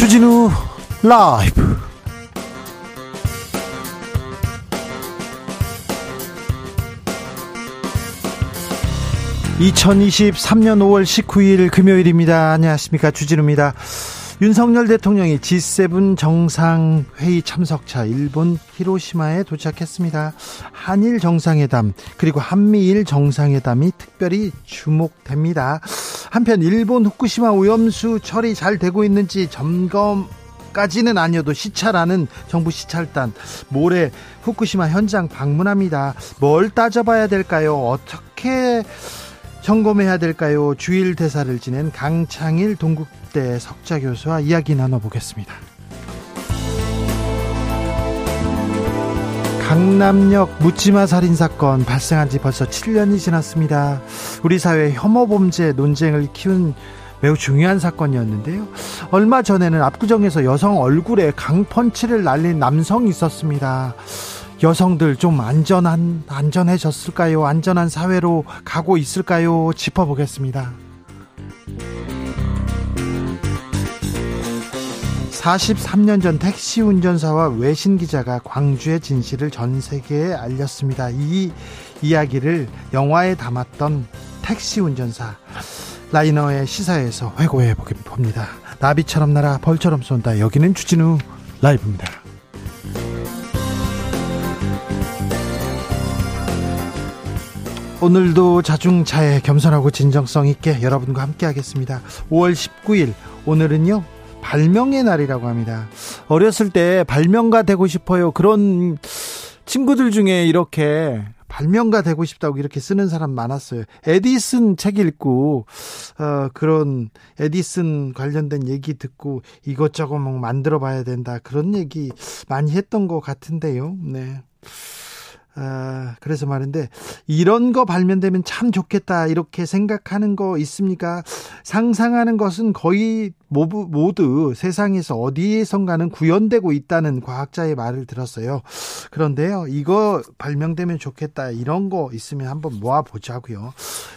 주진우 라이브. (2023년 5월 19일) 금요일입니다. 안녕하십니까, 주진우입니다. 윤석열 대통령이 G7 정상회의 참석차 일본 히로시마에 도착했습니다. 한일 정상회담 그리고 한미일 정상회담이 특별히 주목됩니다. 한편 일본 후쿠시마 오염수 처리 잘 되고 있는지 점검까지는 아니어도 시찰하는 정부 시찰단 모레 후쿠시마 현장 방문합니다. 뭘 따져봐야 될까요? 어떻게 점검해야 될까요? 주일 대사를 지낸 강창일 동국대 석좌 교수와 이야기 나눠보겠습니다. 강남역 묻지마 살인사건 발생한 지 벌써 7년이 지났습니다. 우리 사회의 혐오범죄 논쟁을 키운 매우 중요한 사건이었는데요. 얼마 전에는 압구정에서 여성 얼굴에 강펀치를 날린 남성이 있었습니다. 여성들 좀 안전해졌을까요? 안전한 사회로 가고 있을까요? 짚어보겠습니다. 43년 전 택시 운전사와 외신 기자가 광주의 진실을 전 세계에 알렸습니다. 이 이야기를 영화에 담았던 택시 운전사 라이너의 시사에서 회고해 봅니다. 나비처럼 날아 벌처럼 쏜다. 여기는 주진우 라이브입니다. 오늘도 자중차에 겸손하고 진정성 있게 여러분과 함께 하겠습니다. 5월 19일 오늘은요, 발명의 날이라고 합니다. 어렸을 때 발명가 되고 싶어요, 그런 친구들 중에 이렇게 발명가 되고 싶다고 이렇게 쓰는 사람 많았어요. 에디슨 책 읽고 그런 에디슨 관련된 얘기 듣고 이것저것 막 만들어 봐야 된다, 그런 얘기 많이 했던 것 같은데요. 네. 그래서 말인데, 이런 거 발명되면 참 좋겠다 이렇게 생각하는 거 있습니까? 상상하는 것은 거의 모두 세상에서 어디에선가는 구현되고 있다는 과학자의 말을 들었어요. 그런데요, 이거 발명되면 좋겠다 이런 거 있으면 한번 모아보자고요.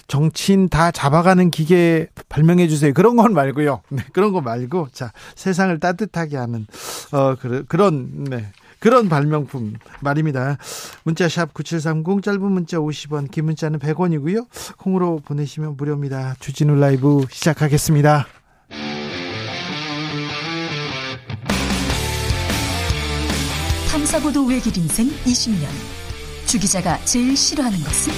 정치인 다 잡아가는 기계 발명해주세요, 그런 건 말고요. 네, 그런 거 말고, 자, 세상을 따뜻하게 하는 그런 발명품 말입니다. 문자샵 9730, 짧은 문자 50원, 긴 문자는 100원이고요. 콩으로 보내시면 무료입니다. 주진우 라이브 시작하겠습니다. 탐사보도 외길 인생 20년. 주 기자가 제일 싫어하는 것은?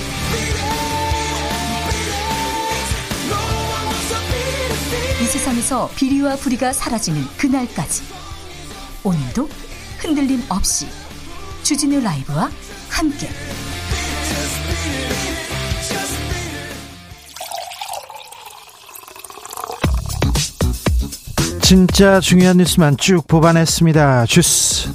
이 세상에서 비리와 부리가 사라지는 그날까지. 오늘도 흔들림 없이 주진우 라이브와 함께 진짜 중요한 뉴스만 쭉 뽑아냈습니다. 주스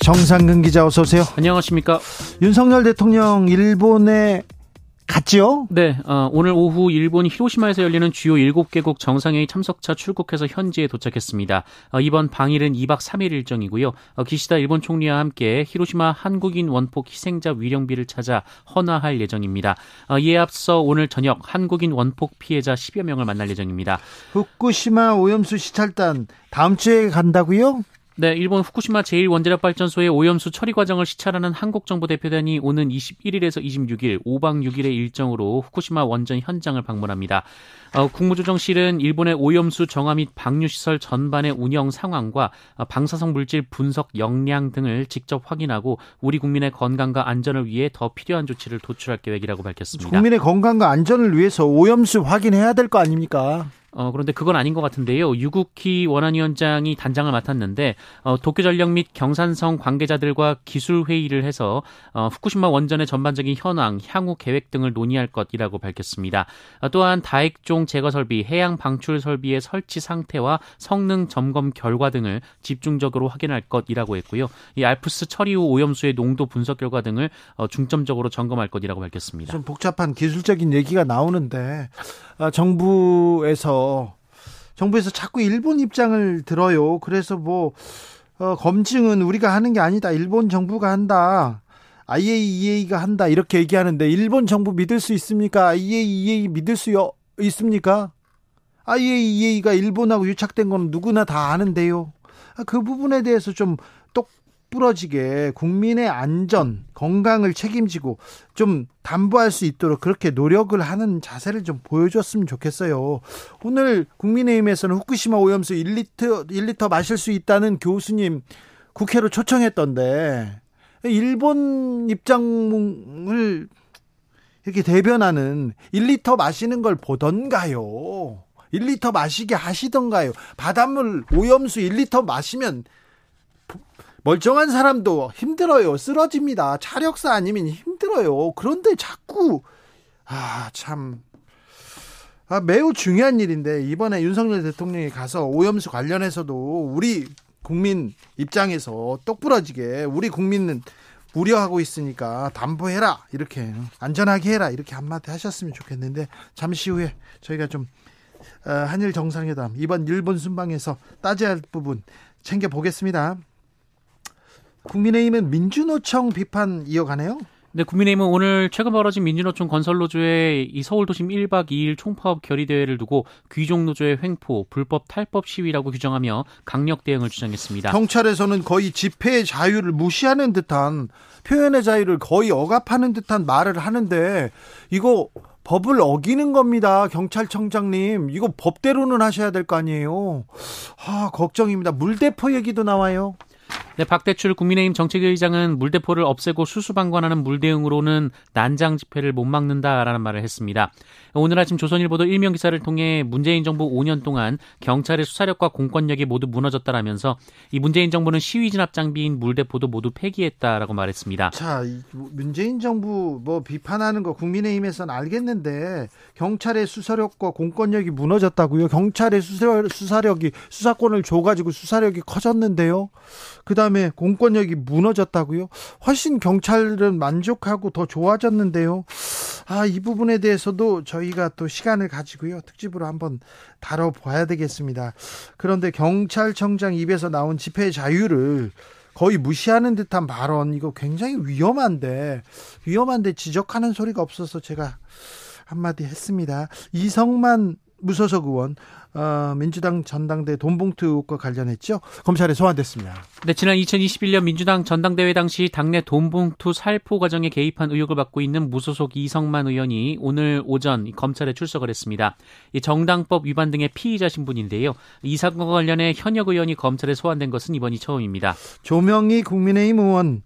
정상근 기자, 어서 오세요. 안녕하십니까. 윤석열 대통령 일본에 갔죠? 네, 오늘 오후 일본 히로시마에서 열리는 주요 7개국 정상회의 참석차 출국해서 현지에 도착했습니다. 이번 방일은 2박 3일 일정이고요. 기시다 일본 총리와 함께 히로시마 한국인 원폭 희생자 위령비를 찾아 헌화할 예정입니다. 이에 앞서 오늘 저녁 한국인 원폭 피해자 10여 명을 만날 예정입니다. 후쿠시마 오염수 시찰단 다음 주에 간다고요? 네, 일본 후쿠시마 제1원자력발전소의 오염수 처리 과정을 시찰하는 한국정부 대표단이 오는 21일에서 26일, 5박 6일의 일정으로 후쿠시마 원전 현장을 방문합니다. 국무조정실은 일본의 오염수 정화 및 방류시설 전반의 운영 상황과 방사성 물질 분석 역량 등을 직접 확인하고 우리 국민의 건강과 안전을 위해 더 필요한 조치를 도출할 계획이라고 밝혔습니다. 국민의 건강과 안전을 위해서 오염수 확인해야 될 거 아닙니까? 그런데 그건 아닌 것 같은데요. 유국희 원안위원장이 단장을 맡았는데, 도쿄전력 및 경산성 관계자들과 기술회의를 해서 후쿠시마 원전의 전반적인 현황, 향후 계획 등을 논의할 것이라고 밝혔습니다. 또한 다액종 제거 설비, 해양 방출 설비의 설치 상태와 성능 점검 결과 등을 집중적으로 확인할 것이라고 했고요. 이 알프스 처리 후 오염수의 농도 분석 결과 등을 중점적으로 점검할 것이라고 밝혔습니다. 좀 복잡한 기술적인 얘기가 나오는데, 정부에서 자꾸 일본 입장을 들어요. 그래서 검증은 우리가 하는 게 아니다, 일본 정부가 한다, IAEA가 한다 이렇게 얘기하는데, 일본 정부 믿을 수 있습니까? IAEA 믿을 수 있습니까? IAEA가 일본하고 유착된 건 누구나 다 아는데요. 그 부분에 대해서 좀 똑부러지게 국민의 안전, 건강을 책임지고 좀 담보할 수 있도록 그렇게 노력을 하는 자세를 좀 보여줬으면 좋겠어요. 오늘 국민의힘에서는 후쿠시마 오염수 1리터 마실 수 있다는 교수님 국회로 초청했던데 일본 입장을 이렇게 대변하는 1리터 마시는 걸 보던가요? 1리터 마시게 하시던가요? 바닷물 오염수 1리터 마시면 멀쩡한 사람도 힘들어요. 쓰러집니다. 차력사 아니면 힘들어요. 그런데 자꾸 매우 중요한 일인데 이번에 윤석열 대통령이 가서 오염수 관련해서도 우리 국민 입장에서 똑부러지게 우리 국민은 우려하고 있으니까 담보해라, 이렇게 안전하게 해라, 이렇게 한마디 하셨으면 좋겠는데, 잠시 후에 저희가 좀 한일 정상회담 이번 일본 순방에서 따져야 할 부분 챙겨보겠습니다. 국민의힘은 민주노총 비판 이어가네요. 네, 국민의힘은 오늘 최근 벌어진 민주노총 건설노조의 이 서울도심 1박 2일 총파업 결의대회를 두고 귀족노조의 횡포, 불법 탈법 시위라고 규정하며 강력 대응을 주장했습니다. 경찰에서는 거의 집회의 자유를 무시하는 듯한, 표현의 자유를 거의 억압하는 듯한 말을 하는데 이거 법을 어기는 겁니다. 경찰청장님, 이거 법대로는 하셔야 될 거 아니에요. 걱정입니다. 물대포 얘기도 나와요. 네, 박대출 국민의힘 정책위의장은 물대포를 없애고 수수방관하는 물대응으로는 난장 집회를 못 막는다라는 말을 했습니다. 오늘 아침 조선일보도 일면 기사를 통해 문재인 정부 5년 동안 경찰의 수사력과 공권력이 모두 무너졌다라면서 이 문재인 정부는 시위 진압 장비인 물대포도 모두 폐기했다라고 말했습니다. 자, 문재인 정부 비판하는 거 국민의힘에서는 알겠는데 경찰의 수사력과 공권력이 무너졌다고요? 경찰의 수사력이 수사권을 줘가지고 수사력이 커졌는데요. 그다음에 공권력이 무너졌다고요? 훨씬 경찰은 만족하고 더 좋아졌는데요. 이 부분에 대해서도 저희가 또 시간을 가지고요, 특집으로 한번 다뤄봐야 되겠습니다. 그런데 경찰청장 입에서 나온 집회의 자유를 거의 무시하는 듯한 발언, 이거 굉장히 위험한데 지적하는 소리가 없어서 제가 한마디 했습니다. 이성만 무소속 의원, 민주당 전당대 돈봉투 의혹과 관련했죠. 검찰에 소환됐습니다. 네, 지난 2021년 민주당 전당대회 당시 당내 돈봉투 살포 과정에 개입한 의혹을 받고 있는 무소속 이성만 의원이 오늘 오전 검찰에 출석을 했습니다. 이 정당법 위반 등의 피의자 신분인데요. 이 사건과 관련해 현역 의원이 검찰에 소환된 것은 이번이 처음입니다. 조명희 국민의힘 의원,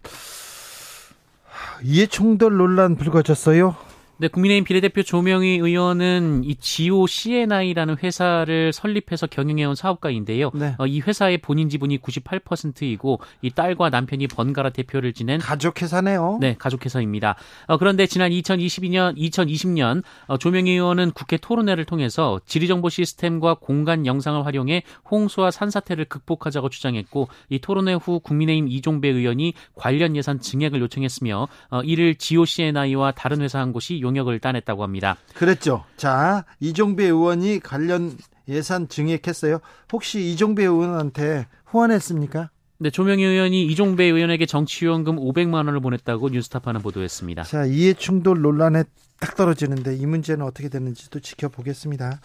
이해충돌 논란 불거졌어요. 네, 국민의힘 비례대표 조명희 의원은 이 지오 CNI라는 회사를 설립해서 경영해온 사업가인데요. 네. 이 회사의 본인 지분이 98%이고 이 딸과 남편이 번갈아 대표를 지낸 가족회사네요. 네, 가족회사입니다. 그런데 지난 2020년 조명희 의원은 국회 토론회를 통해서 지리정보 시스템과 공간 영상을 활용해 홍수와 산사태를 극복하자고 주장했고, 이 토론회 후 국민의힘 이종배 의원이 관련 예산 증액을 요청했으며 이를 지오 CNI와 다른 회사한 곳이 용역을 따냈다고 합니다. 그랬죠. 자, 이종배 의원이 관련 예산 증액했어요. 혹시 이종배 의원한테 후원했습니까? 네, 조명희 의원이 이종배 의원에게 정치후원금 500만 원을 보냈다고 뉴스타파는 보도했습니다. 자, 이해충돌 논란에 딱 떨어지는데 이 문제는 어떻게 되는지도 지켜보겠습니다.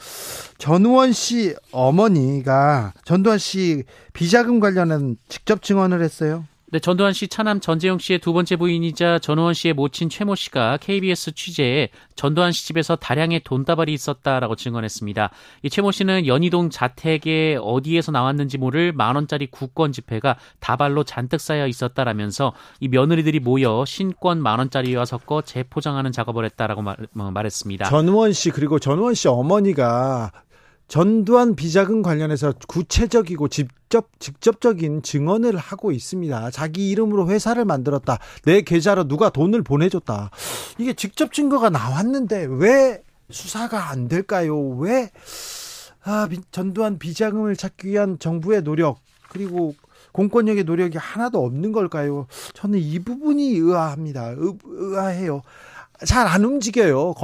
전우원 씨 어머니가 전두환 씨 비자금 관련한 직접 증언을 했어요. 네, 전두환 씨 차남 전재용 씨의 두 번째 부인이자 전우원 씨의 모친 최모 씨가 KBS 취재에 전두환 씨 집에서 다량의 돈다발이 있었다라고 증언했습니다. 이 최모 씨는 연희동 자택에 어디에서 나왔는지 모를 10,000원짜리 국권 지폐가 다발로 잔뜩 쌓여 있었다라면서 이 며느리들이 모여 신권 10,000원짜리와 섞어 재포장하는 작업을 했다라고 말했습니다. 전우원 씨, 그리고 전우원 씨 어머니가 전두환 비자금 관련해서 구체적이고 직접적인 증언을 하고 있습니다. 자기 이름으로 회사를 만들었다, 내 계좌로 누가 돈을 보내줬다, 이게 직접 증거가 나왔는데 왜 수사가 안 될까요? 왜 전두환 비자금을 찾기 위한 정부의 노력, 그리고 공권력의 노력이 하나도 없는 걸까요? 저는 이 부분이 의아합니다. 의아해요. 잘 안 움직여요.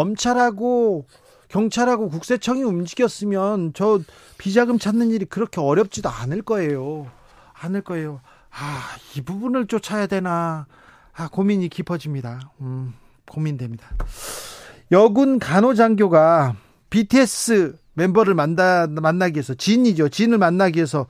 경찰하고 국세청이 움직였으면 저 비자금 찾는 일이 그렇게 어렵지도 않을 거예요. 이 부분을 쫓아야 되나? 고민이 깊어집니다. 고민됩니다. 여군 간호장교가 BTS 멤버를 만나기 위해서, 지인이죠. 지인을 만나기 위해서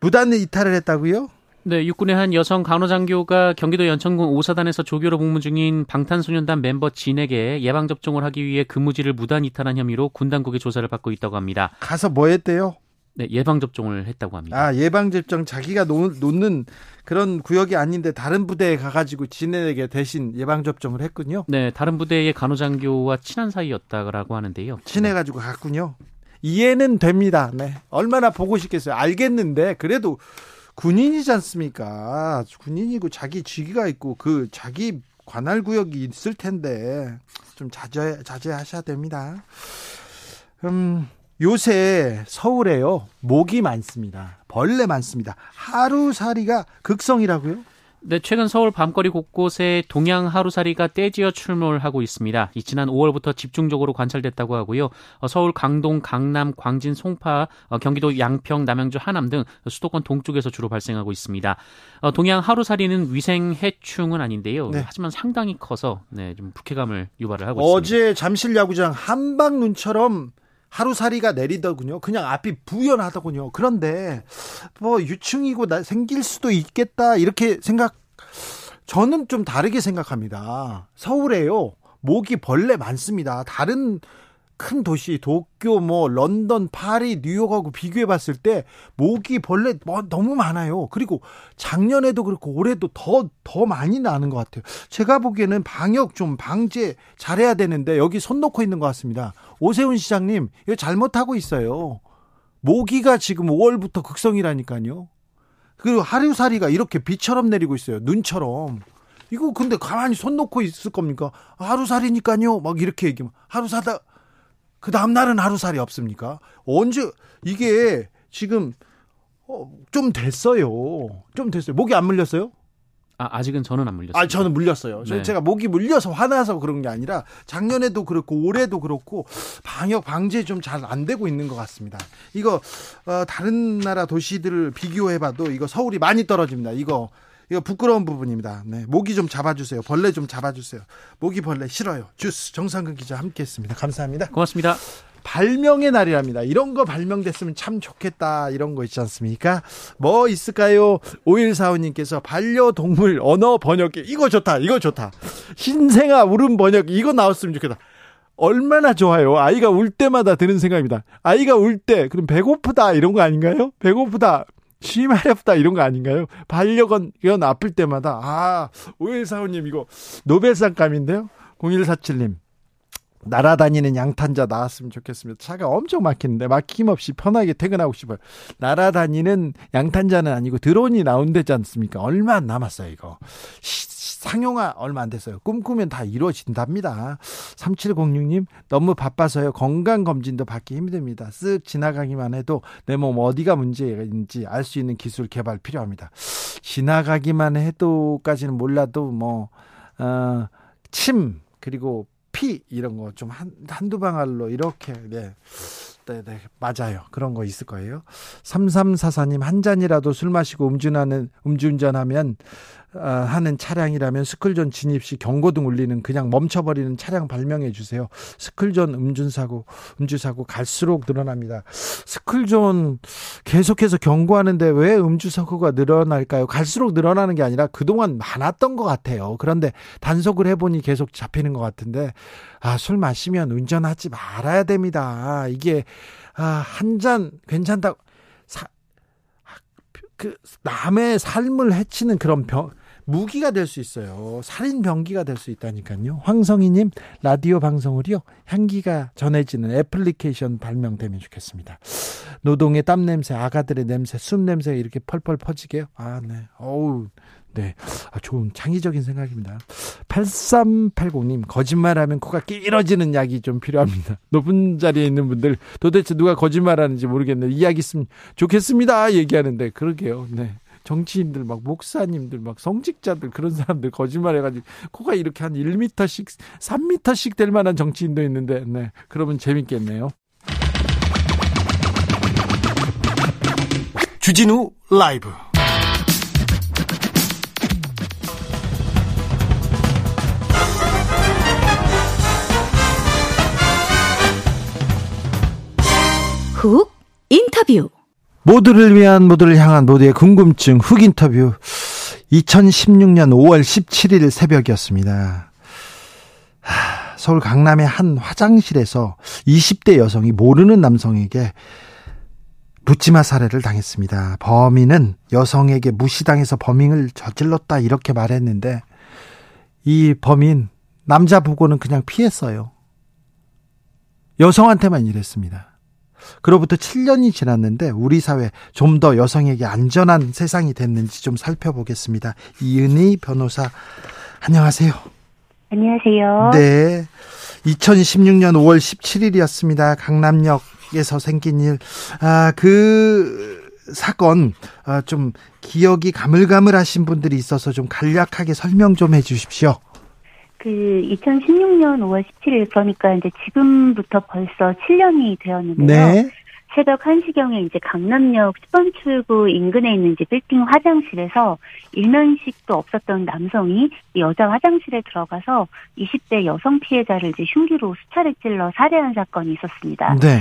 무단 이탈을 했다고요? 네, 육군의 한 여성 간호장교가 경기도 연천군 오사단에서 조교로 복무 중인 방탄소년단 멤버 진에게 예방접종을 하기 위해 근무지를 무단 이탈한 혐의로 군 당국의 조사를 받고 있다고 합니다. 가서 뭐 했대요? 네, 예방접종을 했다고 합니다. 아, 예방접종 자기가 놓는 그런 구역이 아닌데 다른 부대에 가가지고 진에게 대신 예방접종을 했군요. 네, 다른 부대의 간호장교와 친한 사이였다고 하는데요. 친해가지고 갔군요. 이해는 됩니다. 네, 얼마나 보고 싶겠어요. 알겠는데 그래도 군인이지 않습니까? 군인이고 자기 직위가 있고 그 자기 관할 구역이 있을 텐데 좀 자제하셔야 됩니다. 요새 서울에요, 모기 많습니다. 벌레 많습니다. 하루살이가 극성이라고요? 네, 최근 서울 밤거리 곳곳에 동양 하루살이가 떼지어 출몰하고 있습니다. 지난 5월부터 집중적으로 관찰됐다고 하고요. 서울 강동, 강남, 광진, 송파, 경기도 양평, 남양주, 하남 등 수도권 동쪽에서 주로 발생하고 있습니다. 동양 하루살이는 위생 해충은 아닌데요. 네. 하지만 상당히 커서 네, 좀 불쾌감을 유발을 하고 있습니다. 어제 잠실 야구장 한방눈처럼 하루살이가 내리더군요. 그냥 앞이 부연하더군요. 그런데 뭐 유충이고 생길 수도 있겠다 이렇게 저는 좀 다르게 생각합니다. 서울에요, 모기 벌레 많습니다. 다른 큰 도시 도쿄, 뭐 런던, 파리, 뉴욕하고 비교해봤을 때 모기 벌레 너무 많아요. 그리고 작년에도 그렇고 올해도 더 많이 나는 것 같아요. 제가 보기에는 방역 좀 방제 잘해야 되는데 여기 손 놓고 있는 것 같습니다. 오세훈 시장님, 이거 잘못하고 있어요. 모기가 지금 5월부터 극성이라니까요. 그리고 하루살이가 이렇게 비처럼 내리고 있어요. 눈처럼. 이거 근데 가만히 손 놓고 있을 겁니까? 하루살이니까요. 막 이렇게 얘기하면 하루살이다. 그 다음날은 하루살이 없습니까? 언제 이게 지금 좀 됐어요. 모기 안 물렸어요? 아직은 저는 안 물렸어요. 저는 물렸어요. 네. 제가 모기 물려서 화나서 그런 게 아니라 작년에도 그렇고 올해도 그렇고 방역 방제 좀 잘 안 되고 있는 것 같습니다. 이거 다른 나라 도시들을 비교해봐도 이거 서울이 많이 떨어집니다. 이거 부끄러운 부분입니다. 네, 모기 좀 잡아주세요. 벌레 좀 잡아주세요. 모기 벌레 싫어요. 주스 정상근 기자 함께했습니다. 감사합니다. 고맙습니다. 발명의 날이랍니다. 이런 거 발명됐으면 참 좋겠다. 이런 거 있지 않습니까? 뭐 있을까요? 5145님께서 반려동물 언어 번역기 이거 좋다. 신생아 울음 번역기 이거 나왔으면 좋겠다. 얼마나 좋아요. 아이가 울 때마다 드는 생각입니다. 아이가 울 때 그럼 배고프다 이런 거 아닌가요? 배고프다, 심하렵다 이런 거 아닌가요? 반려견 아플 때마다. 5145님 이거 노벨상감인데요. 0147님 날아다니는 양탄자 나왔으면 좋겠습니다. 차가 엄청 막히는데 막힘없이 편하게 퇴근하고 싶어요. 날아다니는 양탄자는 아니고 드론이 나온대지 않습니까? 얼마 안 남았어요 이거. 상용화 얼마 안 됐어요. 꿈꾸면 다 이루어진답니다. 3706님 너무 바빠서요. 건강검진도 받기 힘듭니다. 쓱 지나가기만 해도 내 몸 어디가 문제인지 알 수 있는 기술 개발 필요합니다. 지나가기만 해도까지는 몰라도 뭐 침 그리고 피 이런 거 좀 한두 방울로 이렇게 네, 맞아요. 그런 거 있을 거예요. 3344님 한 잔이라도 술 마시고 음주운전하면 하는 차량이라면 스쿨존 진입 시 경고등 울리는 그냥 멈춰버리는 차량 발명해 주세요. 스쿨존 음주사고 갈수록 늘어납니다. 스쿨존 계속해서 경고하는데 왜 음주사고가 늘어날까요? 갈수록 늘어나는 게 아니라 그동안 많았던 것 같아요. 그런데 단속을 해보니 계속 잡히는 것 같은데 술 마시면 운전하지 말아야 됩니다. 이게 한 잔 괜찮다고 그 남의 삶을 해치는 그런 무기가 될 수 있어요. 살인병기가 될 수 있다니까요. 황성희님 라디오 방송으로요, 향기가 전해지는 애플리케이션 발명되면 좋겠습니다. 노동의 땀 냄새, 아가들의 냄새, 숨 냄새 이렇게 펄펄 퍼지게요. 네. 네. 좀 창의적인 생각입니다. 8380님 거짓말하면 코가 길어지는 약이 좀 필요합니다. 높은 자리에 있는 분들 도대체 누가 거짓말하는지 모르겠는데 이야기 있으면 좋겠습니다 얘기하는데 그러게요. 네. 정치인들, 목사님들, 성직자들, 그런 사람들 거짓말해가지고 코가 이렇게 한 1m씩, 3m씩 될 만한 정치인도 있는데, 네. 그러면 재밌겠네요. 주진우 라이브. 훅 인터뷰. 모두를 위한, 모두를 향한, 모두의 궁금증 훅 인터뷰. 2016년 5월 17일 새벽이었습니다. 서울 강남의 한 화장실에서 20대 여성이 모르는 남성에게 묻지마 살해를 당했습니다. 범인은 여성에게 무시당해서 범행을 저질렀다 이렇게 말했는데, 이 범인 남자 보고는 그냥 피했어요. 여성한테만 이랬습니다. 그로부터 7년이 지났는데 우리 사회 좀 더 여성에게 안전한 세상이 됐는지 좀 살펴보겠습니다. 이은희 변호사, 안녕하세요. 안녕하세요. 네, 2016년 5월 17일이었습니다. 강남역에서 생긴 일, 그 사건 좀 기억이 가물가물하신 분들이 있어서 좀 간략하게 설명 좀 해주십시오. 그 2016년 5월 17일, 그러니까 이제 지금부터 벌써 7년이 되었는데요. 네. 새벽 1시경에 이제 강남역 10번 출구 인근에 있는 이제 빌딩 화장실에서 일면식도 없었던 남성이 여자 화장실에 들어가서 20대 여성 피해자를 이제 흉기로 수차례 찔러 살해한 사건이 있었습니다. 네.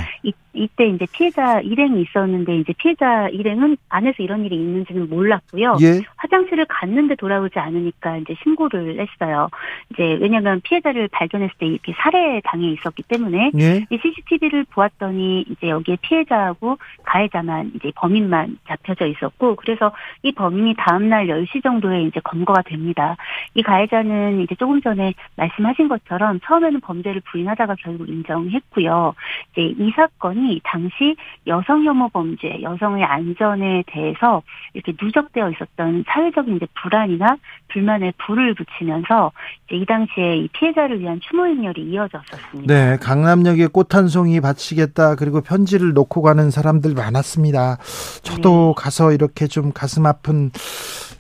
이때 이제 피해자 일행이 있었는데, 이제 피해자 일행은 안에서 이런 일이 있는지는 몰랐고요. 예. 화장실을 갔는데 돌아오지 않으니까 이제 신고를 했어요. 이제 왜냐면 피해자를 발견했을 때 이렇게 살해 당해 있었기 때문에. 예. 이 CCTV를 보았더니 이제 여기에 피해자하고 가해자만, 이제 범인만 잡혀져 있었고, 그래서 이 범인이 다음날 10시 정도에 이제 검거가 됩니다. 이 가해자는 이제 조금 전에 말씀하신 것처럼 처음에는 범죄를 부인하다가 결국 인정했고요. 이제 이 사건이 당시 여성혐오 범죄, 여성의 안전에 대해서 이렇게 누적되어 있었던 사회적인 이제 불안이나 불만에 불을 붙이면서 이제 이 당시에 이 피해자를 위한 추모 행렬이 이어졌었습니다. 네, 강남역에 꽃 한 송이 바치겠다, 그리고 편지를 놓고 가는 사람들 많았습니다. 저도 네. 가서 이렇게 좀 가슴 아픈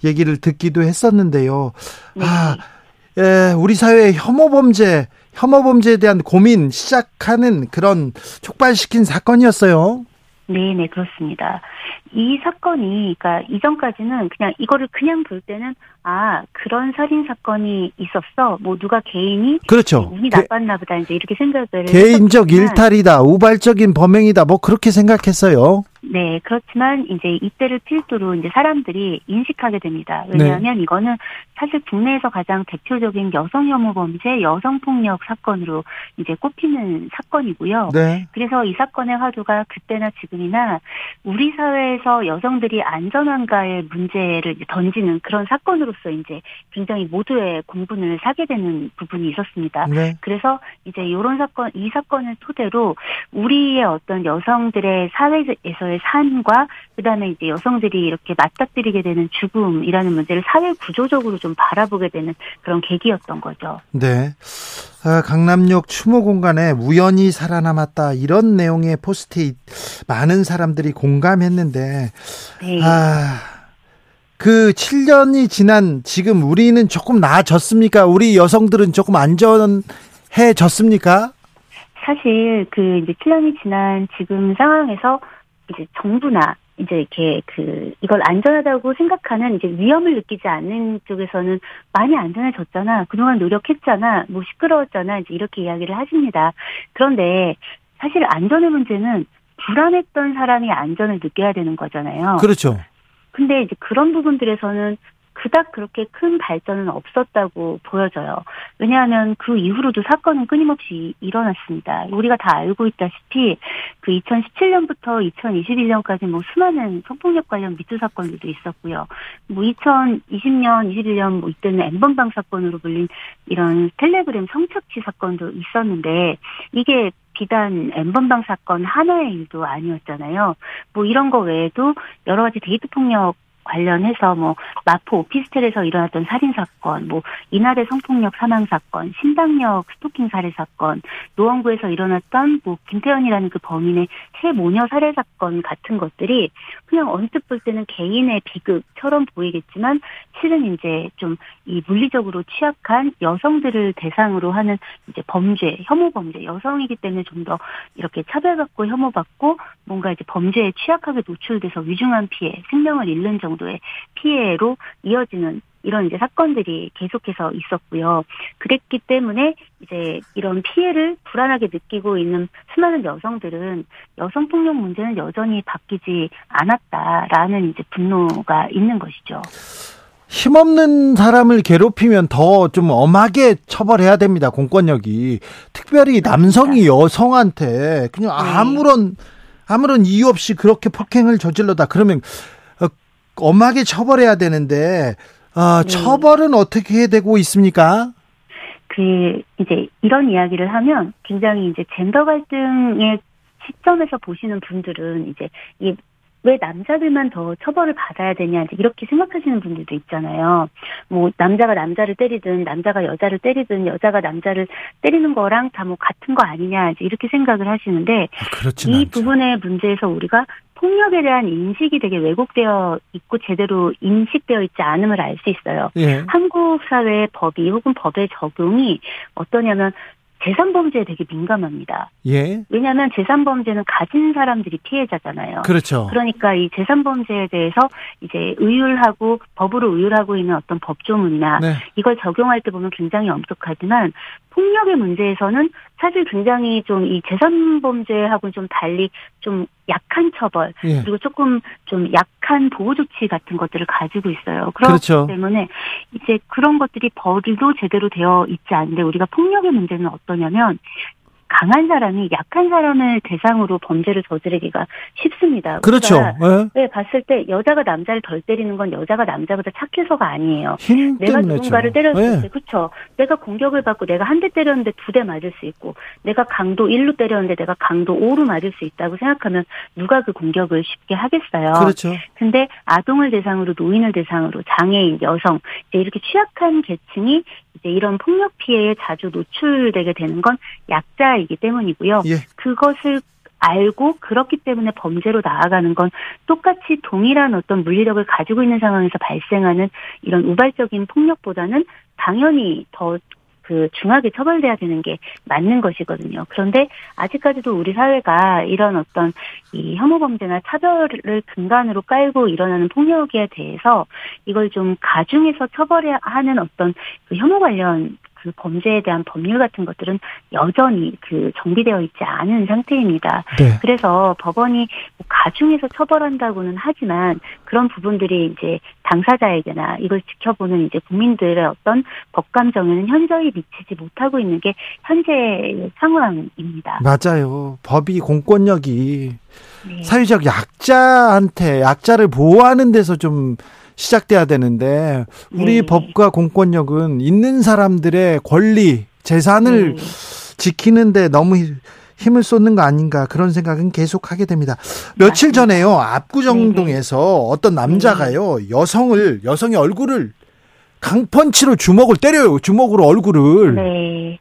얘기를 듣기도 했었는데요. 네. 우리 사회의 혐오 범죄에 대한 고민 시작하는 그런, 촉발시킨 사건이었어요. 네네, 그렇습니다. 이 사건이, 그러니까 이전까지는 그냥 이거를 그냥 볼 때는, 아, 그런 살인 사건이 있었어, 뭐 누가 개인이, 그렇죠, 운이 나빴나 보다, 이제 이렇게 생각을, 개인적 했었지만, 일탈이다, 우발적인 범행이다, 뭐 그렇게 생각했어요. 네, 그렇지만 이제 이때를 필두로 이제 사람들이 인식하게 됩니다. 왜냐하면 네. 이거는 사실 국내에서 가장 대표적인 여성 혐오 범죄, 여성 폭력 사건으로 이제 꼽히는 사건이고요. 네. 그래서 이 사건의 화두가 그때나 지금이나 우리 사회에서 여성들이 안전한가의 문제를 던지는 그런 사건으로서 이제 굉장히 모두의 공분을 사게 되는 부분이 있었습니다. 네. 그래서 이제 이런 사건, 이 사건을 토대로 우리의 어떤 여성들의 사회에서의 산과 그다음에 이제 여성들이 이렇게 맞닥뜨리게 되는 죽음이라는 문제를 사회 구조적으로 좀 바라보게 되는 그런 계기였던 거죠. 네. 강남역 추모 공간에 우연히 살아남았다, 이런 내용의 포스트잇 많은 사람들이 공감했는데, 네. 그 7년이 지난 지금 우리는 조금 나아졌습니까? 우리 여성들은 조금 안전해졌습니까? 사실 그 이제 7년이 지난 지금 상황에서 이제 정부나 이제 이렇게 그 이걸 안전하다고 생각하는, 이제 위험을 느끼지 않는 쪽에서는 많이 안전해졌잖아, 그동안 노력했잖아, 뭐 시끄러웠잖아, 이제 이렇게 이야기를 하십니다. 그런데 사실 안전의 문제는 불안했던 사람이 안전을 느껴야 되는 거잖아요. 그렇죠. 근데 이제 그런 부분들에서는 그닥 그렇게 큰 발전은 없었다고 보여져요. 왜냐하면 그 이후로도 사건은 끊임없이 일어났습니다. 우리가 다 알고 있다시피 그 2017년부터 2021년까지 뭐 수많은 성폭력 관련 미투 사건들도 있었고요. 뭐 2020년, 21년 뭐 이때는 N번방 사건으로 불린 이런 텔레그램 성착취 사건도 있었는데, 이게 비단 N번방 사건 하나의 일도 아니었잖아요. 뭐 이런 거 외에도 여러 가지 데이트 폭력 관련해서 뭐 마포 오피스텔에서 일어났던 살인 사건, 뭐 이날의 성폭력 사망 사건, 신당역 스토킹 살해 사건, 노원구에서 일어났던 뭐 김태현이라는 그 범인의 최모녀 살해 사건 같은 것들이 그냥 언뜻 볼 때는 개인의 비극처럼 보이겠지만, 실은 이제 좀 이 물리적으로 취약한 여성들을 대상으로 하는 이제 범죄, 혐오 범죄, 여성이기 때문에 좀 더 이렇게 차별받고 혐오받고 뭔가 이제 범죄에 취약하게 노출돼서 위중한 피해, 생명을 잃는 정도 정도의 피해로 이어지는 이런 이제 사건들이 계속해서 있었고요. 그랬기 때문에 이제 이런 피해를 불안하게 느끼고 있는 수많은 여성들은 여성폭력 문제는 여전히 바뀌지 않았다라는 이제 분노가 있는 것이죠. 힘없는 사람을 괴롭히면 더 좀 엄하게 처벌해야 됩니다. 공권력이. 특별히 남성이 여성한테 그냥 아무런 이유 없이 그렇게 폭행을 저질러다 그러면 엄하게 처벌해야 되는데 처벌은 어떻게 되고 있습니까? 이제 이런 이야기를 하면 굉장히 이제 젠더 갈등의 시점에서 보시는 분들은 이제 이 왜 남자들만 더 처벌을 받아야 되냐 이렇게 생각하시는 분들도 있잖아요. 뭐 남자가 남자를 때리든 남자가 여자를 때리든 여자가 남자를 때리는 거랑 다 뭐 같은 거 아니냐 이렇게 생각을 하시는데 이 부분의 문제에서 우리가 폭력에 대한 인식이 되게 왜곡되어 있고 제대로 인식되어 있지 않음을 알 수 있어요. 예. 한국 사회의 법이 혹은 법의 적용이 어떠냐면 재산범죄에 되게 민감합니다. 예. 왜냐하면 재산범죄는 가진 사람들이 피해자잖아요. 그렇죠. 그러니까 이 재산범죄에 대해서 이제 의율하고 법으로 의율하고 있는 어떤 법조문이나 이걸 적용할 때 보면 굉장히 엄격하지만 폭력의 문제에서는 사실 굉장히 좀 이 재산범죄하고 좀 달리 좀 약한 처벌 그리고 조금 좀 약한 보호 조치 같은 것들을 가지고 있어요. 그렇기 때문에 이제 그런 것들이 벌도 제대로 되어 있지 않은데 우리가 폭력의 문제는 어떠냐면 강한 사람이 약한 사람을 대상으로 범죄를 저지르기가 쉽습니다. 그렇죠. 네, 봤을 때 여자가 남자를 덜 때리는 건 여자가 남자보다 착해서가 아니에요. 내가 누군가를 때렸을 때, 그렇죠. 내가 공격을 받고 내가 한 대 때렸는데 두 대 맞을 수 있고 내가 강도 1로 때렸는데 내가 강도 5로 맞을 수 있다고 생각하면 누가 그 공격을 쉽게 하겠어요. 그렇죠. 근데 아동을 대상으로 노인을 대상으로 장애인, 여성 이제 이렇게 취약한 계층이 이제 이런 폭력 피해에 자주 노출되게 되는 건 약자이기 때문이고요. 예. 그것을 알고 그렇기 때문에 범죄로 나아가는 건 똑같이 동일한 어떤 물리력을 가지고 있는 상황에서 발생하는 이런 우발적인 폭력보다는 당연히 더 중하게 처벌돼야 되는 게 맞는 것이거든요. 그런데 아직까지도 우리 사회가 이런 어떤 이 혐오 범죄나 차별을 근간으로 깔고 일어나는 폭력에 대해서 이걸 좀 가중해서 처벌해야 하는 어떤 그 혐오 관련 그 범죄에 대한 법률 같은 것들은 여전히 정비되어 있지 않은 상태입니다. 네. 그래서 법원이 가중해서 처벌한다고는 하지만 그런 부분들이 이제 당사자에게나 이걸 지켜보는 이제 국민들의 어떤 법감정에는 현저히 미치지 못하고 있는 게 현재의 상황입니다. 맞아요. 법이 공권력이 사회적 약자한테 약자를 보호하는 데서 좀 시작돼야 되는데 우리 법과 공권력은 있는 사람들의 권리, 재산을 지키는데 너무 힘을 쏟는 거 아닌가 그런 생각은 계속하게 됩니다. 며칠 전에요. 압구정동에서 어떤 남자가요. 여성의 얼굴을 강펀치로 주먹을 때려요. 주먹으로 얼굴을. 네.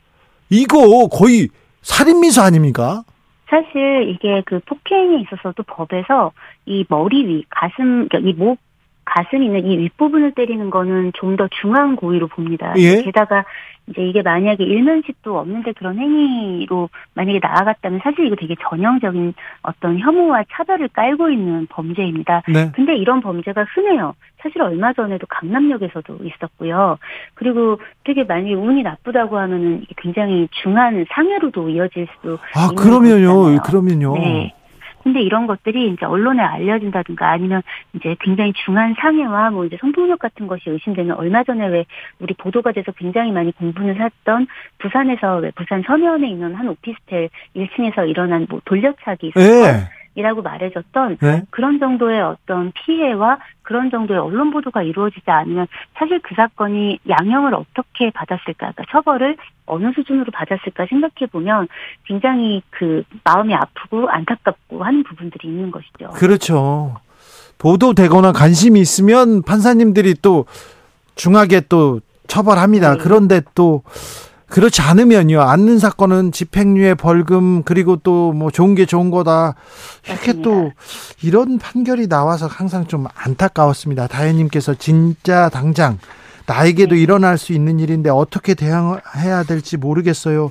이거 거의 살인미수 아닙니까? 사실 이게 그 폭행에 있어서도 법에서 이 머리 위, 가슴, 이 목, 가슴 있는 이 윗부분을 때리는 거는 좀 더 중한 고의로 봅니다. 예? 게다가 이제 이게 만약에 일면식도 없는데 그런 행위로 만약에 나아갔다면 사실 이거 되게 전형적인 어떤 혐오와 차별을 깔고 있는 범죄입니다. 네. 근데 이런 범죄가 흔해요. 사실 얼마 전에도 강남역에서도 있었고요. 그리고 되게 많이 운이 나쁘다고 하면은 굉장히 중한 상해로도 이어질 수도 있는 그러면요. 네. 근데 이런 것들이 이제 언론에 알려진다든가 아니면 이제 굉장히 중한 상해와 뭐 이제 성폭력 같은 것이 의심되는 얼마 전에 왜 우리 보도가 돼서 굉장히 많이 공분을 샀던 부산에서 왜 부산 서면에 있는 한 오피스텔 1층에서 일어난 뭐 돌려차기 사건이라고 말해졌던 그런 정도의 어떤 피해와 그런 정도의 언론 보도가 이루어지지 않으면 사실 그 사건이 양형을 어떻게 받았을까, 그러니까 처벌을 어느 수준으로 받았을까 생각해보면 굉장히 그 마음이 아프고 안타깝고 하는 부분들이 있는 것이죠. 그렇죠. 보도되거나 관심이 있으면 판사님들이 또 중하게 또 처벌합니다. 그런데 또 그렇지 않으면요. 않는 사건은 집행유예, 벌금, 그리고 또 뭐 좋은 게 좋은 거다. 이렇게 맞습니다. 또 이런 판결이 나와서 항상 좀 안타까웠습니다. 다혜님께서 진짜 당장 나에게도 일어날 수 있는 일인데 어떻게 대응해야 될지 모르겠어요.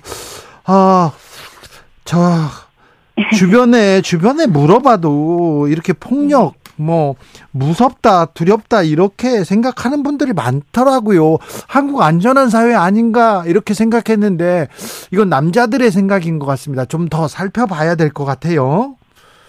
주변에 물어봐도 이렇게 폭력 뭐 무섭다, 두렵다 이렇게 생각하는 분들이 많더라고요. 한국 안전한 사회 아닌가 이렇게 생각했는데 이건 남자들의 생각인 것 같습니다. 좀 더 살펴봐야 될 것 같아요.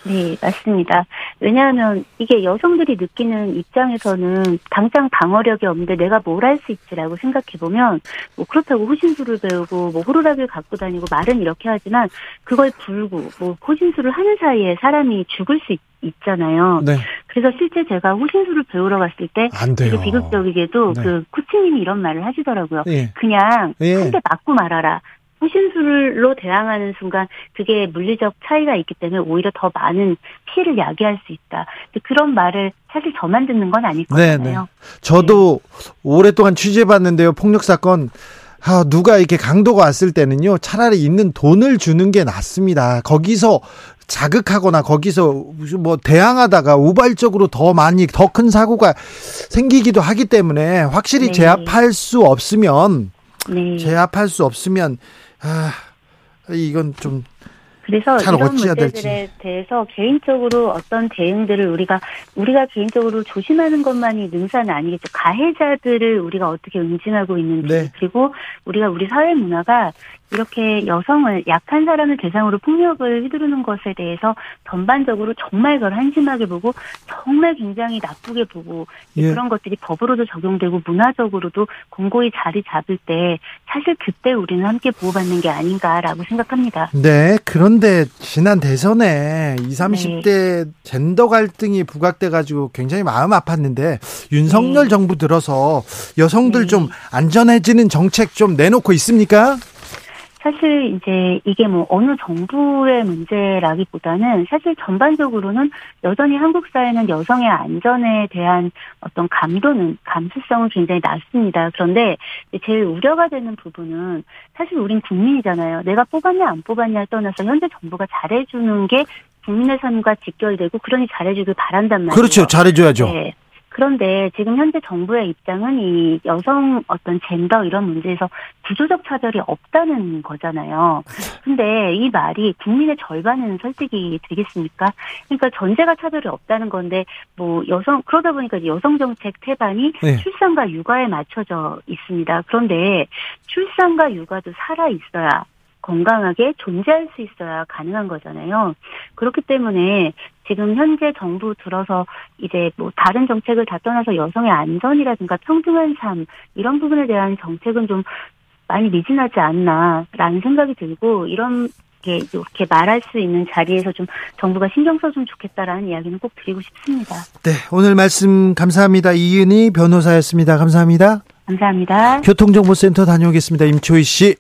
네, 맞습니다. 왜냐하면 이게 여성들이 느끼는 입장에서는 당장 방어력이 없는데 내가 뭘 할 수 있지라고 생각해보면 뭐 그렇다고 호신술을 배우고 뭐 호루라기를 갖고 다니고 말은 이렇게 하지만 그걸 불고 뭐 호신술을 하는 사이에 사람이 죽을 수 있잖아요. 네. 그래서 실제 제가 호신술을 배우러 갔을 때 되게 비극적이게도 네. 그 코치님이 이런 말을 하시더라고요. 예. 그냥 한 대 맞고 말아라. 호신술로 대항하는 순간 그게 물리적 차이가 있기 때문에 오히려 더 많은 피해를 야기할 수 있다. 그런 말을 사실 저만 듣는 건 아니거든요. 네네. 저도 네. 오랫동안 취재해봤는데요. 폭력사건 누가 이렇게 강도가 왔을 때는요. 차라리 있는 돈을 주는 게 낫습니다. 거기서 자극하거나 거기서 뭐 대항하다가 우발적으로 더 많이 더 큰 사고가 생기기도 하기 때문에 확실히 네. 제압할 수 없으면 이건 좀 그래서 잘 이런 어찌해야 문제들에 될지. 대해서 개인적으로 어떤 대응들을 우리가 개인적으로 조심하는 것만이 능사는 아니겠죠. 가해자들을 우리가 어떻게 응징하고 있는지 네. 그리고 우리 사회 문화가 이렇게 여성을 약한 사람을 대상으로 폭력을 휘두르는 것에 대해서 전반적으로 정말 그걸 한심하게 보고 정말 굉장히 나쁘게 보고 예. 그런 것들이 법으로도 적용되고 문화적으로도 공고히 자리 잡을 때 사실 그때 우리는 함께 보호받는 게 아닌가라고 생각합니다. 네. 그런데 지난 대선에 20, 30대 젠더 갈등이 부각돼가지고 굉장히 마음 아팠는데 윤석열 정부 들어서 여성들 좀 안전해지는 정책 좀 내놓고 있습니까? 사실 이제 이게 뭐 어느 정부의 문제라기보다는 사실 전반적으로는 여전히 한국 사회는 여성의 안전에 대한 어떤 감수성은 굉장히 낮습니다. 그런데 제일 우려가 되는 부분은 사실 우린 국민이잖아요. 내가 뽑았냐 안 뽑았냐를 떠나서 현재 정부가 잘해주는 게 국민의 삶과 직결되고 그러니 잘해주길 바란단 말이에요. 그렇죠. 잘해줘야죠. 네. 그런데 지금 현재 정부의 입장은 이 여성 어떤 젠더 이런 문제에서 구조적 차별이 없다는 거잖아요. 근데 이 말이 국민의 절반은 설득이 되겠습니까? 그러니까 전제가 차별이 없다는 건데 뭐 그러다 보니까 여성 정책 태반이 네. 출산과 육아에 맞춰져 있습니다. 그런데 출산과 육아도 살아 있어야 건강하게 존재할 수 있어야 가능한 거잖아요. 그렇기 때문에 지금 현재 정부 들어서 이제 뭐 다른 정책을 다 떠나서 여성의 안전이라든가 평등한 삶 이런 부분에 대한 정책은 좀 많이 미진하지 않나라는 생각이 들고 이렇게 말할 수 있는 자리에서 좀 정부가 신경 써주면 좋겠다라는 이야기는 꼭 드리고 싶습니다. 네, 오늘 말씀 감사합니다. 이은희 변호사였습니다. 감사합니다. 감사합니다. 교통정보센터 다녀오겠습니다. 임초희 씨.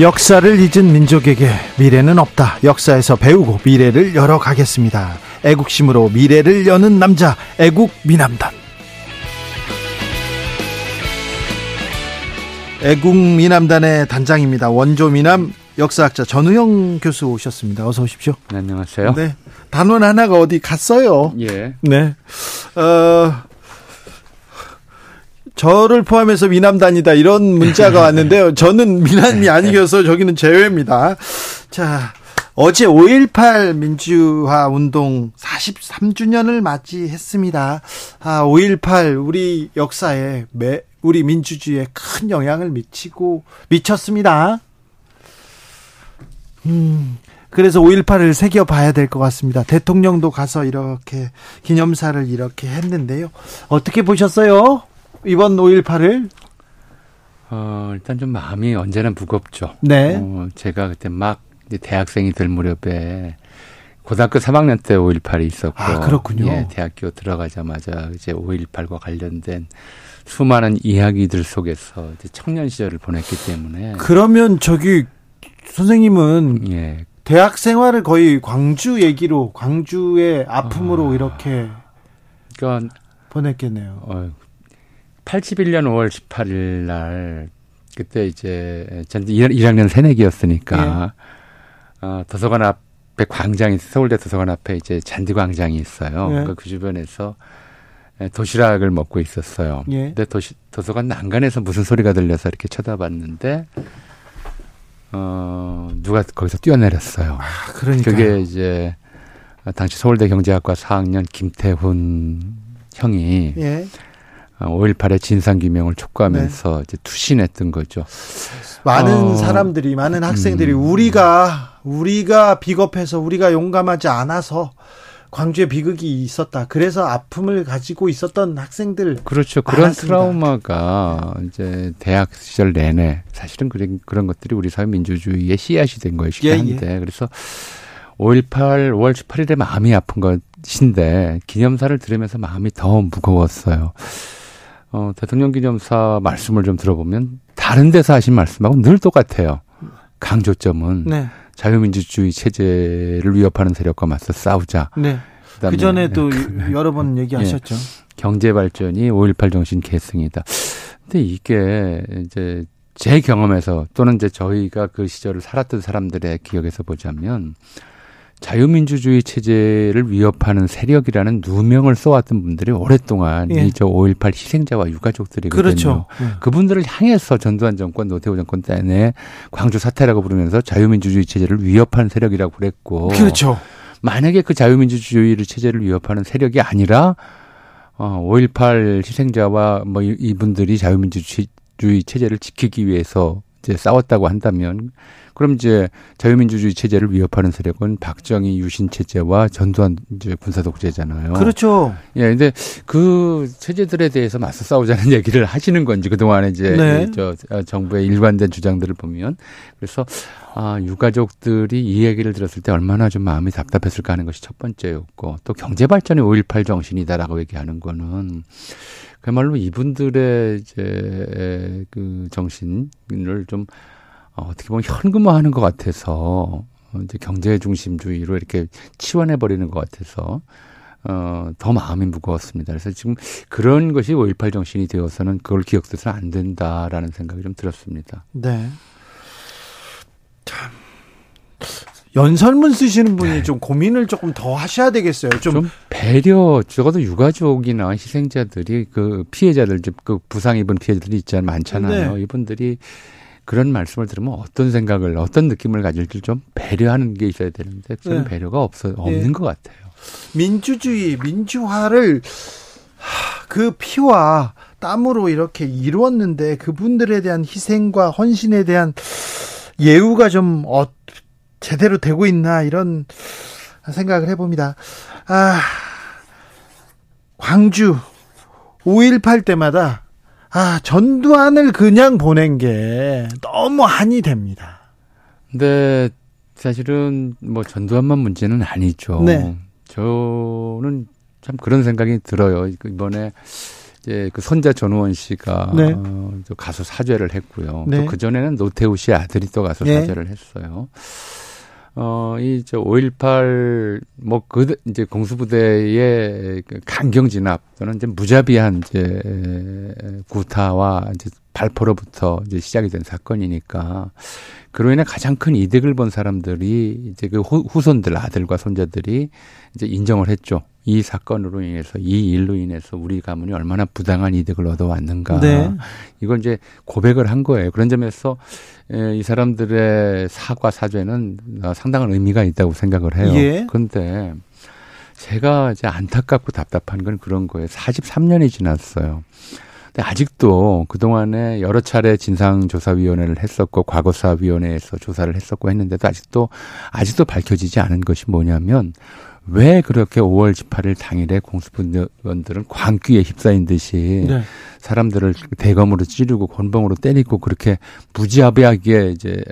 역사를 잊은 민족에게 미래는 없다. 역사에서 배우고 미래를 열어가겠습니다. 애국심으로 미래를 여는 남자, 애국미남단. 애국미남단의 단장입니다. 원조미남 역사학자 전우영 교수 오셨습니다. 어서 오십시오. 네, 안녕하세요. 네, 단원 하나가 어디 갔어요. 예. 네. 저를 포함해서 미남단이다 이런 문자가 왔는데요. 저는 미남이 아니어서 저기는 제외입니다. 자, 어제 5.18 민주화 운동 43주년을 맞이했습니다. 5.18 우리 역사에 우리 민주주의에 큰 영향을 미쳤습니다. 그래서 5.18을 새겨봐야 될 것 같습니다. 대통령도 가서 이렇게 기념사를 이렇게 했는데요. 어떻게 보셨어요? 이번 5.18을 일단 좀 마음이 언제나 무겁죠. 네. 제가 그때 막 대학생이 될 무렵에 고등학교 3학년 때 5.18이 있었고, 아, 그렇군요. 예, 대학교 들어가자마자 이제 5.18과 관련된 수많은 이야기들 속에서 이제 청년 시절을 보냈기 때문에. 그러면 저기 선생님은 예. 대학 생활을 거의 광주 얘기로, 광주의 아픔으로 이렇게 그러니까, 보냈겠네요. 81년 5월 18일 날 그때 이제 전 1학년 새내기였으니까 예. 도서관 앞에 광장이 서울대 도서관 앞에 이제 잔디광장이 있어요. 예. 그러니까 그 주변에서 도시락을 먹고 있었어요. 예. 근데 도서관 난간에서 무슨 소리가 들려서 이렇게 쳐다봤는데 누가 거기서 뛰어내렸어요. 아, 그러니까 그게 이제 당시 서울대 경제학과 4학년 김태훈 형이 예. 5.18의 진상규명을 촉구하면서 네. 이제 투신했던 거죠. 많은 사람들이, 많은 학생들이 우리가 비겁해서 우리가 용감하지 않아서 광주에 비극이 있었다. 그래서 아픔을 가지고 있었던 학생들. 그렇죠. 그런 많았습니다. 트라우마가 이제 대학 시절 내내 사실은 그런 것들이 우리 사회 민주주의의 씨앗이 된 것이긴 한데 예, 예. 그래서 5.18, 5월 18일에 마음이 아픈 것인데 기념사를 들으면서 마음이 더 무거웠어요. 대통령 기념사 말씀을 좀 들어보면 다른 데서 하신 말씀하고 늘 똑같아요. 강조점은 네. 자유민주주의 체제를 위협하는 세력과 맞서 싸우자. 네. 그 전에도 여러 번 얘기하셨죠. 네. 경제 발전이 5.18 정신 계승이다. 근데 이게 이제 제 경험에서 또는 이제 저희가 그 시절을 살았던 사람들의 기억에서 보자면 자유민주주의 체제를 위협하는 세력이라는 누명을 써왔던 분들이 오랫동안 예. 이 저 5.18 희생자와 유가족들이거든요. 그렇죠. 그분들을 향해서 전두환 정권, 노태우 정권 때문에 광주 사태라고 부르면서 자유민주주의 체제를 위협하는 세력이라고 그랬고. 그렇죠. 만약에 그 자유민주주의 체제를 위협하는 세력이 아니라 5.18 희생자와 뭐 이분들이 자유민주주의 체제를 지키기 위해서 이제 싸웠다고 한다면 그럼 이제 자유민주주의 체제를 위협하는 세력은 박정희 유신 체제와 전두환 이제 군사 독재잖아요. 그렇죠. 예, 근데 그 체제들에 대해서 맞서 싸우자는 얘기를 하시는 건지 그동안에 이제 네. 저 정부의 일관된 주장들을 보면 그래서 유가족들이 이 얘기를 들었을 때 얼마나 좀 마음이 답답했을까 하는 것이 첫 번째였고 또 경제 발전이 5.18 정신이다라고 얘기하는 거는 그야말로 이분들의 이제 그 정신을 좀 어떻게 보면 현금화하는 것 같아서 이제 경제 중심주의로 이렇게 치환해 버리는 것 같아서 더 마음이 무거웠습니다. 그래서 지금 그런 것이 5.18 정신이 되어서는 그걸 기억돼서는 안 된다라는 생각이 좀 들었습니다. 네. 참 연설문 쓰시는 분이 네. 좀 고민을 조금 더 하셔야 되겠어요. 좀 배려, 적어도 유가족이나 희생자들이 그 피해자들, 그 부상 입은 피해자들이 있잖아요. 많잖아요. 네. 이분들이 그런 말씀을 들으면 어떤 생각을, 어떤 느낌을 가질지 좀 배려하는 게 있어야 되는데 그런 네. 배려가 없는 네. 것 같아요. 민주주의, 민주화를 그 피와 땀으로 이렇게 이루었는데 그분들에 대한 희생과 헌신에 대한 예우가 좀 제대로 되고 있나 이런 생각을 해봅니다. 광주 5.18 때마다 전두환을 그냥 보낸 게 너무 한이 됩니다. 근데 사실은 뭐 전두환만 문제는 아니죠. 네. 저는 참 그런 생각이 들어요. 이번에 이제 그 손자 전우원 씨가 네. 가서 사죄를 했고요. 네. 또 그 전에는 노태우 씨 아들이 또 가서 네. 사죄를 했어요. 이 저 5.18 뭐 그 이제 공수부대의 강경 진압 또는 이제 무자비한 이제 구타와 이제 발포로부터 이제 시작이 된 사건이니까 그로 인해 가장 큰 이득을 본 사람들이 이제 그 후손들 아들과 손자들이 이제 인정을 했죠. 이 사건으로 인해서 이 일로 인해서 우리 가문이 얼마나 부당한 이득을 얻어왔는가. 네. 이걸 이제 고백을 한 거예요. 그런 점에서 이 사람들의 사과 사죄는 상당한 의미가 있다고 생각을 해요. 예. 그런데 제가 이제 안타깝고 답답한 건 그런 거예요. 43년이 지났어요. 근데 아직도 그동안에 여러 차례 진상조사위원회를 했었고 과거사위원회에서 조사를 했었고 했는데도 아직도 밝혀지지 않은 것이 뭐냐면 왜 그렇게 5월 18일 당일에 공수부대원들은 광기에 휩싸인 듯이 네. 사람들을 대검으로 찌르고 곤봉으로 때리고 그렇게 무자비하게 이제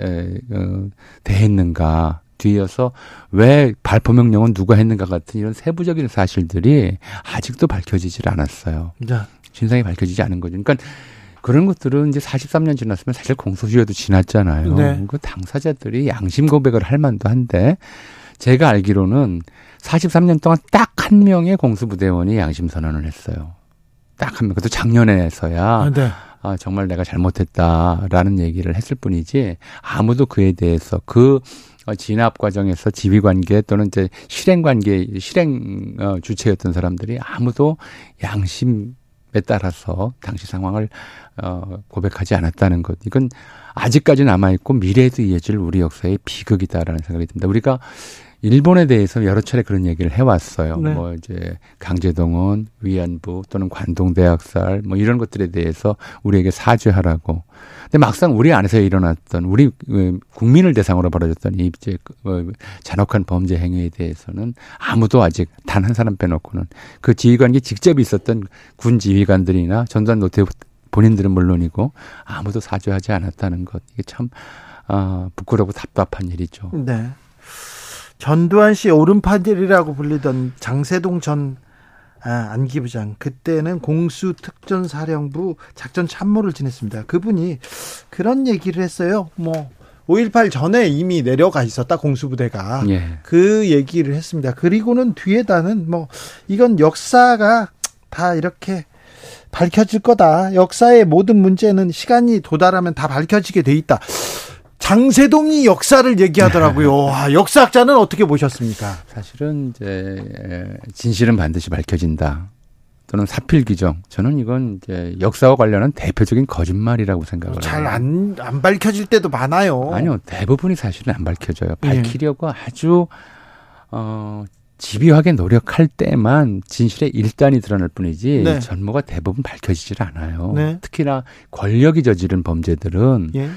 대했는가. 뒤이어서 왜 발포명령은 누가 했는가 같은 이런 세부적인 사실들이 아직도 밝혀지질 않았어요. 네. 진상이 밝혀지지 않은 거죠. 그러니까 그런 것들은 이제 43년 지났으면 사실 공소시효도 지났잖아요. 네. 그 당사자들이 양심 고백을 할 만도 한데 제가 알기로는 43년 동안 딱 한 명의 공수부대원이 양심 선언을 했어요. 딱 한 명. 그것도 작년에서야 네. 정말 내가 잘못했다라는 얘기를 했을 뿐이지 아무도 그에 대해서 그 진압 과정에서 지휘 관계 또는 이제 실행 관계, 실행 주체였던 사람들이 아무도 양심 에 따라서 당시 상황을 고백하지 않았다는 것. 이건 아직까지 남아있고 미래에도 이어질 우리 역사의 비극이다라는 생각이 듭니다. 우리가 일본에 대해서 여러 차례 그런 얘기를 해왔어요. 네. 뭐 이제 강제동원, 위안부 또는 관동대학살 뭐 이런 것들에 대해서 우리에게 사죄하라고. 근데 막상 우리 안에서 일어났던 우리 국민을 대상으로 벌어졌던 이 이제 잔혹한 범죄 행위에 대해서는 아무도 아직 단 한 사람 빼놓고는 그 지휘관이 직접 있었던 군 지휘관들이나 전두환 노태우 본인들은 물론이고 아무도 사죄하지 않았다는 것. 이게 참 부끄럽고 답답한 일이죠. 네. 전두환 씨 오른팔이라고 불리던 장세동 전 안기부장, 그때는 공수특전사령부 작전참모를 지냈습니다. 그분이 그런 얘기를 했어요. 뭐 5.18 전에 이미 내려가 있었다, 공수부대가. 예. 그 얘기를 했습니다. 그리고는 뒤에다는 뭐 이건 역사가 다 이렇게 밝혀질 거다. 역사의 모든 문제는 시간이 도달하면 다 밝혀지게 돼 있다. 장세동이 역사를 얘기하더라고요. 와, 역사학자는 어떻게 보셨습니까? 사실은 이제 진실은 반드시 밝혀진다. 또는 사필귀정. 저는 이건 이제 역사와 관련한 대표적인 거짓말이라고 생각을 해요. 잘 안 밝혀질 때도 많아요. 아니요, 대부분이 사실은 안 밝혀져요. 밝히려고 아주 집요하게 노력할 때만 진실의 일단이 드러날 뿐이지 네. 전모가 대부분 밝혀지질 않아요. 네. 특히나 권력이 저지른 범죄들은. 예.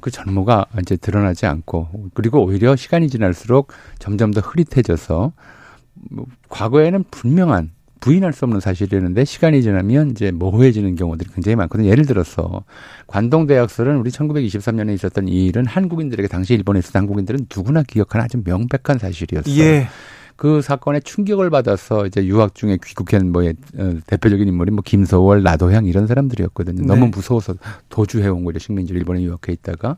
그 전모가 이제 드러나지 않고, 그리고 오히려 시간이 지날수록 점점 더 흐릿해져서, 과거에는 분명한, 부인할 수 없는 사실이었는데, 시간이 지나면 이제 모호해지는 경우들이 굉장히 많거든요. 예를 들어서, 관동대학살은 우리 1923년에 있었던 이 일은 한국인들에게, 당시 일본에 있었던 한국인들은 누구나 기억하는 아주 명백한 사실이었어요. 예. 그 사건에 충격을 받아서 이제 유학 중에 귀국한 뭐 대표적인 인물이 뭐 김서월, 나도향 이런 사람들이었거든요. 네. 너무 무서워서 도주해온 거죠. 식민지를 일본에 유학해 있다가.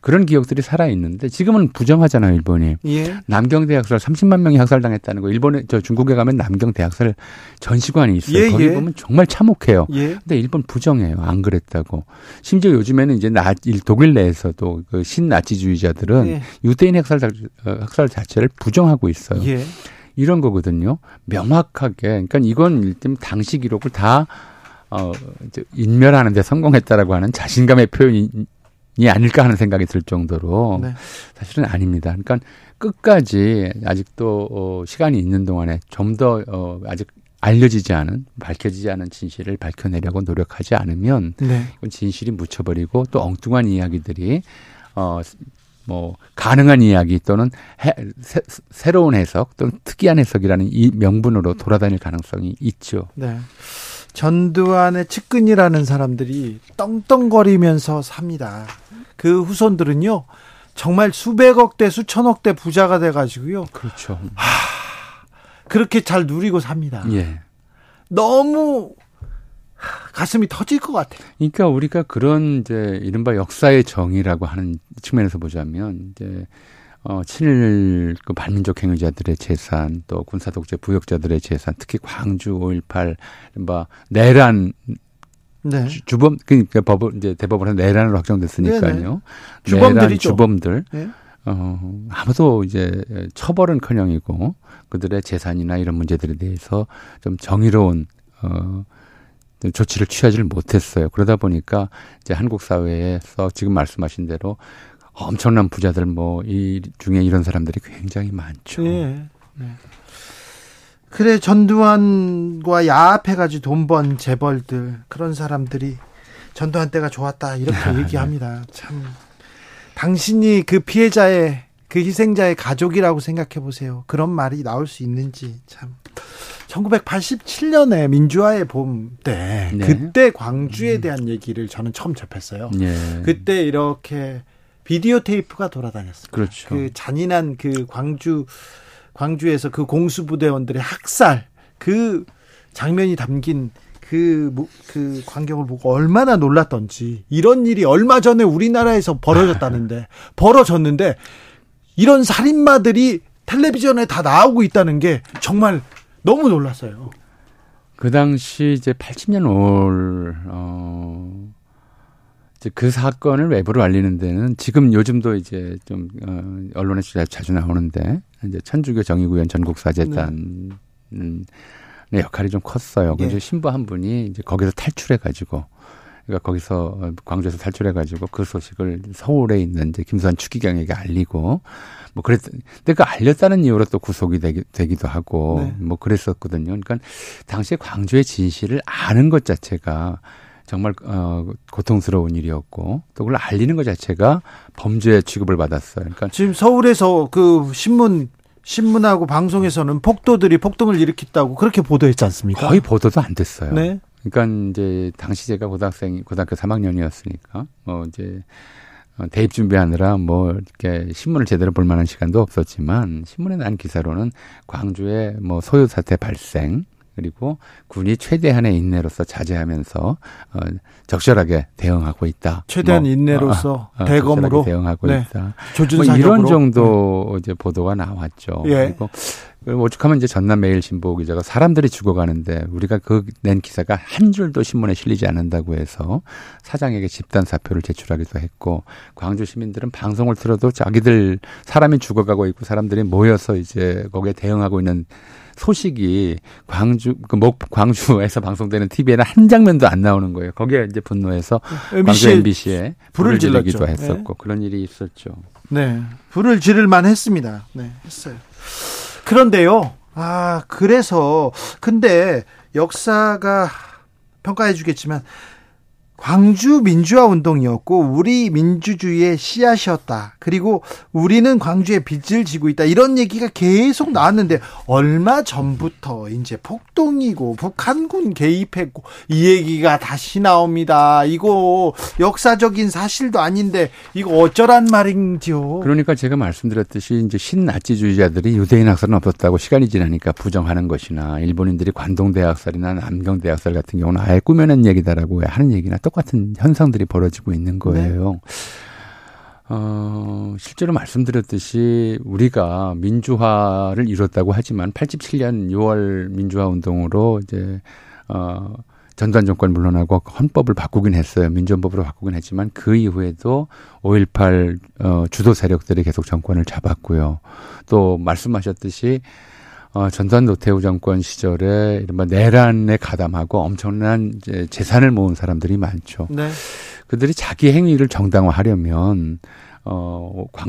그런 기억들이 살아있는데 지금은 부정하잖아요, 일본이. 예. 남경대학살 30만 명이 학살당했다는 거. 일본에, 중국에 가면 남경대학살 전시관이 있어요. 예, 거기 예. 보면 정말 참혹해요. 예. 근데 일본 부정해요. 안 그랬다고. 심지어 요즘에는 이제 독일 내에서도 그 신나치주의자들은 예. 유대인 학살 자체를 부정하고 있어요. 예. 이런 거거든요. 명확하게. 그러니까 이건 일단 당시 기록을 다 인멸하는 데 성공했다라고 하는 자신감의 표현이 아닐까 하는 생각이 들 정도로 네. 사실은 아닙니다. 그러니까 끝까지 아직도 시간이 있는 동안에 좀 더 아직 알려지지 않은, 밝혀지지 않은 진실을 밝혀내려고 노력하지 않으면 네. 진실이 묻혀버리고 또 엉뚱한 이야기들이 뭐 가능한 이야기 또는 새로운 해석 또는 특이한 해석이라는 이 명분으로 돌아다닐 가능성이 있죠. 네. 전두환의 측근이라는 사람들이 떵떵거리면서 삽니다. 그 후손들은요. 정말 수백억대 수천억대 부자가 돼가지고요. 그렇죠. 그렇게 잘 누리고 삽니다. 예. 너무 가슴이 터질 것 같아요. 그러니까 우리가 그런 이제 이른바 역사의 정의라고 하는 측면에서 보자면 이제 친일 그 반민족 행위자들의 재산, 또 군사 독재 부역자들의 재산, 특히 광주 5.18 이른바 내란 네. 주범 그러니까 법을 이제 대법원에서 내란으로 확정됐으니까요. 주범들이죠. 주범들. 네. 아무도 이제 처벌은 커녕이고 그들의 재산이나 이런 문제들에 대해서 좀 정의로운 조치를 취하지를 못했어요. 그러다 보니까 이제 한국 사회에서 지금 말씀하신 대로 엄청난 부자들 뭐 이 중에 이런 사람들이 굉장히 많죠. 네. 네. 그래 전두환과 야합해가지고 돈 번 재벌들 그런 사람들이 전두환 때가 좋았다 이렇게 얘기합니다. 네. 참 당신이 그 피해자의 그 희생자의 가족이라고 생각해 보세요. 그런 말이 나올 수 있는지 참. 1987년에 민주화의 봄 때 네. 그때 광주에 대한 얘기를 저는 처음 접했어요. 네. 그때 이렇게 비디오 테이프가 돌아다녔어요. 그렇죠. 그 잔인한 그 광주에서 그 공수부대원들의 학살 그 장면이 담긴 그 광경을 보고 얼마나 놀랐던지 이런 일이 얼마 전에 우리나라에서 벌어졌는데 이런 살인마들이 텔레비전에 다 나오고 있다는 게 정말 너무 놀랐어요. 그 당시 이제 80년 그 사건을 외부로 알리는 데는 지금 요즘도 이제 좀 언론에서 자주 나오는데 이제 천주교 정의구현 전국사제단의 역할이 좀 컸어요. 그래서 신부 한 분이 이제 거기서 탈출해 가지고, 그러니까 거기서 광주에서 탈출해 가지고 그 소식을 서울에 있는 이제 김수환 추기경에게 알리고 뭐 그랬. 근데 그 알렸다는 이유로 또 구속이 되기도 하고 뭐 그랬었거든요. 그러니까 당시에 광주의 진실을 아는 것 자체가 정말 고통스러운 일이었고 또 그걸 알리는 것 자체가 범죄 취급을 받았어요. 그러니까 지금 서울에서 그 신문하고 방송에서는 폭도들이 폭동을 일으켰다고 그렇게 보도했지 않습니까? 거의 보도도 안 됐어요. 네. 그러니까 이제 당시 제가 고등학교 3학년이었으니까 뭐 이제 대입 준비하느라 뭐 이렇게 신문을 제대로 볼 만한 시간도 없었지만 신문에 난 기사로는 광주의 뭐 소요 사태 발생, 그리고 군이 최대한의 인내로서 자제하면서 적절하게 대응하고 있다. 최대한 인내로서 대검으로 대응하고 있다. 조준사격으로. 뭐 이런 정도 이제 보도가 나왔죠. 예. 그리고 오죽하면 이제 전남매일신보 기자가 사람들이 죽어가는데 우리가 그 낸 기사가 한 줄도 신문에 실리지 않는다고 해서 사장에게 집단 사표를 제출하기도 했고, 광주 시민들은 방송을 틀어도 자기들 사람이 죽어가고 있고 사람들이 모여서 이제 거기에 대응하고 있는 소식이 광주에서 방송되는 TV에는 한 장면도 안 나오는 거예요. 거기에 이제 분노해서 광주 MBC에 불을 지르기도 했었고. 네. 그런 일이 있었죠. 네, 불을 지를만 했습니다. 네, 했어요. 그런데요, 근데 역사가 평가해 주겠지만 광주 민주화 운동이었고 우리 민주주의의 씨앗이었다. 그리고 우리는 광주의 빚을 지고 있다. 이런 얘기가 계속 나왔는데 얼마 전부터 이제 폭동이고 북한군 개입했고 이 얘기가 다시 나옵니다. 이거 역사적인 사실도 아닌데 이거 어쩌란 말인지요. 그러니까 제가 말씀드렸듯이 이제 신나치주의자들이 유대인 학살은 없었다고 시간이 지나니까 부정하는 것이나 일본인들이 관동대 학살이나 남경대 학살 같은 경우는 아예 꾸며낸 얘기다라고 하는 얘기나 똑같은 현상들이 벌어지고 있는 거예요. 네. 실제로 말씀드렸듯이 우리가 민주화를 이뤘다고 하지만 87년 6월 민주화 운동으로 이제 전두환 정권 물러나고 헌법을 바꾸긴 했어요. 민주헌법으로 바꾸긴 했지만 그 이후에도 5.18 주도 세력들이 계속 정권을 잡았고요. 또 말씀하셨듯이 전두환 노태우 정권 시절에 이른바 내란에 가담하고 엄청난 이제 재산을 모은 사람들이 많죠. 네. 그들이 자기 행위를 정당화하려면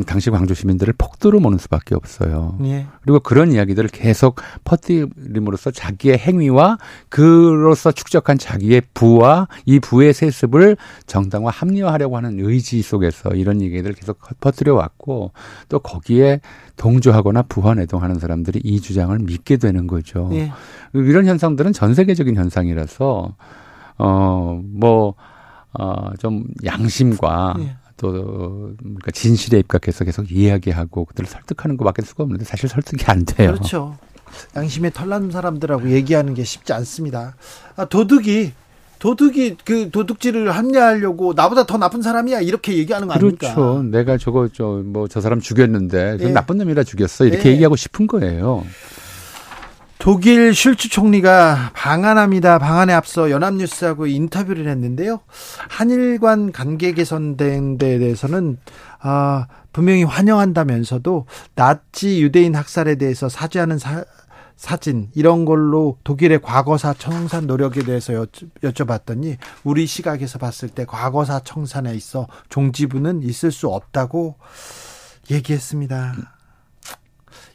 당시 광주 시민들을 폭도로 모는 수밖에 없어요. 예. 그리고 그런 이야기들을 계속 퍼뜨림으로써 자기의 행위와 그로서 축적한 자기의 부와 이 부의 세습을 정당화 합리화하려고 하는 의지 속에서 이런 얘기들을 계속 퍼뜨려왔고, 또 거기에 동조하거나 부화내동하는 사람들이 이 주장을 믿게 되는 거죠. 예. 이런 현상들은 전 세계적인 현상이라서 좀 양심과 예. 또 그러니까 진실에 입각해서 계속 이야기하고 그들을 설득하는 것밖에 수가 없는데 사실 설득이 안 돼요. 그렇죠. 양심에 털난 사람들하고 얘기하는 게 쉽지 않습니다. 도둑이 그 도둑질을 합리화하려고 나보다 더 나쁜 사람이야 이렇게 얘기하는 거 아닙니까? 그렇죠. 내가 저 사람 죽였는데 그 나쁜 놈이라 죽였어 이렇게 얘기하고 싶은 거예요. 독일 슐츠 총리가 방한합니다. 방한에 앞서 연합뉴스하고 인터뷰를 했는데요. 한일 간 관계 개선된 데 대해서는 분명히 환영한다면서도 나치 유대인 학살에 대해서 사죄하는 사진 이런 걸로 독일의 과거사 청산 노력에 대해서 여쭤봤더니 우리 시각에서 봤을 때 과거사 청산에 있어 종지부는 있을 수 없다고 얘기했습니다.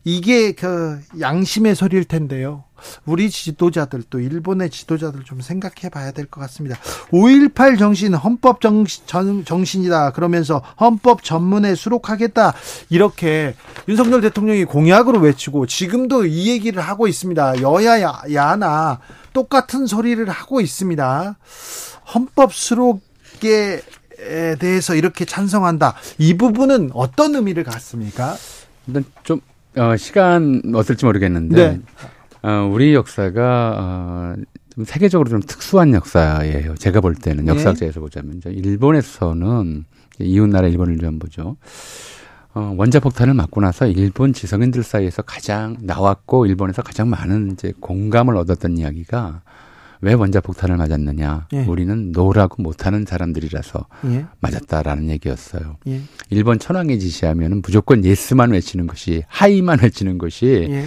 이게 그 양심의 소리일 텐데요. 우리 지도자들도 일본의 지도자들 좀 생각해 봐야 될 것 같습니다. 5.18 정신 헌법 정신이다 그러면서 헌법 전문에 수록하겠다 이렇게 윤석열 대통령이 공약으로 외치고 지금도 이 얘기를 하고 있습니다. 여야 야나 똑같은 소리를 하고 있습니다. 헌법 수록에 대해서 이렇게 찬성한다. 이 부분은 어떤 의미를 갖습니까? 일단 좀 시간 어떨지 모르겠는데 우리 역사가 좀 세계적으로 좀 특수한 역사예요. 제가 볼 때는 역사학자에서 보자면 이제 일본에서는 이웃 나라 일본을 좀 보죠. 원자폭탄을 맞고 나서 일본 지성인들 사이에서 가장 나왔고 일본에서 가장 많은 이제 공감을 얻었던 이야기가 왜 원자폭탄을 맞았느냐. 예. 우리는 노라고 못하는 사람들이라서 예. 맞았다라는 얘기였어요. 예. 일본 천황이 지시하면 무조건 예스만 외치는 것이 하이만 외치는 것이 예.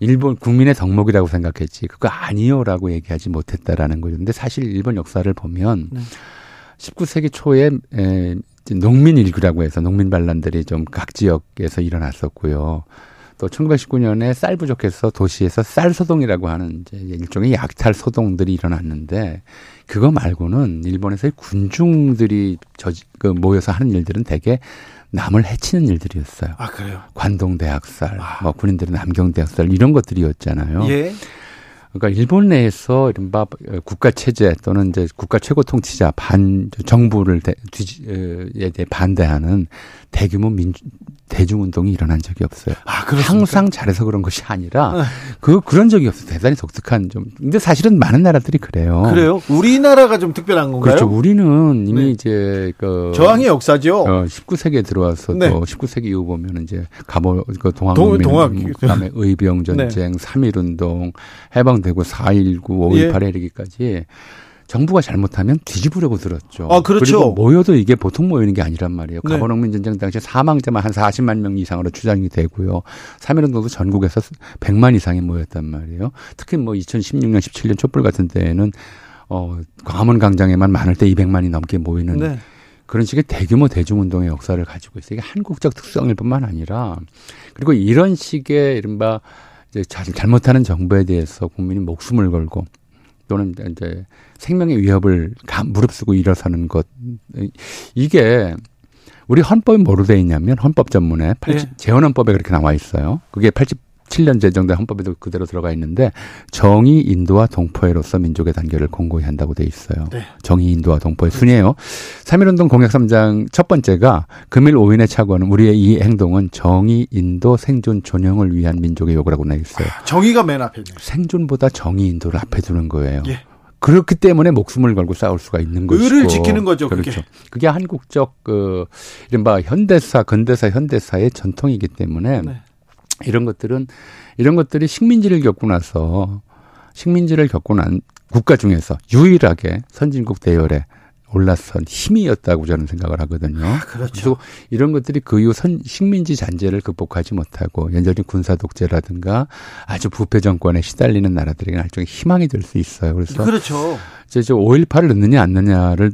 일본 국민의 덕목이라고 생각했지 그거 아니요라고 얘기하지 못했다라는 거죠. 근데 사실 일본 역사를 보면 네. 19세기 초에 농민 일구라고 해서 농민 반란들이 좀 각 지역에서 일어났었고요. 또 1919년에 쌀 부족해서 도시에서 쌀 소동이라고 하는 이제 일종의 약탈 소동들이 일어났는데 그거 말고는 일본에서의 군중들이 모여서 하는 일들은 대개 남을 해치는 일들이었어요. 아, 그래요? 관동대학살, 아. 뭐 군인들의 남경대학살 이런 것들이었잖아요. 예. 그러니까 일본 내에서 이른바 국가 체제 또는 이제 국가 최고 통치자 반 정부를 에 대해 반대하는 대규모 대중 운동이 일어난 적이 없어요. 아, 그렇습니까? 항상 잘해서 그런 것이 아니라 그런 적이 없어요. 대단히 독특한 좀. 근데 사실은 많은 나라들이 그래요. 그래요? 우리나라가 좀 특별한 건가요? 그렇죠. 우리는 이미 네. 이제 저항의 역사죠. 19세기에 들어와서 네. 또 19세기 이후 보면 이제 동학민국, 그다음에 의병 전쟁, 네. 3.1운동, 해방 되고 4.19, 5.18에 이르기까지 예. 정부가 잘못하면 뒤집으려고 들었죠. 아, 그렇죠. 그리고 모여도 이게 보통 모이는 게 아니란 말이에요. 네. 가버농민 전쟁 당시 사망자만 한 40만 명 이상으로 추정이 되고요. 3.1운동도 전국에서 100만 이상이 모였단 말이에요. 특히 뭐 2016년, 17년 촛불 같은 때에는 광화문 광장에만 많을 때 200만이 넘게 모이는 네. 그런 식의 대규모 대중운동의 역사를 가지고 있어요. 이게 한국적 특성일 뿐만 아니라 그리고 이런 식의 이른바 잘못하는 정부에 대해서 국민이 목숨을 걸고 또는 이제 생명의 위협을 무릅쓰고 일어서는 것. 이게 우리 헌법이 뭐로 되어 있냐면 헌법 전문에 재헌헌법에 그렇게 나와 있어요. 그게 87년 제정된 헌법에도 그대로 들어가 있는데 정의, 인도와 동포애로서 민족의 단결을 공고히 한다고 되어 있어요. 네. 정의, 인도와 동포의 순이에요. 3.1운동 공약 3장 첫 번째가 금일 5인의 착오는 우리의 이 행동은 정의, 인도, 생존, 존영을 위한 민족의 요구라고 나와 있어요. 아, 정의가 맨 앞에 있네요. 생존보다 정의, 인도를 앞에 두는 거예요. 예. 그렇기 때문에 목숨을 걸고 싸울 수가 있는 것이고. 의를 지키는 거죠. 그렇죠. 그게 한국적 이른바 현대사, 근대사, 현대사의 전통이기 때문에 네. 이런 것들이 식민지를 겪고 난 국가 중에서 유일하게 선진국 대열에 올라선 힘이었다고 저는 생각을 하거든요. 아, 그렇죠. 이런 것들이 그 이후 식민지 잔재를 극복하지 못하고 연전히 군사 독재라든가 아주 부패 정권에 시달리는 나라들에게는 일종의 희망이 될 수 있어요. 그래서 그렇죠. 이제 5.18을 넣느냐 안 넣느냐를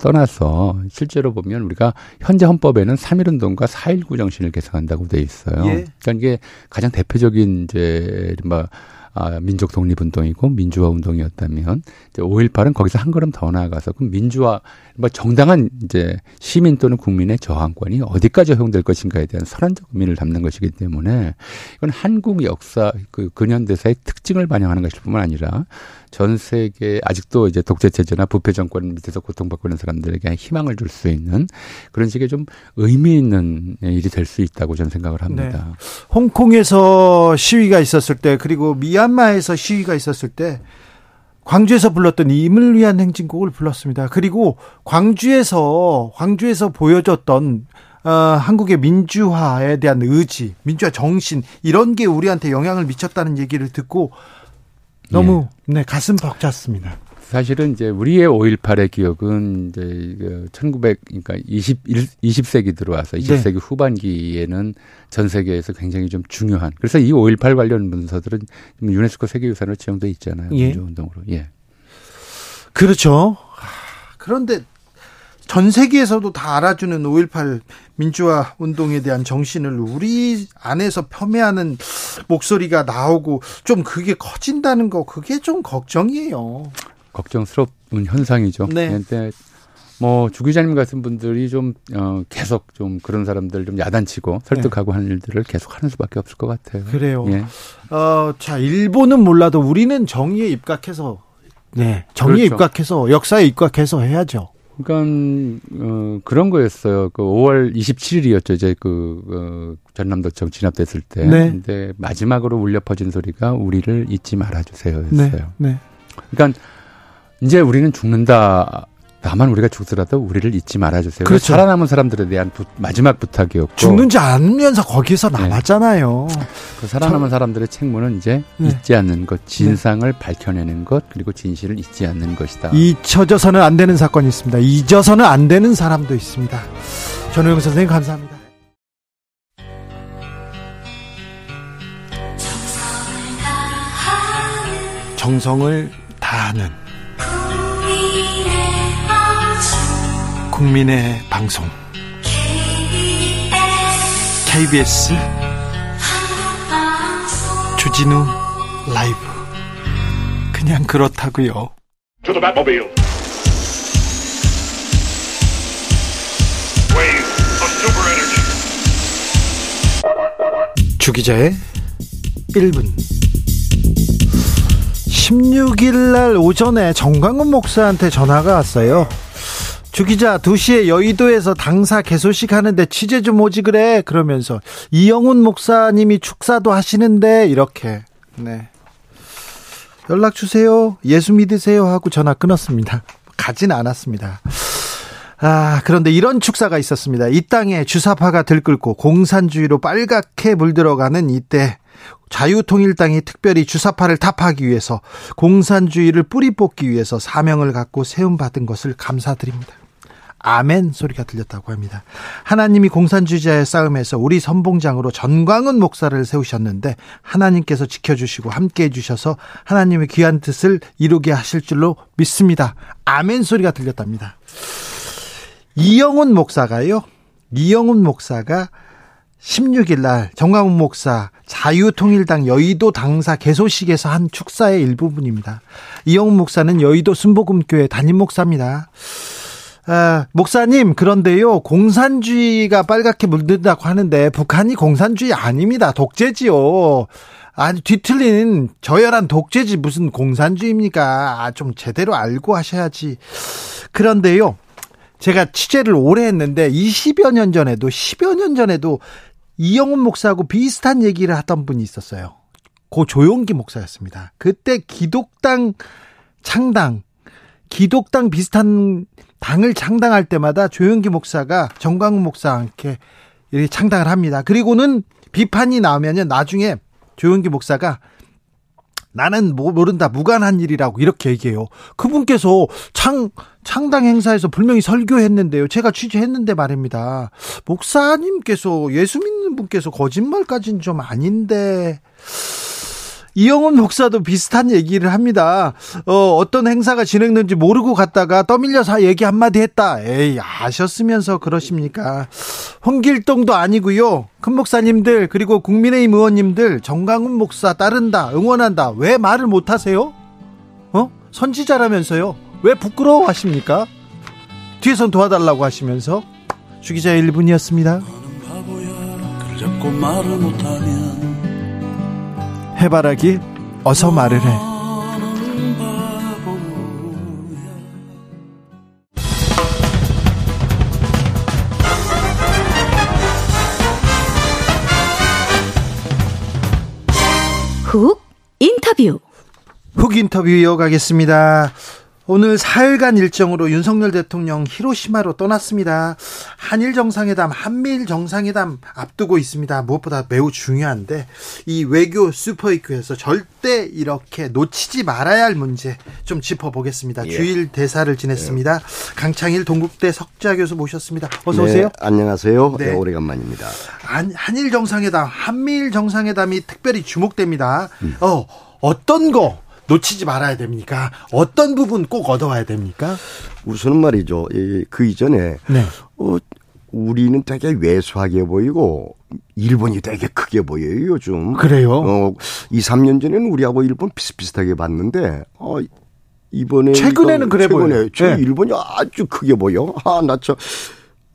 떠나서 실제로 보면 우리가 현재 헌법에는 3.1운동과 4.19 정신을 계승한다고 돼 있어요. 예. 그러니까 이게 가장 대표적인 이제 막 민족 독립운동이고 민주화 운동이었다면 5.18은 거기서 한 걸음 더 나아가서 그럼 민주화 정당한 이제 시민 또는 국민의 저항권이 어디까지 허용될 것인가에 대한 선언적 의미를 담는 것이기 때문에 이건 한국 역사 근현대사의 특징을 반영하는 것일 뿐만 아니라 전 세계 아직도 이제 독재 체제나 부패 정권 밑에서 고통받고 있는 사람들에게 희망을 줄 수 있는 그런 식의 좀 의미 있는 일이 될 수 있다고 저는 생각을 합니다. 네. 홍콩에서 시위가 있었을 때 그리고 미얀마에서 시위가 있었을 때 광주에서 불렀던 임을 위한 행진곡을 불렀습니다. 그리고 광주에서 보여줬던 한국의 민주화에 대한 의지, 민주화 정신 이런 게 우리한테 영향을 미쳤다는 얘기를 듣고 너무 예. 네, 가슴 벅찼습니다. 사실은 이제 우리의 5.18의 기억은 이제 20세기 들어와서 20세기 네. 후반기에는 전 세계에서 굉장히 좀 중요한. 그래서 이 5.18 관련 문서들은 유네스코 세계유산으로 지정돼 있잖아요. 예. 민주운동으로. 예. 그렇죠. 그런데 전 세계에서도 다 알아주는 5.18 민주화 운동에 대한 정신을 우리 안에서 폄훼하는 목소리가 나오고 좀 그게 커진다는 거 그게 좀 걱정이에요. 걱정스러운 현상이죠. 네. 그런데 뭐 주 기자님 같은 분들이 좀 계속 좀 그런 사람들 좀 야단치고 설득하고 네. 하는 일들을 계속 하는 수밖에 없을 것 같아요. 그래요. 예. 자 일본은 몰라도 우리는 정의에 입각해서 네 정의에 그렇죠. 입각해서 역사에 입각해서 해야죠. 그러니까 그런 거였어요. 그 5월 27일이었죠. 이제 전남도청 진압됐을 때. 네. 근데 마지막으로 울려 퍼진 소리가 우리를 잊지 말아주세요였어요. 네. 네. 그러니까 이제 우리는 죽는다. 다만 우리가 죽더라도 우리를 잊지 말아주세요. 그렇죠. 살아남은 사람들에 대한 마지막 부탁이었고. 죽는지 알면서 거기서 남았잖아요. 네. 그 살아남은 사람들의 책무는 이제 잊지 않는 것, 진상을 밝혀내는 것, 그리고 진실을 잊지 않는 것이다. 잊혀져서는 안 되는 사건이 있습니다. 잊어서는 안 되는 사람도 있습니다. 전우영 선생님 감사합니다. 정성을 다하는 국민의 방송 KBS 주진우 라이브. 그냥 그렇다고요. 주 기자의 1분. 16일 날 오전에 정광훈 목사한테 전화가 왔어요. 주 기자, 2시에 여의도에서 당사 개소식 하는데 취재 좀 오지 그래. 그러면서 이영훈 목사님이 축사도 하시는데 이렇게 연락 주세요. 예수 믿으세요 하고 전화 끊었습니다. 가진 않았습니다. 그런데 이런 축사가 있었습니다. 이 땅에 주사파가 들끓고 공산주의로 빨갛게 물들어가는 이때 자유통일당이 특별히 주사파를 타파하기 위해서, 공산주의를 뿌리 뽑기 위해서 사명을 갖고 세움받은 것을 감사드립니다. 아멘 소리가 들렸다고 합니다. 하나님이 공산주의자의 싸움에서 우리 선봉장으로 전광훈 목사를 세우셨는데 하나님께서 지켜주시고 함께해 주셔서 하나님의 귀한 뜻을 이루게 하실 줄로 믿습니다. 아멘 소리가 들렸답니다. 이영훈 목사가 16일 날 정광훈 목사 자유통일당 여의도 당사 개소식에서 한 축사의 일부분입니다. 이영훈 목사는 여의도 순복음교회 담임 목사입니다. 목사님, 그런데요, 공산주의가 빨갛게 물든다고 하는데 북한이 공산주의 아닙니다. 독재지요. 아주 뒤틀린 저열한 독재지 무슨 공산주의입니까? 좀 제대로 알고 하셔야지. 그런데요, 제가 취재를 오래 했는데 10여 년 전에도 이영훈 목사하고 비슷한 얘기를 하던 분이 있었어요. 고 조용기 목사였습니다. 그때 기독당 비슷한 당을 창당할 때마다 조용기 목사가 정광훈 목사와 함께 이렇게 창당을 합니다. 그리고는 비판이 나오면 나중에 조용기 목사가 나는 모른다, 무관한 일이라고 이렇게 얘기해요. 그분께서 창당 행사에서 분명히 설교했는데요, 제가 취재했는데 말입니다, 목사님께서, 예수 믿는 분께서 거짓말까지는 좀 아닌데. 이영훈 목사도 비슷한 얘기를 합니다. 어떤 행사가 진행되는지 모르고 갔다가 떠밀려서 얘기 한마디 했다. 에이, 아셨으면서 그러십니까? 홍길동도 아니고요. 큰 목사님들, 그리고 국민의힘 의원님들, 정광훈 목사 따른다, 응원한다, 왜 말을 못하세요? 선지자라면서요. 왜 부끄러워하십니까? 뒤에선 도와달라고 하시면서. 주기자의 1분이었습니다. 자꾸 말을 못하면 해바라기 어서 말을 해. 훅 인터뷰. 훅 인터뷰 이어가겠습니다. 오늘 4일간 일정으로 윤석열 대통령 히로시마로 떠났습니다. 한일 정상회담, 한미일 정상회담 앞두고 있습니다. 무엇보다 매우 중요한데 이 외교 슈퍼이큐에서 절대 이렇게 놓치지 말아야 할 문제 좀 짚어보겠습니다. 예. 주일 대사를 지냈습니다. 예. 강창일 동국대 석좌 교수 모셨습니다. 어서 오세요. 네, 안녕하세요. 네. 오래간만입니다. 한일 정상회담, 한미일 정상회담이 특별히 주목됩니다. 어떤 거 놓치지 말아야 됩니까? 어떤 부분 꼭 얻어와야 됩니까? 우선은 말이죠, 그 이전에 우리는 되게 왜소하게 보이고 일본이 되게 크게 보여요, 요즘. 그래요? 2, 3년 전에는 우리하고 일본 비슷비슷하게 봤는데 이번에 최근에는 그래 보여요. 최근에 일본이 아주 크게 보여. 그거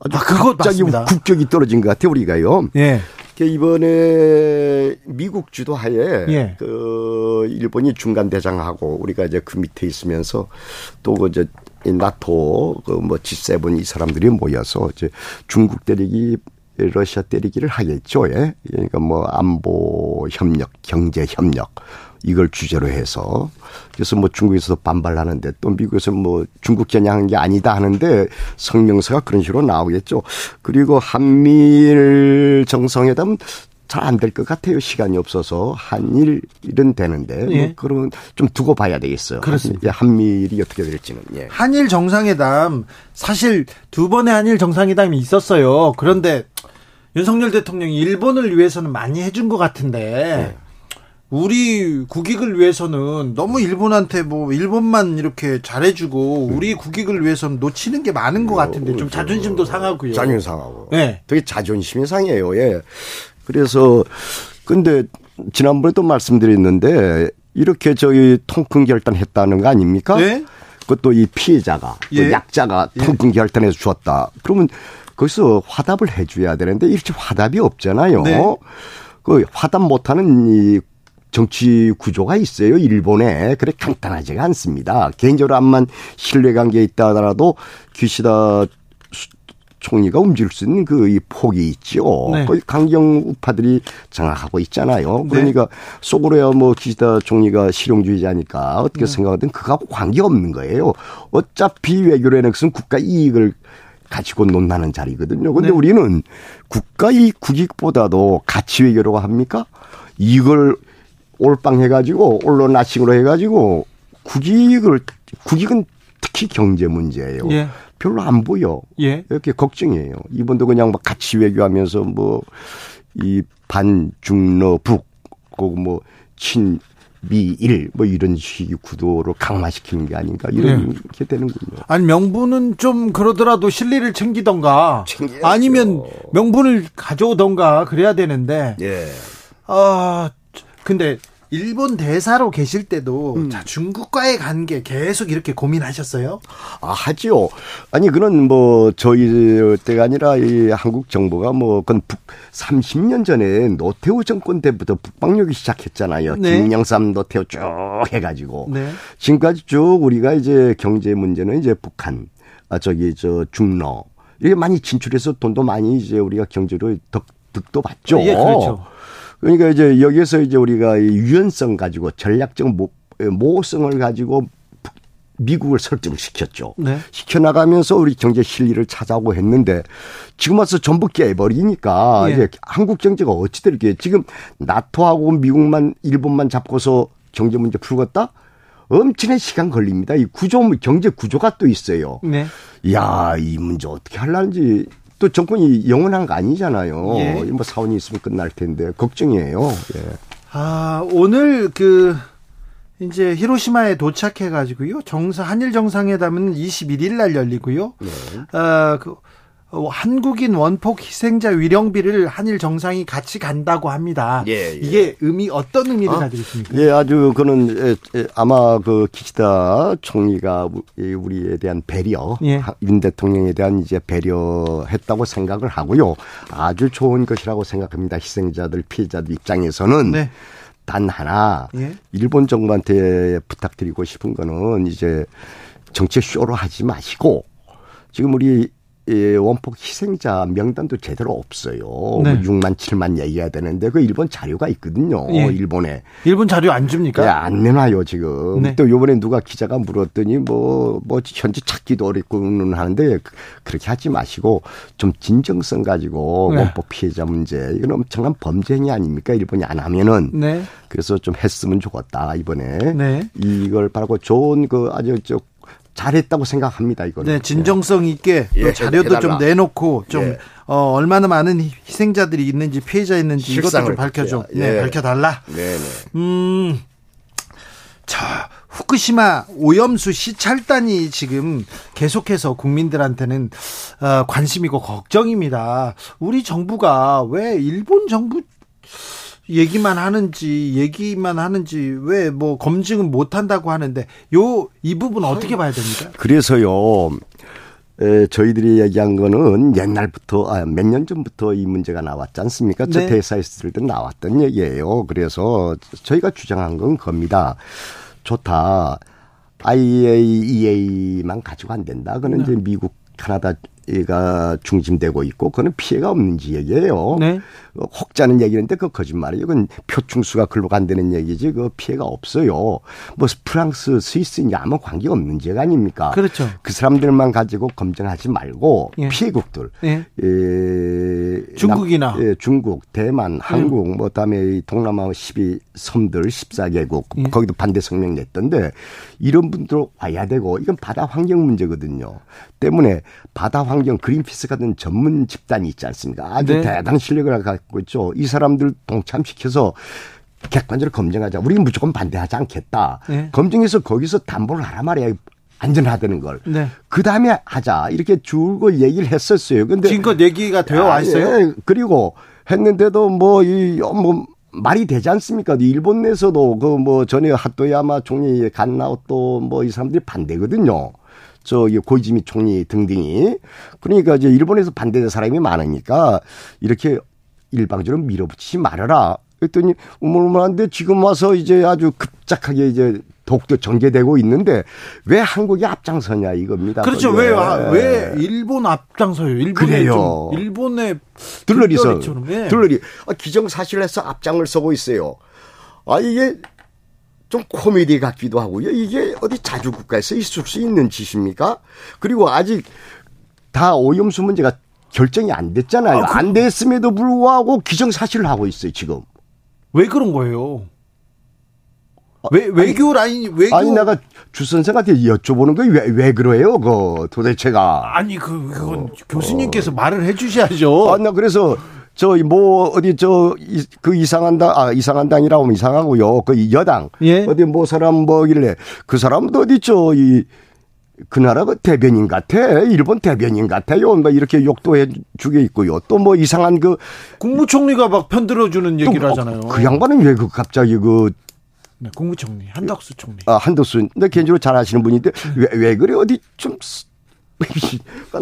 갑자기 맞습니다. 국격이 떨어진 것 같아요, 우리가요. 예. 이번에 미국 주도하에 그 일본이 중간 대장하고 우리가 이제 그 밑에 있으면서 또 이제 나토, G7 이 사람들이 모여서 이제 중국 대륙이 러시아 때리기를 하겠죠. 예? 그러니까 뭐 안보 협력, 경제 협력 이걸 주제로 해서 그래서 뭐 중국에서도 반발하는데 또 미국에서 뭐 중국 겨냥한 게 아니다 하는데 성명서가 그런 식으로 나오겠죠. 그리고 한미일 정상회담 잘 안 될 것 같아요. 시간이 없어서 한일은 되는데 예. 뭐 그러면 좀 두고 봐야 되겠어요. 그렇습니다. 한미일이 어떻게 될지는. 예. 한일 정상회담 사실 두 번의 한일 정상회담이 있었어요. 그런데 윤석열 대통령이 일본을 위해서는 많이 해준 것 같은데 예. 우리 국익을 위해서는 너무 일본한테 뭐 일본만 이렇게 잘해주고 우리 국익을 위해서는 놓치는 게 많은 것 같은데 좀 자존심도 상하고요. 자존심 상하고. 예. 되게 자존심이 상해요. 예. 그래서 근데 지난번에도 말씀드렸는데 이렇게 저희 통큰 결단했다는 거 아닙니까? 네? 그것도 이 피해자가 예? 약자가 통큰 결단해서 주었다. 그러면 거기서 화답을 해줘야 되는데 이렇게 화답이 없잖아요. 네? 그 화답 못하는 이 정치 구조가 있어요. 일본에. 그래 간단하지가 않습니다. 개인적으로 암만 신뢰관계에 있다 하더라도 기시다 총리가 움직일 수 있는 그 이 폭이 있죠. 네. 거의 강경 우파들이 장악하고 있잖아요. 그러니까 네. 속으로야 뭐 기시다 총리가 실용주의자니까 어떻게 네. 생각하든 그거하고 관계없는 거예요. 어차피 외교라는 것은 국가 이익을 가지고 논하는 자리거든요. 그런데 네. 우리는 국가 이익 국익보다도 가치 외교라고 합니까? 이걸 올빵 해가지고 언론 나칭으로 해가지고 국익은 특히 경제 문제예요. 예. 별로 안 보여. 예. 이렇게 걱정이에요. 이번도 그냥 막 같이 외교하면서 뭐 이 반중러북, 그리고 뭐 친미일 뭐 이런 식의 구도로 강화시키는 게 아닌가 이런 예. 게 되는군요. 아니 명분은 좀 그러더라도 실리를 챙기던가 챙겨야죠. 아니면 명분을 가져오던가 그래야 되는데. 예. 아 근데. 일본 대사로 계실 때도 자, 중국과의 관계 계속 이렇게 고민하셨어요? 아, 하지요. 아니, 그건 뭐, 저희 때가 아니라 이 한국 정부가 뭐, 그건 30년 전에 노태우 정권 때부터 북방역이 시작했잖아요. 네. 김영삼 노태우 쭉 해가지고. 네. 지금까지 쭉 우리가 이제 경제 문제는 이제 북한, 중러. 이게 많이 진출해서 돈도 많이 이제 우리가 경제로 득도 봤죠. 예, 그렇죠. 그러니까 이제 여기에서 이제 우리가 유연성 가지고 전략적 모호성을 가지고 미국을 설득시켰죠. 네. 시켜나가면서 우리 경제 실리를 찾아오고 했는데 지금 와서 전부 깨버리니까 예. 이제 한국 경제가 어찌 될게 지금 나토하고 미국만 일본만 잡고서 경제 문제 풀었다? 엄청난 시간 걸립니다. 이 경제 구조가 또 있어요. 네. 이야, 이 문제 어떻게 하려는지. 또 정권이 영원한 거 아니잖아요. 예. 뭐 사원이 있으면 끝날 텐데 걱정이에요. 예. 아 오늘 이제 히로시마에 도착해가지고요. 한일 정상회담은 21일 날 열리고요. 예. 한국인 원폭 희생자 위령비를 한일 정상이 같이 간다고 합니다. 예, 예. 이게 어떤 의미를 가지고 있습니까? 예, 아주 그는 아마 그 기시다 총리가 우리에 대한 배려, 예. 윤 대통령에 대한 이제 배려했다고 생각을 하고요. 아주 좋은 것이라고 생각합니다. 희생자들, 피해자들 입장에서는. 네. 단 하나, 예. 일본 정부한테 부탁드리고 싶은 거는 이제 정치 쇼로 하지 마시고 지금 우리 예, 원폭 희생자 명단도 제대로 없어요. 네. 6만, 7만 얘기해야 되는데 그 일본 자료가 있거든요. 예. 일본에. 일본 자료 안 줍니까? 예, 안 내놔요 지금. 네. 또 요번에 누가 기자가 물었더니 뭐 현지 찾기도 어렵고는 하는데 그렇게 하지 마시고 좀 진정성 가지고 네. 원폭 피해자 문제. 이건 엄청난 범죄 행위 아닙니까? 일본이 안 하면은. 네. 그래서 좀 했으면 좋겠다 이번에. 네. 이걸 바라고 좋은 그 아주 잘했다고 생각합니다, 이거는. 네, 진정성 있게 예, 자료도 좀 내놓고 좀 예. 얼마나 많은 희생자들이 있는지 피해자 있는지 이것도 좀 밝혀줘. 예. 네, 밝혀달라. 네, 네. 자, 후쿠시마 오염수 시찰단이 지금 계속해서 국민들한테는 관심이고 걱정입니다. 우리 정부가 왜 일본 정부 얘기만 하는지 왜 뭐 검증은 못 한다고 하는데 이 부분 어떻게 봐야 됩니까? 그래서요. 저희들이 얘기한 거는 옛날부터 몇 년 전부터 이 문제가 나왔지 않습니까? 네. 저 대사에 있을 때 나왔던 얘기예요. 그래서 저희가 주장한 건 겁니다. 좋다. IAEA만 가지고 안 된다. 그건 네. 이제 미국, 캐나다 가 중심되고 있고 그거는 피해가 없는지 얘기예요. 네. 혹자는 얘기인데 그거 거짓말이에요. 그건 표충수가 글로 간다는 얘기지 그 피해가 없어요. 뭐 프랑스, 스위스인지 아무 관계가 없는 죄가 아닙니까? 그렇죠. 그 사람들만 가지고 검증하지 말고 예. 피해국들. 예. 중국이나. 예, 중국, 대만, 한국 뭐 다음에 동남아 12섬들 14개국 예. 거기도 반대 성명 냈던데 이런 분들 와야 되고 이건 바다 환경 문제거든요. 때문에 바다 환경 그린피스 같은 전문 집단이 있지 않습니까? 아주 네. 대단한 실력을 갖고 있죠. 이 사람들 동참시켜서 객관적으로 검증하자. 우리는 무조건 반대하지 않겠다. 네. 검증해서 거기서 담보를 하라 말이야. 안전하다는 걸. 네. 그다음에 하자. 이렇게 줄곧 얘기를 했었어요. 근데 지금껏 얘기가 되어 왔어요? 예. 그리고 했는데도 말이 되지 않습니까? 일본 내에서도 그 뭐 전에 하토야마 총리 간나오토 뭐 이 사람들이 반대거든요. 저기 고이즈미 총리 등등이 그러니까 이제 일본에서 반대된 사람이 많으니까 이렇게 일방적으로 밀어붙이지 말아라. 그랬더니 우물우물한데 지금 와서 이제 아주 급작하게 이제 독도 전개되고 있는데 왜 한국이 앞장서냐 이겁니다. 그렇죠. 왜 일본 앞장서요? 그래요. 일본의 들러리서 들러리 기정사실해서 앞장을 서고 있어요. 아 이게. 좀 코미디 같기도 하고요. 이게 어디 자주국가에서 있을 수 있는 짓입니까? 그리고 아직 다 오염수 문제가 결정이 안 됐잖아요. 안 됐음에도 불구하고 기정사실을 하고 있어요, 지금. 왜 그런 거예요? 외교 라인. 아니, 내가 주 선생한테 여쭤보는 거예요. 왜 그래요? 그 도대체가. 아니, 그건 교수님께서 말을 해 주셔야죠. 아, 나 그래서. 이상한 당이라고 하면 이상하고요. 그 여당. 예. 어디 뭐 사람 뭐길래 그 사람도 어디죠. 그 나라가 대변인 같아. 일본 대변인 같아요. 막 이렇게 욕도 해 주게 있고요. 또 뭐 이상한 그. 국무총리가 막 편들어주는 얘기를 하잖아요. 그 양반은 왜 그 갑자기 그. 네, 국무총리. 한덕수 총리. 아, 한덕수. 근데 개인적으로 잘 아시는 분인데 왜 그래. 어디 좀.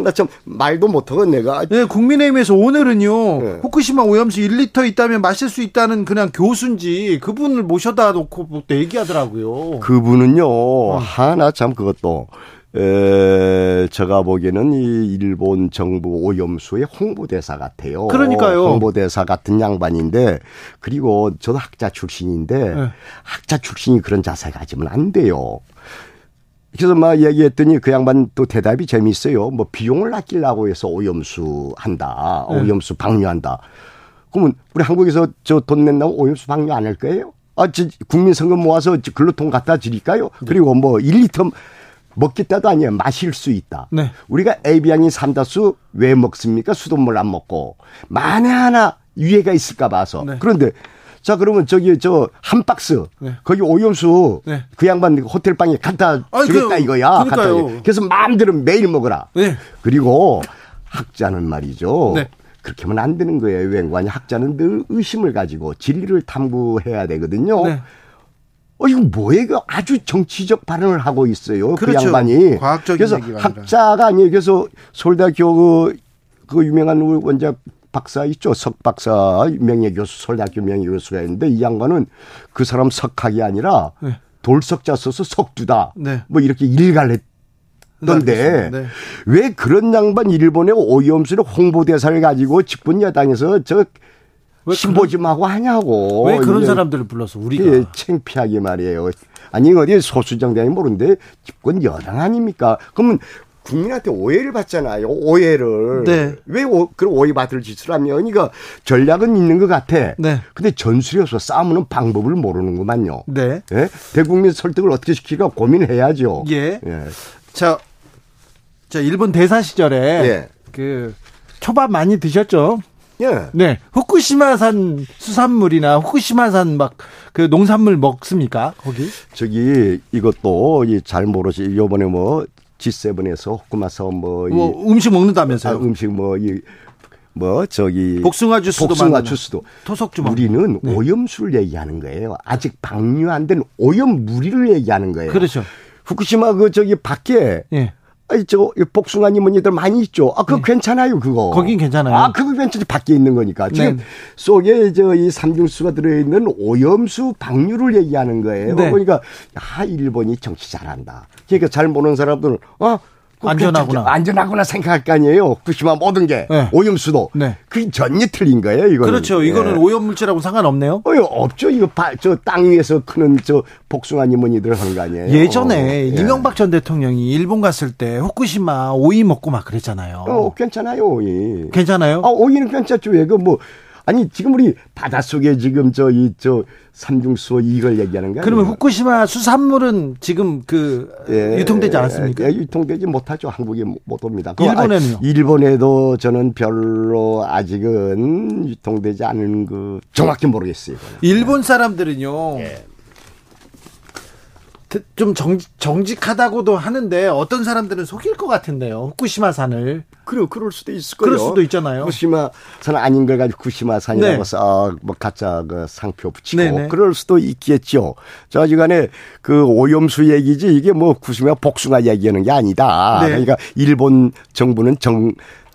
나 참 말도 못하고 내가. 네, 국민의힘에서 오늘은요 네. 후쿠시마 오염수 1리터 있다면 마실 수 있다는 그냥 교수인지 그분을 모셔다 놓고 얘기하더라고요. 그분은요 하나 참 그것도 제가 보기에는 이 일본 정부 오염수의 홍보대사 같아요. 그러니까요. 홍보대사 같은 양반인데 그리고 저도 학자 출신인데 네. 학자 출신이 그런 자세 가지면 안 돼요. 그래서 막 얘기했더니 그 양반 또 대답이 재미있어요. 뭐 비용을 아끼려고 해서 오염수 한다. 오염수 방류한다. 그러면 우리 한국에서 저 돈 낸다고 오염수 방류 안 할 거예요? 아, 국민 성금 모아서 근로통 갖다 드릴까요? 그리고 뭐 1리터 먹겠다도 아니에요. 마실 수 있다. 네. 우리가 에비앙인 삼다수 왜 먹습니까? 수돗물 안 먹고. 만에 하나 유해가 있을까 봐서. 네. 그런데 자 그러면 저기 저 한 박스 네. 거기 오염수 네. 그 양반 호텔 방에 갖다 주겠다 이거야. 그래서 마음대로 매일 먹어라. 네. 그리고 학자는 말이죠. 네. 그렇게 하면 안 되는 거예요. 왜냐하면 학자는 늘 의심을 가지고 진리를 탐구해야 되거든요. 네. 이거 뭐예요? 이거 아주 정치적 발언을 하고 있어요. 그렇죠. 그 양반이. 과학적인 그래서 얘기가 학자가 아니에요. 그래서 서울대학교 그 유명한 원작 박사 있죠. 석 박사 명예교수 서울대학교 명예교수가 있는데 이 양반은 그 사람 석학이 아니라 네. 돌석자 써서 석두다. 네. 뭐 이렇게 일갈 했던데 네. 왜 그런 양반 일본의 오염수를 홍보대사를 가지고 집권 여당에서 저 심보지마고 하냐고. 왜 그런 사람들을 불러서 우리가. 예, 창피하게 말이에요. 아니 어디 소수정당이 모르는데 집권 여당 아닙니까. 그러면. 국민한테 오해를 받잖아요. 오해를. 네. 왜 그런 오해받을 짓을 하냐. 그러니까 전략은 있는 것 같아. 네. 근데 전술이어서 싸우는 방법을 모르는구만요. 네. 예? 대국민 설득을 어떻게 시킬까 고민해야죠. 예. 예. 자, 일본 대사 시절에 예. 그 초밥 많이 드셨죠? 예. 네. 후쿠시마산 수산물이나 후쿠시마산 막 그 농산물 먹습니까? 거기? 이것도 잘 모르시. 요번에 뭐 G7에서 호쿠마서 음식 먹는다면서요? 아, 음식 복숭아 주스도 토속주먹. 우리는 네. 오염수를 얘기하는 거예요. 아직 방류 안 된 오염 무리를 얘기하는 거예요. 그렇죠. 후쿠시마 밖에 네. 아니 복숭아님 언니들 많이 있죠. 아, 그거 네. 괜찮아요, 그거. 거긴 괜찮아요. 아, 그거 괜찮지. 밖에 있는 거니까. 지금 네. 속에 이 삼중수가 들어있는 오염수 방류를 얘기하는 거예요. 네. 그러니까 일본이 정치 잘한다. 그러니까 잘 모르는 사람들은 안전하구나. 안전하구나 생각할 거 아니에요. 후쿠시마 모든 게. 네. 오염수도. 네. 그게 전혀 틀린 거예요, 이거는. 그렇죠. 이거는 예. 오염물질하고 상관없네요. 없죠. 이거 저 땅 위에서 크는 저 복숭아니 뭐니들 하는 거 아니에요. 예전에 이명박 전 대통령이 일본 갔을 때 후쿠시마 오이 먹고 막 그랬잖아요. 괜찮아요, 오이. 괜찮아요? 오이는 괜찮죠. 왜 그 뭐. 아니 지금 우리 바닷속에 지금 저 삼중수호 이걸 얘기하는 거예요. 그러면 후쿠시마 수산물은 지금 유통되지 않았습니까? 유통되지 못하죠. 한국에 못 옵니다. 일본에는요? 일본에도 저는 별로 아직은 유통되지 않은 거 정확히 모르겠어요. 일본 사람들은요. 좀 정직하다고도 하는데 어떤 사람들은 속일 것 같은데요. 후쿠시마산을. 그럴 수도 있을 거예요. 그럴 수도 있잖아요. 후쿠시마산 아닌 걸 가지고 후쿠시마산이라고 해서 뭐 가짜 그 상표 붙이고 네네. 그럴 수도 있겠죠. 저지간에 그 오염수 얘기지 이게 뭐 후쿠시마 복숭아 얘기하는 게 아니다. 네. 그러니까 일본 정부는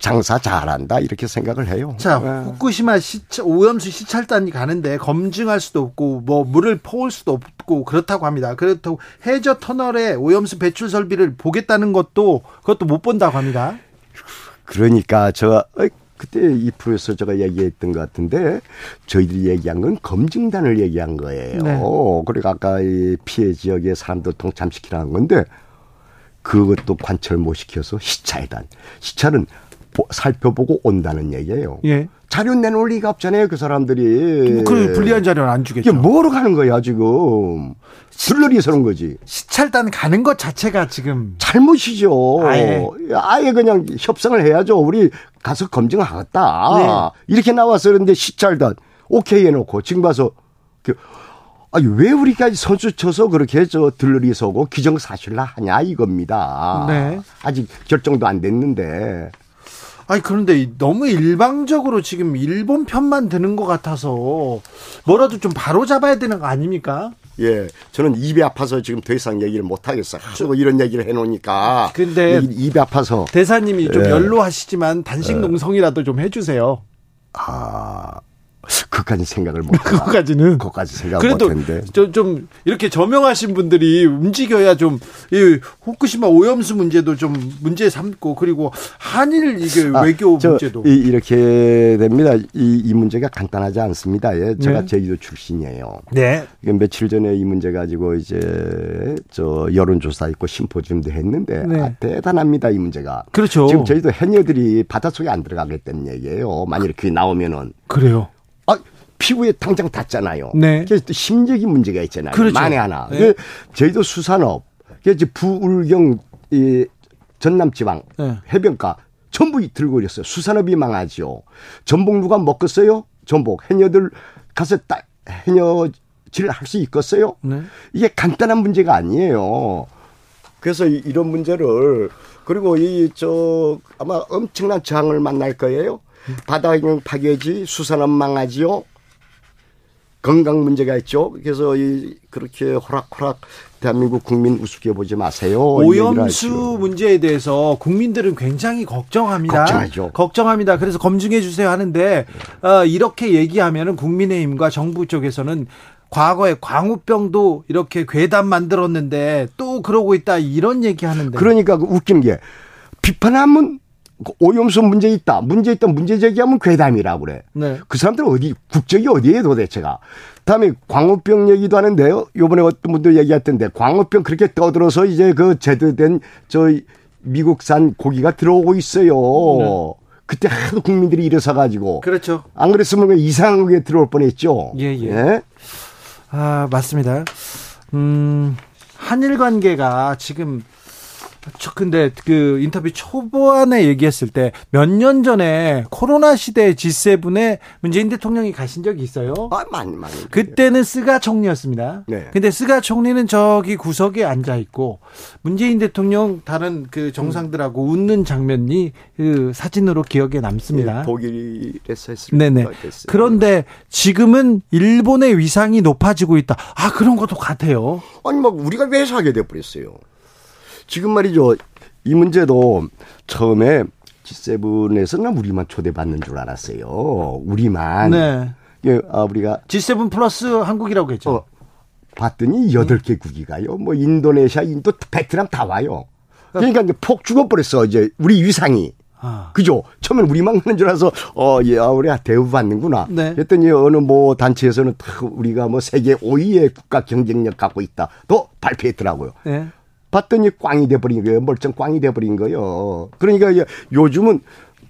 장사 잘한다 이렇게 생각을 해요. 자, 후쿠시마 오염수 시찰단이 가는데 검증할 수도 없고 뭐 물을 퍼올 수도 없고 그렇다고 합니다. 그렇다고 해저 터널에 오염수 배출 설비를 보겠다는 것도 그것도 못 본다고 합니다. 그러니까 저 그때 2%에서 제가 얘기했던 것 같은데 저희들이 얘기한 건 검증단을 얘기한 거예요. 네. 그리고 아까 이 피해 지역의 사람들 동참시키라는 건데 그것도 관철 못 시켜서 시찰은 살펴보고 온다는 얘기예요. 예. 자료 내놓을 리가 없잖아요, 그 사람들이. 그 불리한 자료는 안 주겠죠. 이게 뭐로 가는 거야, 지금. 슬러리 서는 거지. 시찰단 가는 것 자체가 지금. 잘못이죠. 아예 그냥 협상을 해야죠. 우리 가서 검증하겠다. 네. 이렇게 나와서 그런데 시찰단, 오케이 해놓고, 지금 봐서. 아니, 왜 우리까지 선수 쳐서 그렇게 들러리 서고 기정사실화 하냐, 이겁니다. 네. 아직 결정도 안 됐는데. 아니 그런데 너무 일방적으로 지금 일본 편만 드는 것 같아서 뭐라도 좀 바로잡아야 되는 거 아닙니까? 예, 저는 입이 아파서 지금 더 이상 얘기를 못 하겠어요. 이런 얘기를 해놓으니까. 근데 입이 아파서 대사님이 좀 연로하시지만 단식 농성이라도 좀 해주세요. 그까지 생각을 못. 그까지 생각 못했는데. 그래도 좀 이렇게 저명하신 분들이 움직여야 좀 이 후쿠시마 오염수 문제도 좀 문제 삼고 그리고 한일 이게 외교 문제도 이렇게 됩니다. 이 문제가 간단하지 않습니다. 예, 제가 제주도 출신이에요. 네. 며칠 전에 이 문제 가지고 이제 저 여론조사 있고 심포지움도 했는데 대단합니다 이 문제가. 그렇죠. 지금 제주도 해녀들이 바닷속에 안 들어가겠다는 얘기예요. 만약 이렇게 나오면은. 그래요. 피부에 당장 닿잖아요. 네. 그래서 또 심적인 문제가 있잖아요. 그렇죠. 만에 하나. 네. 저희도 수산업, 부울경, 전남지방, 해변가 전부 들고 그랬어요. 수산업이 망하죠. 전복 누가 먹겠어요? 전복. 해녀들 가서 해녀질 할 수 있겠어요? 네. 이게 간단한 문제가 아니에요. 그래서 이런 문제를 그리고 아마 엄청난 저항을 만날 거예요. 바다경 파괴지, 수산업 망하지요. 건강 문제가 있죠. 그래서 그렇게 호락호락 대한민국 국민 우습게 보지 마세요. 오염수 문제에 대해서 국민들은 굉장히 걱정합니다. 걱정합니다. 그래서 검증해 주세요 하는데 이렇게 얘기하면은 국민의힘과 정부 쪽에서는 과거에 광우병도 이렇게 괴담 만들었는데 또 그러고 있다 이런 얘기하는데. 그러니까 웃긴 게 비판하면. 오염수 문제 있다 문제 제기하면 괴담이라고 그래. 네. 그 사람들은 국적이 어디에 도대체가. 다음에 광우병 얘기도 하는데요. 요번에 어떤 분도 얘기했던데 광우병 그렇게 떠들어서 이제 그 제대된 저 미국산 고기가 들어오고 있어요. 그때 하도 국민들이 일어서가지고. 그렇죠. 안 그랬으면 이상한 게 들어올 뻔했죠. 예. 아 맞습니다. 한일 관계가 지금. 근데 그 인터뷰 초반에 얘기했을 때 몇 년 전에 코로나 시대 G7에 문재인 대통령이 가신 적이 있어요. 많이. 그때는 스가 총리였습니다. 네. 근데 스가 총리는 저기 구석에 앉아 있고 문재인 대통령 다른 그 정상들하고 웃는 장면이 그 사진으로 기억에 남습니다. 네, 독일에서 했을 때. 네네. 그런데 지금은 일본의 위상이 높아지고 있다. 그런 것도 같아요. 아니 막 우리가 왜 사게 돼 버렸어요. 지금 말이죠. 이 문제도 처음에 G7에서는 우리만 초대받는 줄 알았어요. 우리만. 네. 우리가. G7 플러스 한국이라고 했죠. 봤더니 8개국이 가요. 뭐 인도네시아, 인도, 베트남 다 와요. 그러니까 이제 폭 죽어버렸어. 이제 우리 위상이. 아. 그죠? 처음엔 우리 막 하는 줄 알아서, 야, 우리가 대우받는구나. 네. 그랬더니 어느 뭐 단체에서는 우리가 뭐 세계 5위의 국가 경쟁력 갖고 있다. 또 발표했더라고요. 네. 봤더니 꽝이 돼버린 거예요. 멀쩡 꽝이 돼버린 거예요. 그러니까 요즘은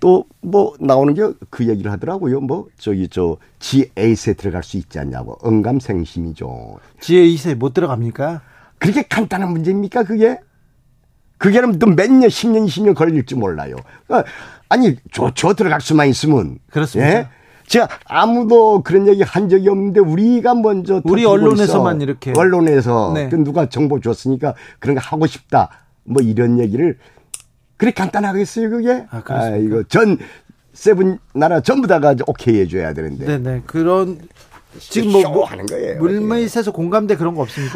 또 뭐 나오는 게 그 얘기를 하더라고요. 뭐 저기 G8에 들어갈 수 있지 않냐고. 언감생심이죠. G8에 못 들어갑니까? 그렇게 간단한 문제입니까, 그게? 그게 또 몇 년, 10년, 20년 걸릴지 몰라요. 아니, 저 들어갈 수만 있으면. 그렇습니다. 예? 제가 아무도 그런 얘기 한 적이 없는데 우리가 먼저. 우리 언론에서만 있어. 이렇게. 언론에서. 네. 누가 정보 줬으니까 그런 거 하고 싶다. 뭐 이런 얘기를. 그렇게 간단하겠어요, 그게? 아, 그렇습니까? 이거 세븐 나라 전부 다가 오케이 해줘야 되는데. 네네. 그런. 지금 뭐 하는 거예요. 물밑에서 공감대 그런 거 없습니까?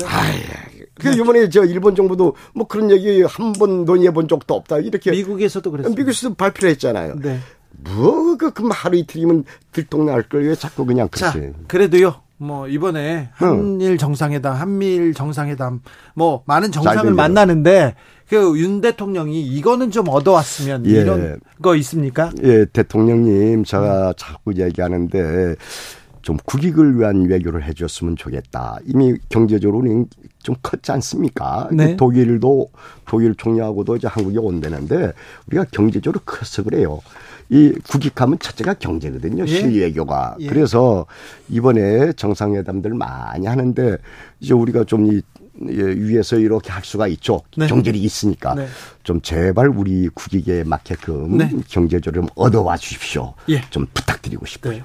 그 이번에 저 일본 정부도 뭐 그런 얘기 한 번 논의해 본 적도 없다 이렇게. 미국에서도 그랬어요. 미국에서도 발표를 했잖아요. 네. 뭐 그럼 하루 이틀이면 들통날 걸 왜 자꾸 그냥 그렇게. 자, 그래도요. 뭐 이번에 한일 정상회담, 한미일 정상회담 뭐 많은 정상을 만나는데 그 윤 대통령이 이거는 좀 얻어왔으면 이런 거 있습니까? 예, 대통령님 제가 자꾸 얘기하는데. 좀 국익을 위한 외교를 해줬으면 좋겠다. 이미 경제적으로는 좀 컸지 않습니까? 네. 독일 총리하고도 이제 한국에 온다는데 우리가 경제적으로 커서 그래요. 이 국익하면 첫째가 경제거든요. 실외교가. 예. 그래서 이번에 정상회담들 많이 하는데 이제 우리가 좀 이 위에서 이렇게 할 수가 있죠. 네. 경제력이 있으니까. 네. 좀 제발 우리 국익에 맞게끔 네. 경제적으로 좀 얻어와 주십시오. 예. 좀 부탁드리고 싶어요. 네.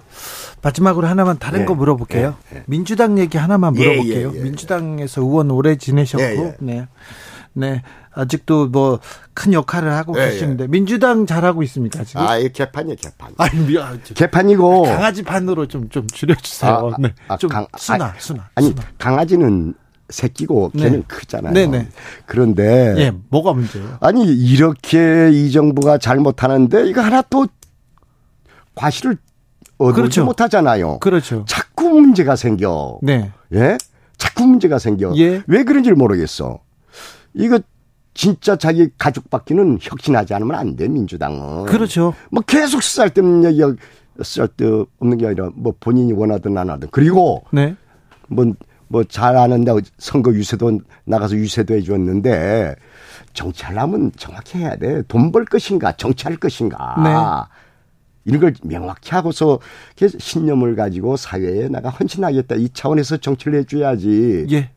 마지막으로 하나만 다른 거 물어볼게요. 예. 민주당 얘기 하나만 물어볼게요. 민주당에서 의원 오래 지내셨고 네. 아직도 뭐 큰 역할을 하고 계시는데 민주당 잘하고 있습니까 지금? 아, 이 개판이에요, 개판. 개판이고 강아지 판으로 좀 줄여주세요. 네. 좀 순화. 아니 강아지는 새끼고 걔는 크잖아요. 네네. 그런데 뭐가 문제예요? 아니 이렇게 이 정부가 잘못하는데 이거 하나 또 과실을 얻지 못하잖아요. 그렇죠. 자꾸 문제가 생겨. 네. 예? 자꾸 문제가 생겨. 예. 왜 그런지 모르겠어. 이거 진짜 자기 가족 받기는 혁신하지 않으면 안 돼, 민주당은. 그렇죠. 뭐 계속 쓰잘데없는 얘기가 쓰잘데없는 게 아니라 뭐 본인이 원하든 안 하든. 그리고 뭐 잘하는데 선거 유세도 나가서 유세도 해줬는데 정치하려면 정확히 해야 돼. 돈 벌 것인가 정치할 것인가. 네. 이런 걸 명확히 하고서 신념을 가지고 사회에 나가 헌신하겠다. 이 차원에서 정치를 해줘야지. 예.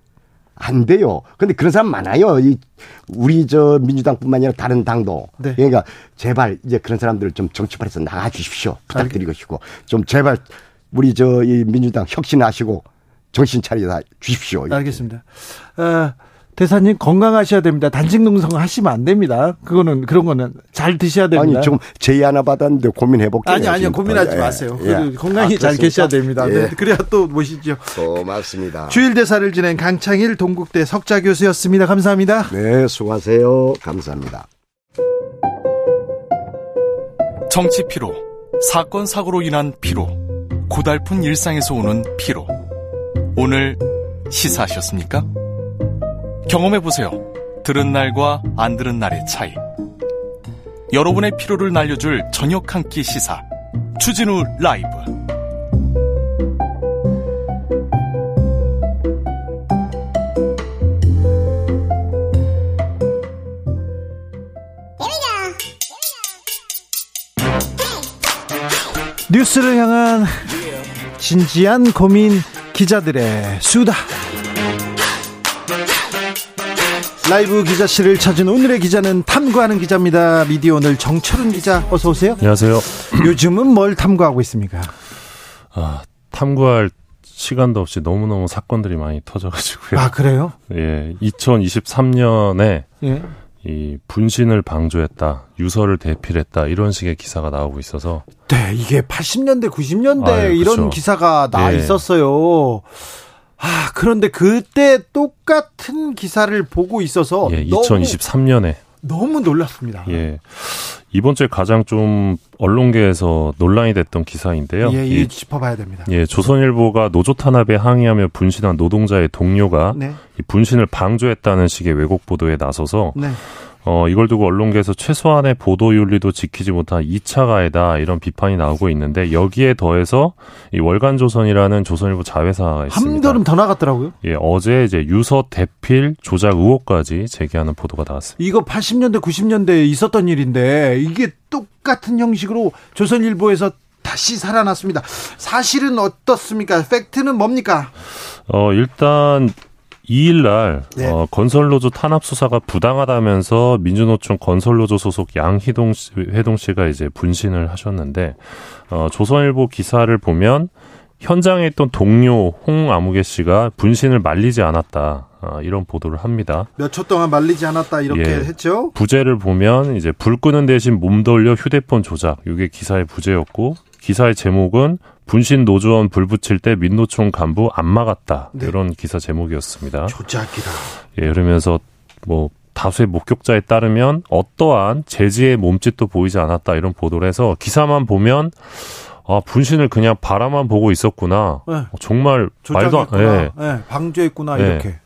안 돼요. 그런데 그런 사람 많아요. 우리 민주당뿐만 아니라 다른 당도. 네. 그러니까 제발 이제 그런 사람들을 좀 정치판에서 나가 주십시오. 부탁드리고 싶고 좀 제발 우리 이 민주당 혁신하시고 정신 차려 주십시오. 알겠습니다. 대사님 건강하셔야 됩니다. 단식농성 하시면 안 됩니다. 그런 거는 잘 드셔야 됩니다. 아니, 지금 제의 하나 받았는데 고민해볼게요. 아니요. 고민하지 마세요. 건강히 잘 계셔야 됩니다. 네, 그래야 또 모시죠. 고맙습니다. 주일대사를 지낸 강창일 동국대 석좌 교수였습니다. 감사합니다. 네, 수고하세요. 감사합니다. 정치 피로, 사건 사고로 인한 피로, 고달픈 일상에서 오는 피로. 오늘 시사하셨습니까? 경험해보세요. 들은 날과 안 들은 날의 차이. 여러분의 피로를 날려줄 저녁 한 끼 시사. 주진우 라이브. 뉴스를 향한 진지한 고민 기자들의 수다. 라이브 기자실을 찾은 오늘의 기자는 탐구하는 기자입니다. 미디어오늘 정철훈 기자 어서 오세요. 안녕하세요. 요즘은 뭘 탐구하고 있습니까? 탐구할 시간도 없이 너무너무 사건들이 많이 터져가지고요. 아 그래요? 예, 2023년에 이 분신을 방조했다, 유서를 대필했다 이런 식의 기사가 나오고 있어서. 네, 이게 80년대, 90년대 이런 그렇죠. 기사가 나 있었어요. 그런데 그때 똑같은 기사를 보고 있어서. 2023년에. 너무 놀랐습니다. 예. 이번 주에 가장 좀 언론계에서 논란이 됐던 기사인데요. 이 짚어봐야 됩니다. 예. 조선일보가 노조 탄압에 항의하며 분신한 노동자의 동료가 이 분신을 방조했다는 식의 왜곡 보도에 나서서 이걸 두고 언론계에서 최소한의 보도윤리도 지키지 못한 2차 가해다 이런 비판이 나오고 있는데 여기에 더해서 이 월간조선이라는 조선일보 자회사가 있습니다. 한 걸음 더 나갔더라고요. 예, 어제 이제 유서 대필 조작 의혹까지 제기하는 보도가 나왔습니다. 이거 80년대 90년대에 있었던 일인데 이게 똑같은 형식으로 조선일보에서 다시 살아났습니다. 사실은 어떻습니까? 팩트는 뭡니까? 일단 2일날 네. 건설노조 탄압 수사가 부당하다면서 민주노총 건설노조 소속 양희동 씨, 회동 씨가 이제 분신을 하셨는데 조선일보 기사를 보면 현장에 있던 동료 홍아무개 씨가 분신을 말리지 않았다. 이런 보도를 합니다. 몇 초 동안 말리지 않았다 이렇게 예, 했죠. 부제를 보면 이제 불 끄는 대신 몸 돌려 휴대폰 조작. 이게 기사의 부제였고 기사의 제목은 분신 노조원 불 붙일 때 민노총 간부 안 막았다. 네. 이런 기사 제목이었습니다. 조작이다. 예, 그러면서 뭐 다수의 목격자에 따르면 어떠한 제지의 몸짓도 보이지 않았다. 이런 보도를 해서 기사만 보면 아, 분신을 그냥 바라만 보고 있었구나. 네. 정말 말도 안 예. 네. 방조했구나 네. 이렇게.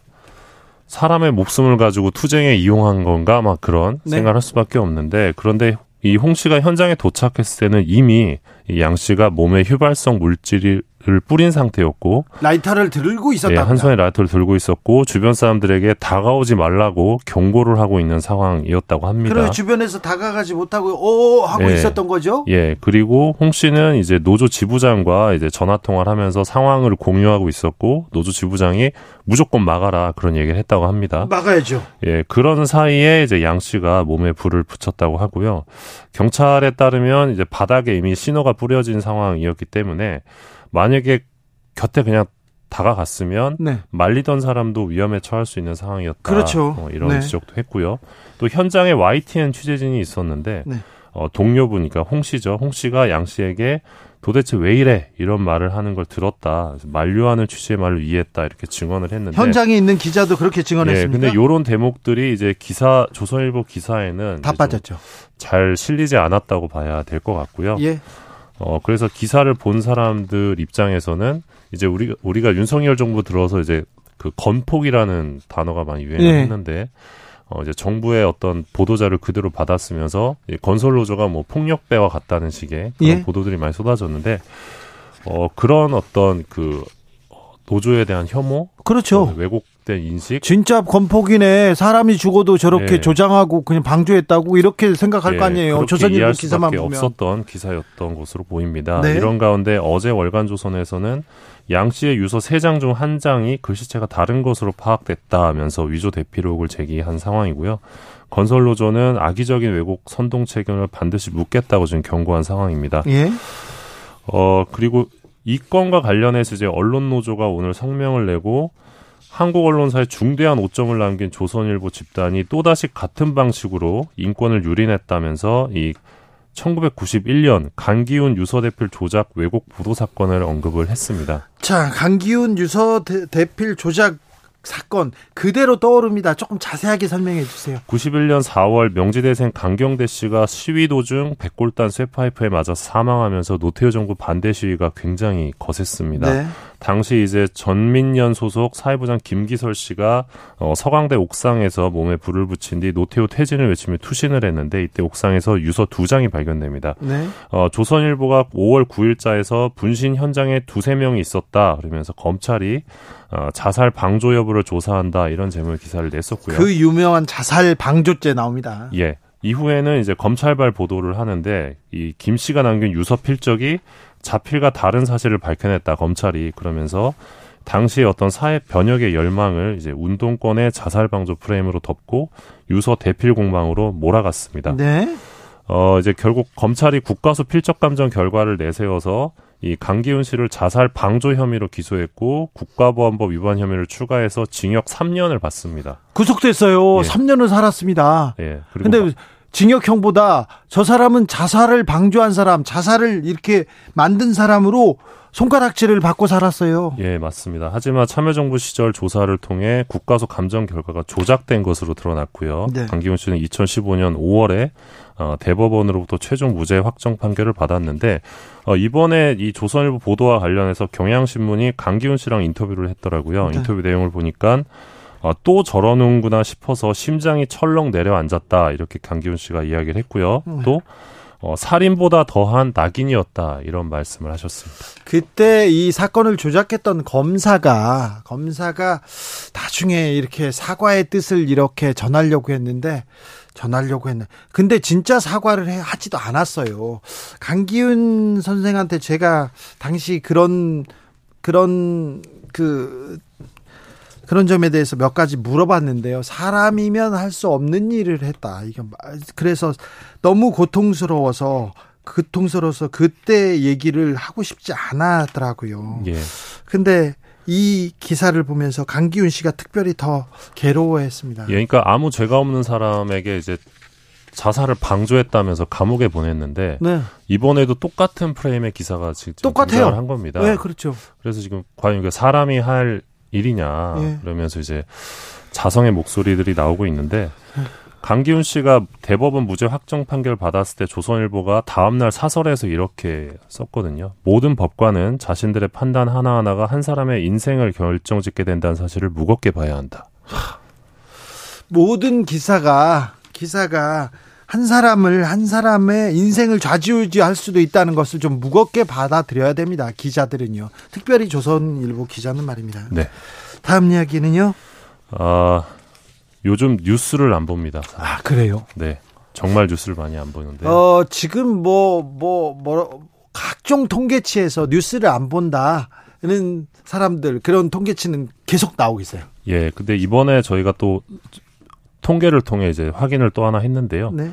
사람의 목숨을 가지고 투쟁에 이용한 건가 막 그런 네. 생각을 할 수밖에 없는데 그런데 이 홍 씨가 현장에 도착했을 때는 이미 이 양 씨가 몸에 휘발성 물질을 뿌린 상태였고 라이터를 들고 있었다. 예, 한 손에 라이터를 들고 있었고 주변 사람들에게 다가오지 말라고 경고를 하고 있는 상황이었다고 합니다. 그리고 주변에서 다가가지 못하고 오 하고 예, 있었던 거죠? 예. 그리고 홍 씨는 이제 노조 지부장과 이제 전화 통화를 하면서 상황을 공유하고 있었고 노조 지부장이 무조건 막아라 그런 얘기를 했다고 합니다. 막아야죠. 예, 그런 사이에 이제 양 씨가 몸에 불을 붙였다고 하고요. 경찰에 따르면 이제 바닥에 이미 신호가 뿌려진 상황이었기 때문에 만약에 곁에 그냥 다가갔으면 네. 말리던 사람도 위험에 처할 수 있는 상황이었다. 그렇죠. 이런 네. 지적도 했고요. 또 현장에 YTN 취재진이 있었는데 네. 동료분이니까 홍 씨죠. 홍 씨가 양 씨에게 도대체 왜 이래? 이런 말을 하는 걸 들었다. 만류하는 취지의 말을 이해했다. 이렇게 증언을 했는데. 현장에 있는 기자도 그렇게 증언했습니다. 네, 근데 이런 대목들이 이제 기사, 조선일보 기사에는. 다 빠졌죠. 잘 실리지 않았다고 봐야 될 것 같고요. 예. 그래서 기사를 본 사람들 입장에서는 이제 우리가 윤석열 정부 들어서 이제 그 건폭이라는 단어가 많이 유행을 예. 했는데. 이제 정부의 어떤 보도자를 그대로 받았으면서 건설 노조가 뭐 폭력배와 같다는 식의 그런 예? 보도들이 많이 쏟아졌는데 그런 어떤 그 노조에 대한 혐오, 그렇죠. 왜곡된 인식, 진짜 건폭이네 사람이 죽어도 저렇게 예. 조장하고 그냥 방조했다고 이렇게 생각할 예, 거 아니에요. 조선일보 기사만 보면 없었던 기사였던 것으로 보입니다. 네. 이런 가운데 어제 월간조선에서는 양 씨의 유서 3장 중 1장이 글씨체가 다른 것으로 파악됐다면서 위조 대피록을 제기한 상황이고요. 건설노조는 악의적인 왜곡 선동 책임을 반드시 묻겠다고 지금 경고한 상황입니다. 예. 그리고 이 건과 관련해서 이제 언론노조가 오늘 성명을 내고 한국 언론사에 중대한 오점을 남긴 조선일보 집단이 또다시 같은 방식으로 인권을 유린했다면서 이 1991년 강기훈 유서 대필 조작 왜곡 보도 사건을 언급을 했습니다. 자, 강기훈 유서 대필 조작 사건 그대로 떠오릅니다. 조금 자세하게 설명해 주세요. 91년 4월 명지대생 강경대 씨가 시위 도중 백골단 쇠파이프에 맞아 사망하면서 노태우 정부 반대 시위가 굉장히 거셌습니다. 네. 당시 이제 전민련 소속 사회부장 김기설 씨가 서강대 옥상에서 몸에 불을 붙인 뒤 노태우 퇴진을 외치며 투신을 했는데 이때 옥상에서 유서 2장이 발견됩니다. 네. 조선일보가 5월 9일자에서 분신 현장에 2-3명이 있었다 그러면서 검찰이 자살 방조 여부를 조사한다 이런 제목의 기사를 냈었고요. 그 유명한 자살 방조죄 나옵니다. 예. 이후에는 이제 검찰발 보도를 하는데 이 김 씨가 남긴 유서 필적이 자필과 다른 사실을 밝혀냈다 검찰이 그러면서 당시 어떤 사회 변혁의 열망을 이제 운동권의 자살 방조 프레임으로 덮고 유서 대필 공방으로 몰아갔습니다. 네. 이제 결국 검찰이 국과수 필적 감정 결과를 내세워서 이 강기훈 씨를 자살 방조 혐의로 기소했고 국가보안법 위반 혐의를 추가해서 징역 3년을 받습니다. 구속됐어요. 예. 3년을 살았습니다. 예. 그런데 징역형보다 저 사람은 자살을 방조한 사람, 자살을 이렇게 만든 사람으로 손가락질을 받고 살았어요. 예, 맞습니다. 하지만 참여정부 시절 조사를 통해 국과수 감정 결과가 조작된 것으로 드러났고요. 네. 강기훈 씨는 2015년 5월에 대법원으로부터 최종 무죄 확정 판결을 받았는데 이번에 이 조선일보 보도와 관련해서 경향신문이 강기훈 씨랑 인터뷰를 했더라고요. 네. 인터뷰 내용을 보니까 또 저러는구나 싶어서 심장이 철렁 내려앉았다. 이렇게 강기훈 씨가 이야기를 했고요. 또 살인보다 더한 낙인이었다. 이런 말씀을 하셨습니다. 그때 이 사건을 조작했던 검사가 나중에 이렇게 사과의 뜻을 이렇게 전하려고 했는데 근데 진짜 사과를 하지도 않았어요. 강기훈 선생한테 제가 당시 그런 점에 대해서 몇 가지 물어봤는데요. 사람이면 할 수 없는 일을 했다. 이건 그래서 너무 고통스러워서 그때 얘기를 하고 싶지 않았더라고요. 예. 근데 이 기사를 보면서 강기훈 씨가 특별히 더 괴로워했습니다. 예, 그러니까 아무 죄가 없는 사람에게 이제 자살을 방조했다면서 감옥에 보냈는데 네. 이번에도 똑같은 프레임의 기사가 지금 등장을 한 겁니다. 네, 그렇죠. 그래서 지금 과연 사람이 할 일이냐 예. 그러면서 이제 자성의 목소리들이 나오고 있는데 강기훈 씨가 대법원 무죄 확정 판결 받았을 때 조선일보가 다음날 사설에서 이렇게 썼거든요. 모든 법관은 자신들의 판단 하나하나가 한 사람의 인생을 결정짓게 된다는 사실을 무겁게 봐야 한다. 모든 기사가 한 사람의 인생을 좌지우지할 수도 있다는 것을 좀 무겁게 받아들여야 됩니다. 기자들은요. 특별히 조선일보 기자는 말입니다. 네. 다음 이야기는요. 요즘 뉴스를 안 봅니다. 아, 그래요? 네. 정말 뉴스를 많이 안 보는데. 지금 각종 통계치에서 뉴스를 안 본다는 사람들, 그런 통계치는 계속 나오고 있어요. 예. 근데 이번에 저희가 또 통계를 통해 이제 확인을 또 하나 했는데요. 네.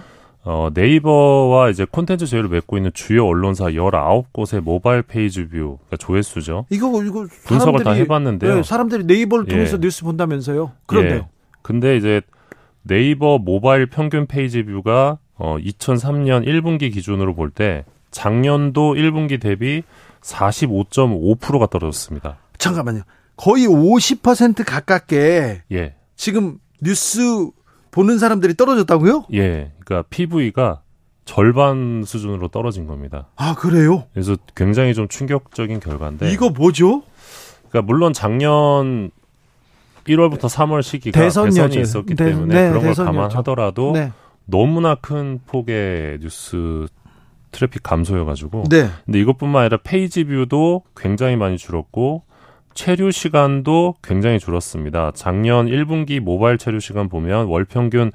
네이버와 이제 콘텐츠 제휴를 맺고 있는 주요 언론사 19곳의 모바일 페이지 뷰, 그러니까 조회수죠. 이거 분석을 다 해봤는데요. 네, 사람들이 네이버를 통해서 예. 뉴스 본다면서요. 그런데요. 예. 근데 이제 네이버 모바일 평균 페이지 뷰가 2003년 1분기 기준으로 볼 때 작년도 1분기 대비 45.5%가 떨어졌습니다. 잠깐만요. 거의 50% 가깝게 예. 지금 뉴스 보는 사람들이 떨어졌다고요? 예. 그러니까 PV가 절반 수준으로 떨어진 겁니다. 아, 그래요? 그래서 굉장히 좀 충격적인 결과인데. 이거 뭐죠? 그러니까 물론 작년 1월부터 3월 시기가 대선이 있었기 때문에 그런 걸 감안하더라도 너무나 큰 폭의 뉴스 트래픽 감소여가지고. 네. 근데 이것뿐만 아니라 페이지 뷰도 굉장히 많이 줄었고 체류 시간도 굉장히 줄었습니다. 작년 1분기 모바일 체류 시간 보면 월 평균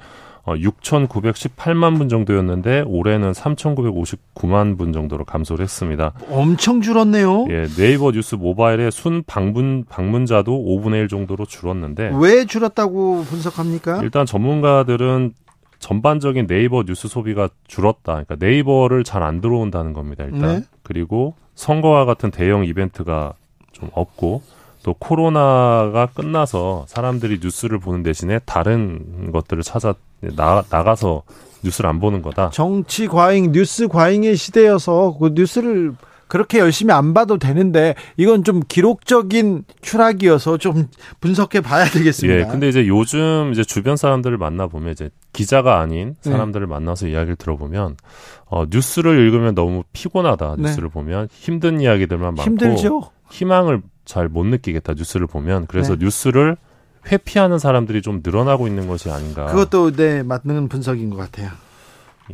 6,918만 분 정도였는데 올해는 3,959만 분 정도로 감소를 했습니다. 엄청 줄었네요. 예, 네이버 뉴스 모바일의 순 방문자도 5분의 1 정도로 줄었는데 왜 줄었다고 분석합니까? 일단 전문가들은 전반적인 네이버 뉴스 소비가 줄었다. 그러니까 네이버를 잘 안 들어온다는 겁니다. 일단 네? 그리고 선거와 같은 대형 이벤트가 좀 없고 또 코로나가 끝나서 사람들이 뉴스를 보는 대신에 다른 것들을 찾아 나가서 뉴스를 안 보는 거다. 정치 과잉, 뉴스 과잉의 시대여서 그 뉴스를 그렇게 열심히 안 봐도 되는데 이건 좀 기록적인 추락이어서 좀 분석해 봐야 되겠습니다. 예, 근데 이제 요즘 이제 주변 사람들을 만나 보면 이제 기자가 아닌 사람들을 만나서 이야기를 들어보면 뉴스를 읽으면 너무 피곤하다. 뉴스를 보면 힘든 이야기들만 많고 힘들죠. 희망을 잘 못 느끼겠다. 뉴스를 보면 그래서 뉴스를 회피하는 사람들이 좀 늘어나고 있는 것이 아닌가. 그것도 맞는 분석인 것 같아요.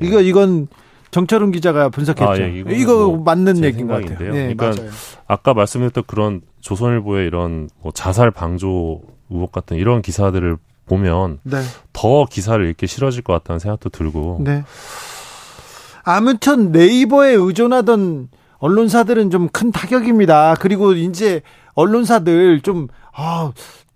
예. 이건 정철훈 기자가 분석했죠. 아, 예, 이거 맞는 얘기인 것 같아요. 예, 그러니까 맞아요. 아까 말씀드렸던 그런 조선일보의 이런 자살 방조 의혹 같은 이런 기사들을 보면 더 기사를 읽기 싫어질 것 같다는 생각도 들고. 네. 아무튼 네이버에 의존하던 언론사들은 좀 큰 타격입니다. 그리고 이제 언론사들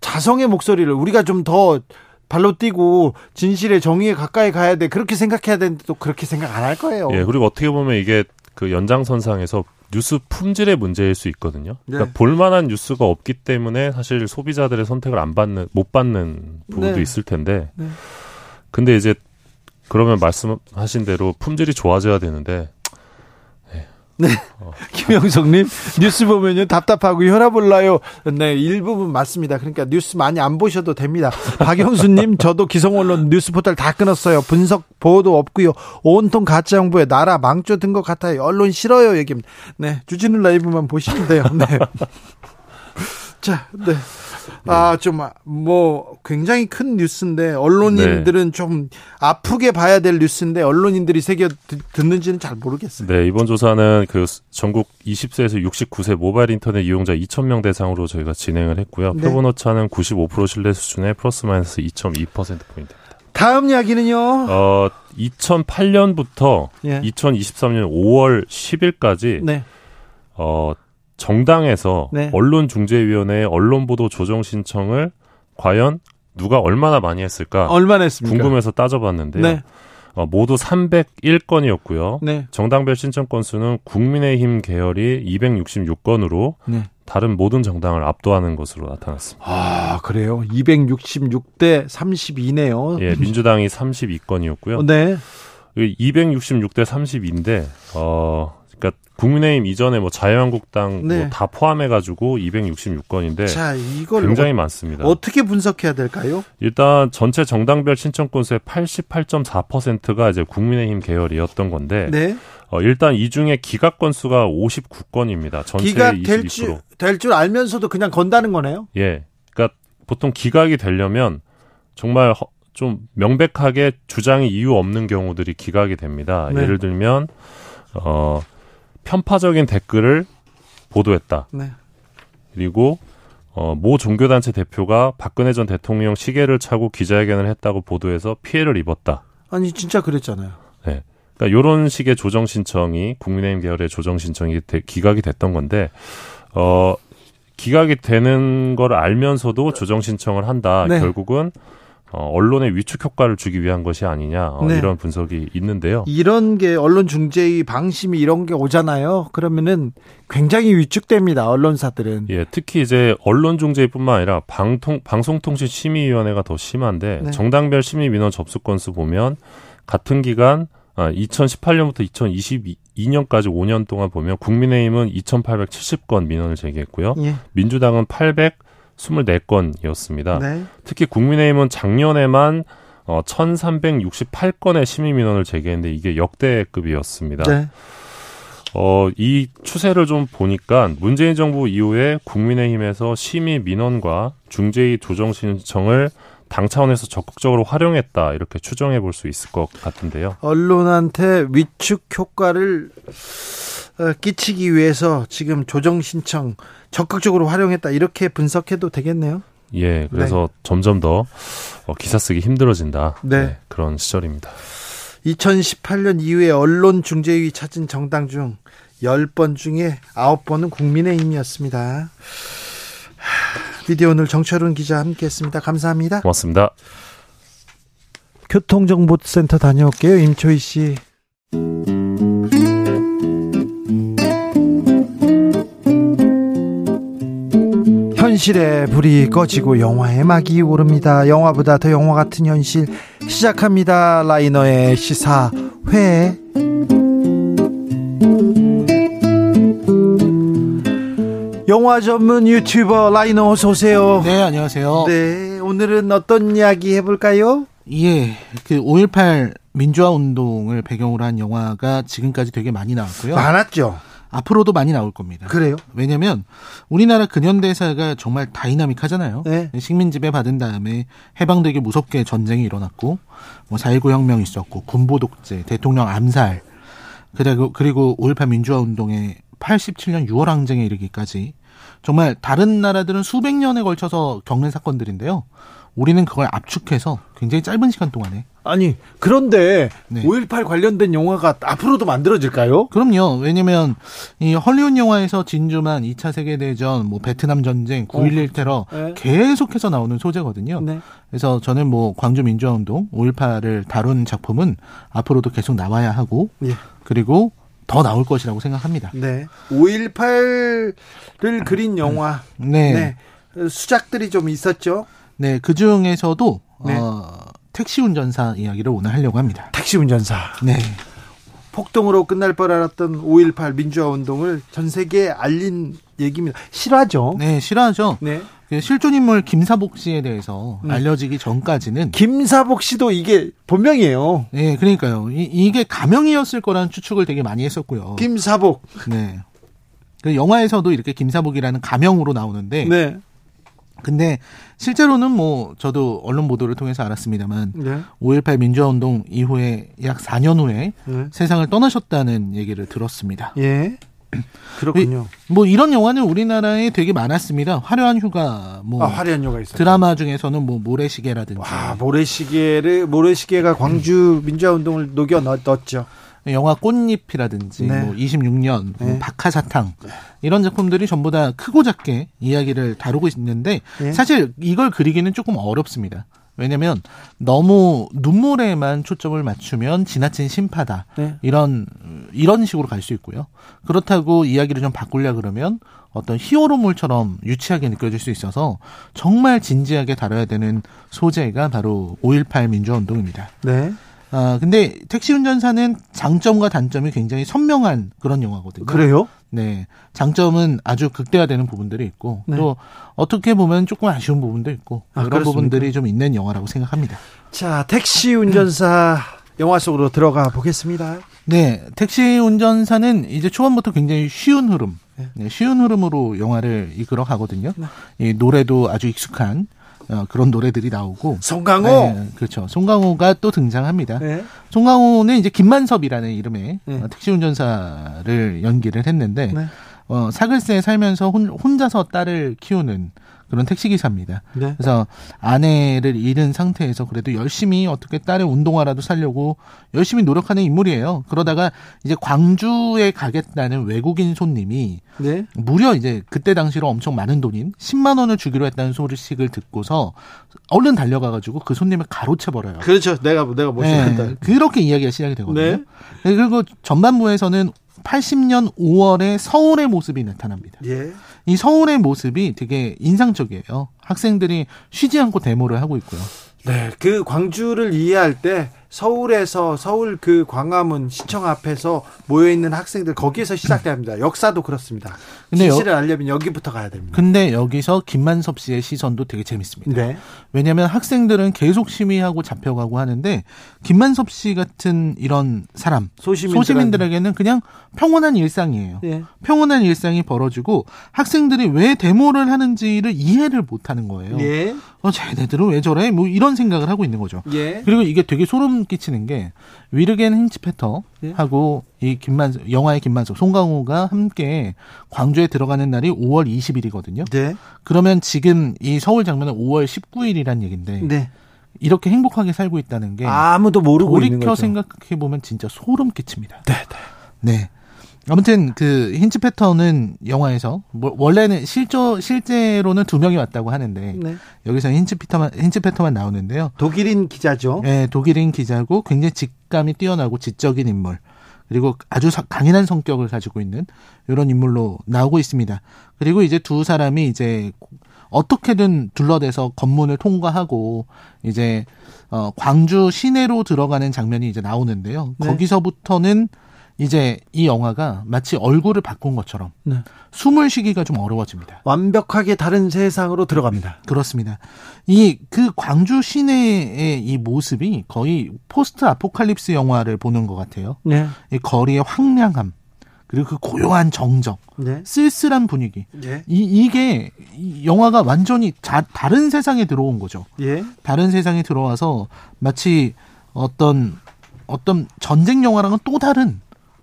자성의 목소리를 우리가 좀 더 발로 뛰고 진실의 정의에 가까이 가야 돼. 그렇게 생각해야 되는데 또 그렇게 생각 안 할 거예요. 예, 그리고 어떻게 보면 이게 그 연장선상에서 뉴스 품질의 문제일 수 있거든요. 그러니까 볼만한 뉴스가 없기 때문에 사실 소비자들의 선택을 못 받는 부분도 있을 텐데. 네. 근데 이제 그러면 말씀하신 대로 품질이 좋아져야 되는데. 네. 김영석님, 뉴스 보면요, 답답하고 혈압 올라요. 네, 일부분 맞습니다. 그러니까 뉴스 많이 안 보셔도 됩니다. 박영수님, 저도 기성언론 뉴스 포털 다 끊었어요. 분석 보호도 없고요. 온통 가짜 정보에 나라 망조 든 것 같아요. 언론 싫어요, 얘기입니다. 네, 주진우 라이브만 보시면 돼요. 네. 자, 네. 아, 좀, 뭐, 굉장히 큰 뉴스인데, 언론인들은 네. 좀 아프게 봐야 될 뉴스인데, 언론인들이 새겨 듣는지는 잘 모르겠어요. 네, 이번 조사는 그 전국 20세에서 69세 모바일 인터넷 이용자 2,000명 대상으로 저희가 진행을 했고요. 네. 표본 오차는 95% 신뢰 수준의 플러스 마이너스 2.2%포인트. 다음 이야기는요? 2008년부터 예. 2023년 5월 10일까지, 네. 정당에서 네. 언론중재위원회의 언론보도 조정 신청을 과연 누가 얼마나 많이 했을까? 얼마나 했습니까? 궁금해서 따져봤는데요. 네. 모두 301건이었고요. 네. 정당별 신청 건수는 국민의힘 계열이 266건으로 네. 다른 모든 정당을 압도하는 것으로 나타났습니다. 아, 그래요? 266대 32네요. 예, 민주당이 32건이었고요. 네. 266대 32인데 그러니까 국민의힘 이전에 뭐 자유한국당 네. 뭐 다 포함해가지고 266건인데 자, 이걸 굉장히 많습니다. 어떻게 분석해야 될까요? 일단 전체 정당별 신청 건수의 88.4%가 이제 국민의힘 계열이었던 건데 네. 일단 이 중에 기각 건수가 59건입니다. 전체의 기각 22%. 될 줄 알면서도 그냥 건다는 거네요? 예, 그러니까 보통 기각이 되려면 정말 좀 명백하게 주장이 이유 없는 경우들이 기각이 됩니다. 네. 예를 들면 편파적인 댓글을 보도했다. 네. 그리고 모 종교단체 대표가 박근혜 전 대통령 시계를 차고 기자회견을 했다고 보도해서 피해를 입었다. 아니 진짜 그랬잖아요. 네, 그러니까 이런 식의 조정 신청이 국민의힘 계열의 조정 신청이 기각이 됐던 건데 기각이 되는 걸 알면서도 조정 신청을 한다. 네. 결국은. 언론의 위축 효과를 주기 위한 것이 아니냐 네. 이런 분석이 있는데요. 이런 게 언론 중재의 방심이 이런 게 오잖아요. 그러면은 굉장히 위축됩니다. 언론사들은. 예, 특히 이제 언론 중재뿐만 아니라 방송통신심의위원회가 더 심한데 네. 정당별 심의민원 접수 건수 보면 같은 기간 2018년부터 2022년까지 5년 동안 보면 국민의힘은 2,870건 민원을 제기했고요. 예. 민주당은 824건이었습니다. 네. 특히 국민의힘은 작년에만 1,368건의 심의민원을 제기했는데 이게 역대급이었습니다. 네. 이 추세를 좀 보니까 문재인 정부 이후에 국민의힘에서 심의민원과 중재위 조정신청을 당 차원에서 적극적으로 활용했다 이렇게 추정해 볼 수 있을 것 같은데요. 언론한테 위축 효과를 끼치기 위해서 지금 조정 신청 적극적으로 활용했다 이렇게 분석해도 되겠네요. 예, 그래서 네. 점점 더 기사 쓰기 힘들어진다. 네. 네, 그런 시절입니다. 2018년 이후에 언론 중재위 찾은 정당 중 10번 중에 9번은 국민의힘이었습니다. 미디어오늘 정철훈 기자 함께했습니다. 감사합니다. 고맙습니다. 교통정보센터 다녀올게요. 임초희 씨. 현실의 불이 꺼지고 영화의 막이 오릅니다. 영화보다 더 영화 같은 현실 시작합니다. 라이너의 시사회. 영화 전문 유튜버 라이너 어서 오세요. 네, 안녕하세요. 네, 오늘은 어떤 이야기 해볼까요? 예, 그 5.18 민주화 운동을 배경으로 한 영화가 지금까지 되게 많이 나왔고요. 많았죠. 앞으로도 많이 나올 겁니다. 그래요? 왜냐면 우리나라 근현대사가 정말 다이나믹하잖아요. 네. 식민지배 받은 다음에 해방되기 무섭게 전쟁이 일어났고 뭐 4.19 혁명이 있었고 군부 독재, 대통령 암살, 그리고 5.18 민주화 운동의 87년 6월 항쟁에 이르기까지 정말 다른 나라들은 수백 년에 걸쳐서 겪는 사건들인데요. 우리는 그걸 압축해서 굉장히 짧은 시간 동안에. 아니, 그런데 네. 5.18 관련된 영화가 앞으로도 만들어질까요? 그럼요. 왜냐면 이 헐리우드 영화에서 진주만 2차 세계대전, 뭐 베트남 전쟁, 9.11 테러 네. 계속해서 나오는 소재거든요. 네. 그래서 저는 뭐 광주 민주화운동, 5.18을 다룬 작품은 앞으로도 계속 나와야 하고 네. 그리고 더 나올 것이라고 생각합니다. 네. 5.18를 그린 영화. 네. 네. 수작들이 좀 있었죠. 네, 그 중에서도 네. 택시 운전사 이야기를 오늘 하려고 합니다. 택시 운전사. 네. 폭동으로 끝날 뻔 알았던 5.18 민주화 운동을 전 세계에 알린 얘기입니다. 실화죠. 네, 실화죠. 네. 실존 인물 김사복 씨에 대해서 알려지기 전까지는 김사복 씨도 이게 본명이에요. 네, 그러니까요. 이게 가명이었을 거라는 추측을 되게 많이 했었고요. 김사복. 네. 영화에서도 이렇게 김사복이라는 가명으로 나오는데 네. 근데 실제로는 뭐 저도 언론 보도를 통해서 알았습니다만 네. 5.18 민주화운동 이후에 약 4년 후에 네. 세상을 떠나셨다는 얘기를 들었습니다. 예. 그렇군요. 뭐 이런 영화는 우리나라에 되게 많았습니다. 화려한 휴가, 뭐 화려한 휴가 있어요. 드라마 중에서는 뭐 모래시계라든지. 와, 모래시계가 광주 민주화운동을 녹여 넣었죠. 영화 꽃잎이라든지 네. 뭐 26년, 네. 박하사탕 이런 작품들이 전부 다 크고 작게 이야기를 다루고 있는데 네. 사실 이걸 그리기는 조금 어렵습니다. 왜냐하면 너무 눈물에만 초점을 맞추면 지나친 심파다. 네. 이런 식으로 갈 수 있고요. 그렇다고 이야기를 좀 바꾸려 그러면 어떤 히어로물처럼 유치하게 느껴질 수 있어서 정말 진지하게 다뤄야 되는 소재가 바로 5.18 민주화운동입니다. 네. 근데 택시 운전사는 장점과 단점이 굉장히 선명한 그런 영화거든요. 그래요? 네. 장점은 아주 극대화되는 부분들이 있고 네. 또 어떻게 보면 조금 아쉬운 부분도 있고 그런 그렇습니까? 부분들이 좀 있는 영화라고 생각합니다. 자, 택시 운전사 영화 속으로 들어가 보겠습니다. 네. 택시 운전사는 이제 초반부터 굉장히 쉬운 흐름, 네, 쉬운 흐름으로 영화를 이끌어 가거든요. 네. 이 노래도 아주 익숙한 그런 노래들이 나오고. 송강호? 네, 그렇죠. 송강호가 또 등장합니다. 네. 송강호는 이제 김만섭이라는 이름의 네. 택시운전사를 연기를 했는데, 네. 사글세에 살면서 혼자서 딸을 키우는 그런 택시기사입니다. 네. 그래서 아내를 잃은 상태에서 그래도 열심히 어떻게 딸의 운동화라도 사려고 열심히 노력하는 인물이에요. 그러다가 이제 광주에 가겠다는 외국인 손님이 네. 무려 이제 그때 당시로 엄청 많은 돈인 10만 원을 주기로 했다는 소식을 듣고서 얼른 달려가가지고 그 손님을 가로채버려요. 그렇죠. 내가 모시겠다. 네. 그렇게 이야기가 시작이 되거든요. 네. 그리고 전반부에서는 80년 5월에 서울의 모습이 나타납니다. 예. 이 서울의 모습이 되게 인상적이에요. 학생들이 쉬지 않고 데모를 하고 있고요. 네, 그 광주를 이해할 때 서울에서 서울 그 광화문 시청 앞에서 모여있는 학생들 거기에서 시작됩니다. 역사도 그렇습니다. 진실을 알려면 여기부터 가야 됩니다. 근데 여기서 김만섭 씨의 시선도 되게 재밌습니다. 네. 왜냐하면 학생들은 계속 시위하고 잡혀가고 하는데 김만섭 씨 같은 이런 사람 소시민들에게는 그냥 평온한 일상이에요. 네. 평온한 일상이 벌어지고 학생들이 왜 데모를 하는지를 이해를 못하는 거예요. 네. 쟤네들은 왜 저래? 뭐 이런 생각을 하고 있는 거죠. 예. 그리고 이게 되게 소름 끼치는 게 위르겐 힌치페터하고 예. 영화의 김만섭, 송강호가 함께 광주에 들어가는 날이 5월 20일이거든요. 네. 그러면 지금 이 서울 장면은 5월 19일이란 얘기인데 네. 이렇게 행복하게 살고 있다는 게 아무도 모르고 있는 거죠. 돌이켜 생각해보면 진짜 소름 끼칩니다. 네. 네. 네. 아무튼 그 힌치페터는 영화에서 원래는 실제로는 두 명이 왔다고 하는데 네. 여기서 힌치페터만 나오는데요. 독일인 기자죠. 네, 독일인 기자고 굉장히 직감이 뛰어나고 지적인 인물. 그리고 아주 강인한 성격을 가지고 있는 이런 인물로 나오고 있습니다. 그리고 이제 두 사람이 이제 어떻게든 둘러대서 검문을 통과하고 이제 광주 시내로 들어가는 장면이 이제 나오는데요. 네. 거기서부터는 이제 이 영화가 마치 얼굴을 바꾼 것처럼 네. 숨을 쉬기가 좀 어려워집니다. 완벽하게 다른 세상으로 들어갑니다. 그렇습니다. 그 광주 시내의 이 모습이 거의 포스트 아포칼립스 영화를 보는 것 같아요. 네. 이 거리의 황량함 그리고 그 고요한 정적, 네. 쓸쓸한 분위기. 네. 이게 영화가 완전히 다른 세상에 들어온 거죠. 네. 다른 세상에 들어와서 마치 어떤 전쟁 영화랑은 또 다른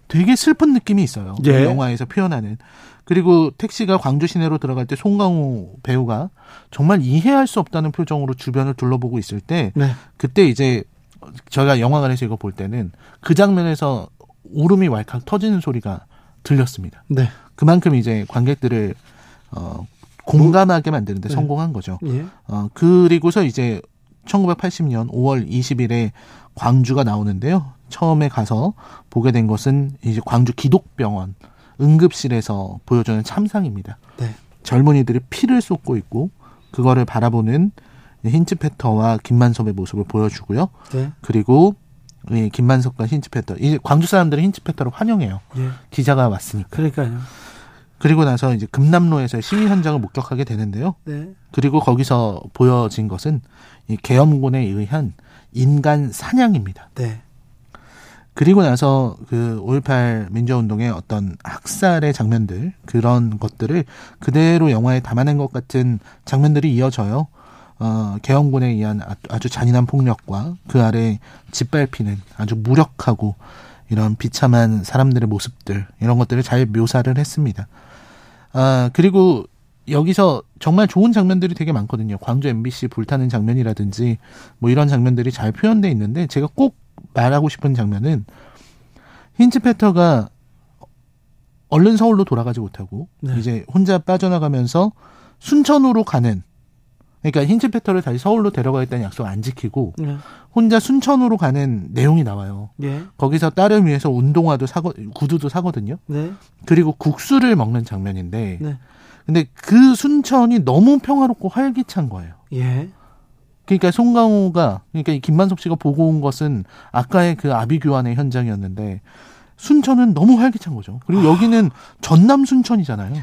되게 슬픈 느낌이 있어요. 예. 영화에서 표현하는. 그리고 택시가 광주 시내로 들어갈 때 송강호 배우가 정말 이해할 수 없다는 표정으로 주변을 둘러보고 있을 때 네. 그때 이제 저희가 영화관에서 이거 볼 때는 그 장면에서 울음이 왈칵 터지는 소리가 들렸습니다. 네. 그만큼 이제 관객들을 공감하게 만드는데 네. 성공한 거죠. 예. 그리고서 이제 1980년 5월 20일에 광주가 나오는데요. 처음에 가서 보게 된 것은 이제 광주 기독병원 응급실에서 보여주는 참상입니다. 네. 젊은이들이 피를 쏟고 있고 그거를 바라보는 힌치페터와 김만섭의 모습을 보여주고요. 네. 그리고 이 김만섭과 힌치페터, 이제 광주 사람들은 힌치페터를 환영해요. 네. 기자가 왔으니까. 그러니까요. 그리고 나서 이제 금남로에서 시위 현장을 목격하게 되는데요. 네. 그리고 거기서 보여진 것은 이 계엄군에 의한 인간 사냥입니다. 네. 그리고 나서 그 5.18 민주화운동의 어떤 학살의 장면들, 그런 것들을 그대로 영화에 담아낸 것 같은 장면들이 이어져요. 계엄군에 의한 아주 잔인한 폭력과 그 아래 짓밟히는 아주 무력하고 이런 비참한 사람들의 모습들, 이런 것들을 잘 묘사를 했습니다. 그리고 여기서 정말 좋은 장면들이 되게 많거든요. 광주 MBC 불타는 장면이라든지 뭐 이런 장면들이 잘 표현되어 있는데, 제가 꼭 말하고 싶은 장면은 힌츠페터가 얼른 서울로 돌아가지 못하고 이제 혼자 빠져나가면서 순천으로 가는, 그러니까 힌츠페터를 다시 서울로 데려가겠다는 약속 안 지키고 혼자 순천으로 가는 내용이 나와요. 예. 거기서 딸을 위해서 운동화도 사고 구두도 사거든요. 네. 그리고 국수를 먹는 장면인데, 네. 근데 그 순천이 너무 평화롭고 활기찬 거예요. 예. 그러니까 송강호가, 그러니까 이 김만섭 씨가 보고 온 것은 아까의 그 아비 교환의 현장이었는데, 순천은 너무 활기찬 거죠. 그리고 여기는 전남 순천이잖아요.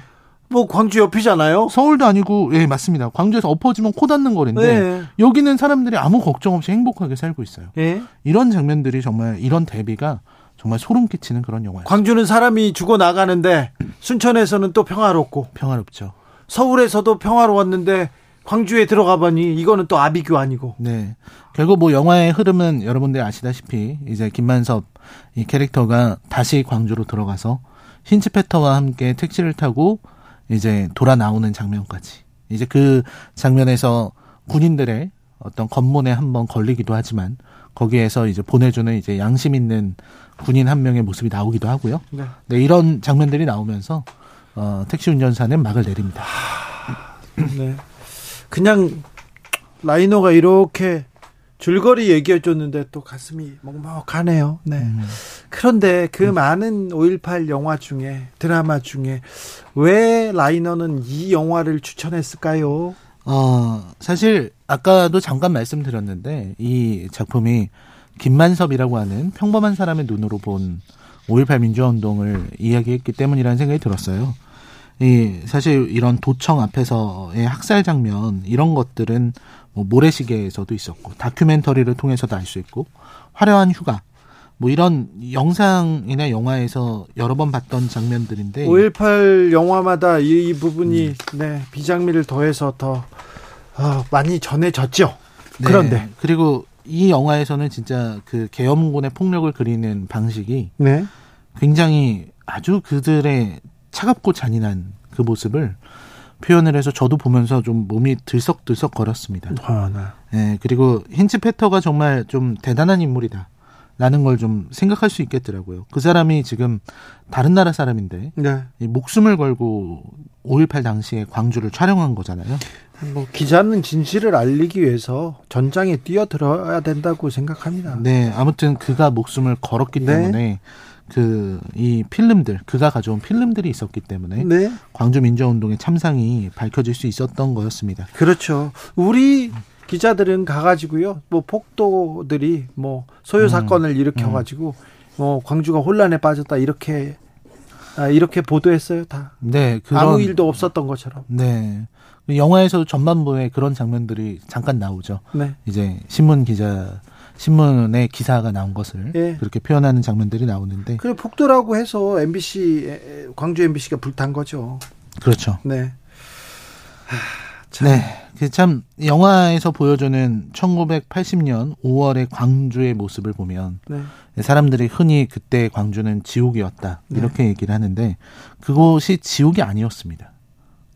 뭐 광주 옆이잖아요. 서울도 아니고. 예, 맞습니다. 광주에서 엎어지면 코 닿는 거리인데, 예. 여기는 사람들이 아무 걱정 없이 행복하게 살고 있어요. 예. 이런 장면들이 정말, 이런 대비가 정말 소름 끼치는 그런 영화예요. 광주는 사람이 죽어나가는데 순천에서는 또 평화롭고. 평화롭죠. 서울에서도 평화로웠는데 광주에 들어가 보니 이거는 또 아비규 아니고. 네. 결국 뭐 영화의 흐름은 여러분들 아시다시피 이제 김만섭 이 캐릭터가 다시 광주로 들어가서 힌츠페터와 함께 택시를 타고 이제 돌아 나오는 장면까지. 이제 그 장면에서 군인들의 어떤 검문에 한번 걸리기도 하지만 거기에서 이제 보내주는 이제 양심 있는 군인 한 명의 모습이 나오기도 하고요. 네. 네, 이런 장면들이 나오면서 택시 운전사는 막을 내립니다. 네. 그냥 라이너가 이렇게 줄거리 얘기해줬는데 또 가슴이 먹먹하네요. 네. 그런데 그 많은 5.18 영화 중에, 드라마 중에 왜 라이너는 이 영화를 추천했을까요? 사실 아까도 잠깐 말씀드렸는데 이 작품이 김만섭이라고 하는 평범한 사람의 눈으로 본 5.18 민주화운동을 이야기했기 때문이라는 생각이 들었어요. 사실 이런 도청 앞에서의 학살 장면, 이런 것들은 뭐 모래시계에서도 있었고 다큐멘터리를 통해서도 알 수 있고 화려한 휴가, 뭐 이런 영상이나 영화에서 여러 번 봤던 장면들인데, 5.18 영화마다 이 부분이 네, 비장미를 더해서 더 많이 전해졌죠. 네, 그런데 그리고 이 영화에서는 진짜 그 계엄군의 폭력을 그리는 방식이 네, 굉장히 아주 그들의 차갑고 잔인한 그 모습을 표현을 해서 저도 보면서 좀 몸이 들썩들썩 거렸습니다. 네. 예, 그리고 힌츠페터가 정말 좀 대단한 인물이다 라는 걸 좀 생각할 수 있겠더라고요. 그 사람이 지금 다른 나라 사람인데 네, 이 목숨을 걸고 5.18 당시에 광주를 촬영한 거잖아요. 뭐 기자는 진실을 알리기 위해서 전장에 뛰어들어야 된다고 생각합니다. 네, 아무튼 그가 목숨을 걸었기 네, 때문에 이 필름들, 그가 가져온 필름들이 있었기 때문에 네, 광주 민주화운동의 참상이 밝혀질 수 있었던 거였습니다. 그렇죠. 우리 기자들은 가가지고요, 뭐 폭도들이 뭐 소요 사건을 일으켜가지고 뭐 광주가 혼란에 빠졌다 이렇게 보도했어요, 다. 네, 아무 일도 없었던 것처럼. 네. 영화에서도 전반부에 그런 장면들이 잠깐 나오죠. 네. 이제 신문에 기사가 나온 것을 예, 그렇게 표현하는 장면들이 나오는데, 그리고 폭도라고 해서 광주 MBC가 불탄 거죠. 그렇죠. 네. 네. 참 영화에서 보여주는 1980년 5월의 광주의 모습을 보면 네, 사람들이 흔히 그때 광주는 지옥이었다 이렇게 네, 얘기를 하는데, 그곳이 지옥이 아니었습니다.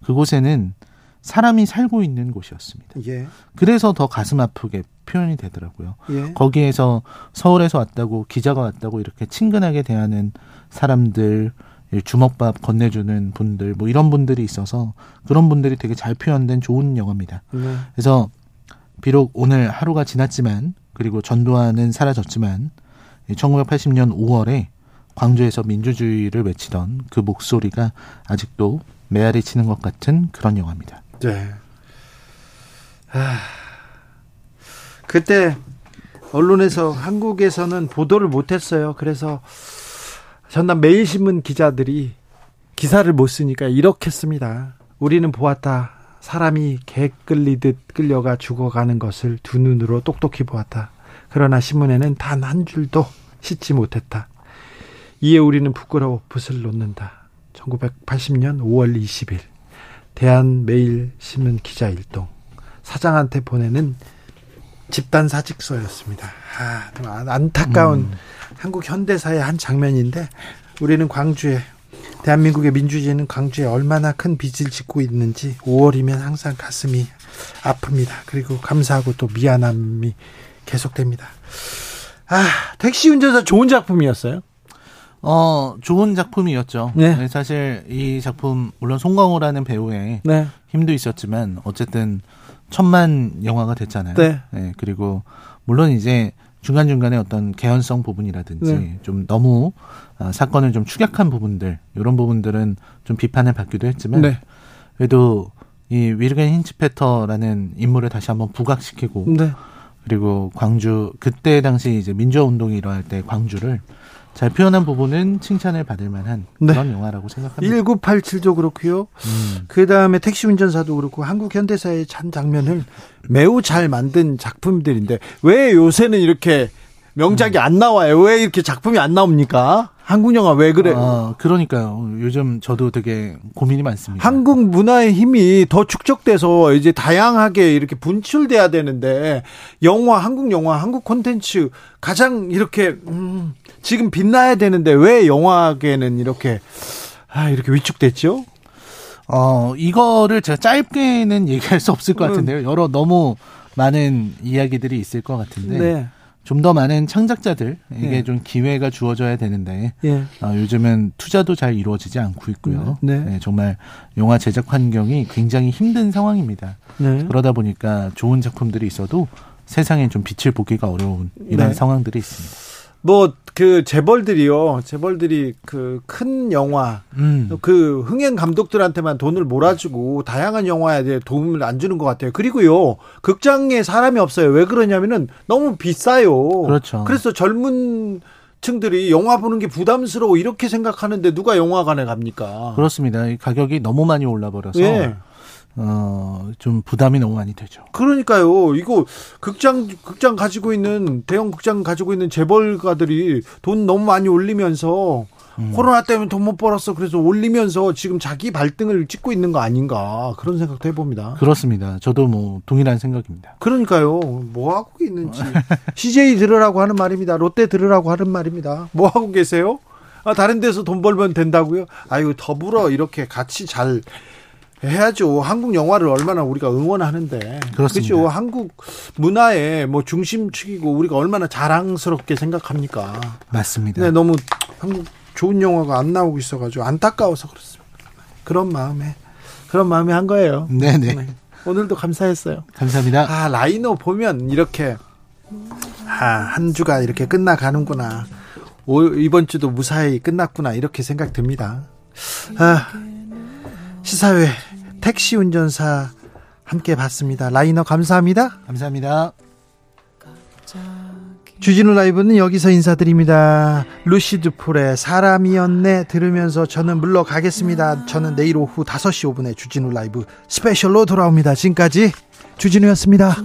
그곳에는 사람이 살고 있는 곳이었습니다. 예. 그래서 더 가슴 아프게 표현이 되더라고요. 예. 거기에서 서울에서 왔다고, 기자가 왔다고 이렇게 친근하게 대하는 사람들, 주먹밥 건네주는 분들, 뭐 이런 분들이 있어서 그런 분들이 되게 잘 표현된 좋은 영화입니다. 그래서 비록 오늘 하루가 지났지만, 그리고 전두환은 사라졌지만 1980년 5월에 광주에서 민주주의를 외치던 그 목소리가 아직도 메아리 치는 것 같은 그런 영화입니다. 네. 그때 언론에서 한국에서는 보도를 못했어요. 그래서 전남 매일신문 기자들이 기사를 못 쓰니까 이렇게 씁니다. 우리는 보았다. 사람이 개 끌리듯 끌려가 죽어가는 것을 두 눈으로 똑똑히 보았다. 그러나 신문에는 단 한 줄도 씻지 못했다. 이에 우리는 부끄러워 붓을 놓는다. 1980년 5월 20일 대한매일신문 기자일동 사장한테 보내는 집단 사직서였습니다. 안타까운 한국 현대사의 한 장면인데, 우리는 광주에, 대한민국의 민주주의는 광주에 얼마나 큰 빚을 짓고 있는지 5월이면 항상 가슴이 아픕니다. 그리고 감사하고 또 미안함이 계속됩니다. 택시 운전사 좋은 작품이었어요? 좋은 작품이었죠. 네. 사실 이 작품, 물론 송강호라는 배우의 힘도 있었지만 어쨌든 1,000만 영화가 됐잖아요. 네, 그리고 물론 이제 중간중간에 어떤 개연성 부분이라든지 좀 너무 사건을 좀 축약한 부분들, 이런 부분들은 좀 비판을 받기도 했지만 그래도 이 위르겐 힌치페터라는 인물을 다시 한번 부각시키고 그리고 광주, 그때 당시 이제 민주화 운동이 일어날 때 광주를 잘 표현한 부분은 칭찬을 받을 만한 그런 영화라고 생각합니다. 1987도 그렇고요. 그다음에 택시 운전사도 그렇고 한국 현대사의 참 장면을 매우 잘 만든 작품들인데 왜 요새는 이렇게 명작이 안 나와요? 왜 이렇게 작품이 안 나옵니까? 한국 영화 왜 그래요? 그러니까요. 요즘 저도 되게 고민이 많습니다. 한국 문화의 힘이 더 축적돼서 이제 다양하게 이렇게 분출돼야 되는데 한국 영화, 한국 콘텐츠 가장 이렇게 지금 빛나야 되는데 왜 영화계는 이렇게 위축됐죠? 이거를 제가 짧게는 얘기할 수 없을 것 같은데요. 너무 많은 이야기들이 있을 것 같은데. 좀 더 많은 창작자들, 이게 좀 기회가 주어져야 되는데, 요즘은 투자도 잘 이루어지지 않고 있고요. 정말 영화 제작 환경이 굉장히 힘든 상황입니다. 그러다 보니까 좋은 작품들이 있어도 세상에 좀 빛을 보기가 어려운 이런 상황들이 있습니다. 재벌들이 그 큰 영화, 그 흥행 감독들한테만 돈을 몰아주고 다양한 영화에 대해 도움을 안 주는 것 같아요. 그리고요, 극장에 사람이 없어요. 왜 그러냐면은 너무 비싸요. 그렇죠. 그래서 젊은 층들이 영화 보는 게 부담스러워 이렇게 생각하는데 누가 영화관에 갑니까? 그렇습니다. 가격이 너무 많이 올라버려서. 좀 부담이 너무 많이 되죠. 그러니까요. 이거 극장 가지고 있는 대형 극장 가지고 있는 재벌가들이 돈 너무 많이 올리면서 코로나 때문에 돈 못 벌었어. 그래서 올리면서 지금 자기 발등을 찍고 있는 거 아닌가 그런 생각도 해봅니다. 그렇습니다. 저도 동일한 생각입니다. 그러니까요. 뭐 하고 있는지 CJ 들으라고 하는 말입니다. 롯데 들으라고 하는 말입니다. 뭐 하고 계세요? 다른 데서 돈 벌면 된다고요? 아유, 더불어 이렇게 같이 잘 해야죠. 한국 영화를 얼마나 우리가 응원하는데. 그렇죠. 한국 문화의 중심축이고 우리가 얼마나 자랑스럽게 생각합니까? 맞습니다. 너무 한국 좋은 영화가 안 나오고 있어가지고 안타까워서 그렇습니다. 그런 마음에 한 거예요. 네네. 오늘도 감사했어요. 감사합니다. 라이너 보면 이렇게 한 주가 이렇게 끝나가는구나. 이번 주도 무사히 끝났구나 이렇게 생각 듭니다. 시사회 택시 운전사 함께 봤습니다. 라이너 감사합니다. 감사합니다. 주진우 라이브는 여기서 인사드립니다. 루시드 폴의 사람이었네 들으면서 저는 물러가겠습니다. 저는 내일 오후 5시 5분에 주진우 라이브 스페셜로 돌아옵니다. 지금까지 주진우였습니다.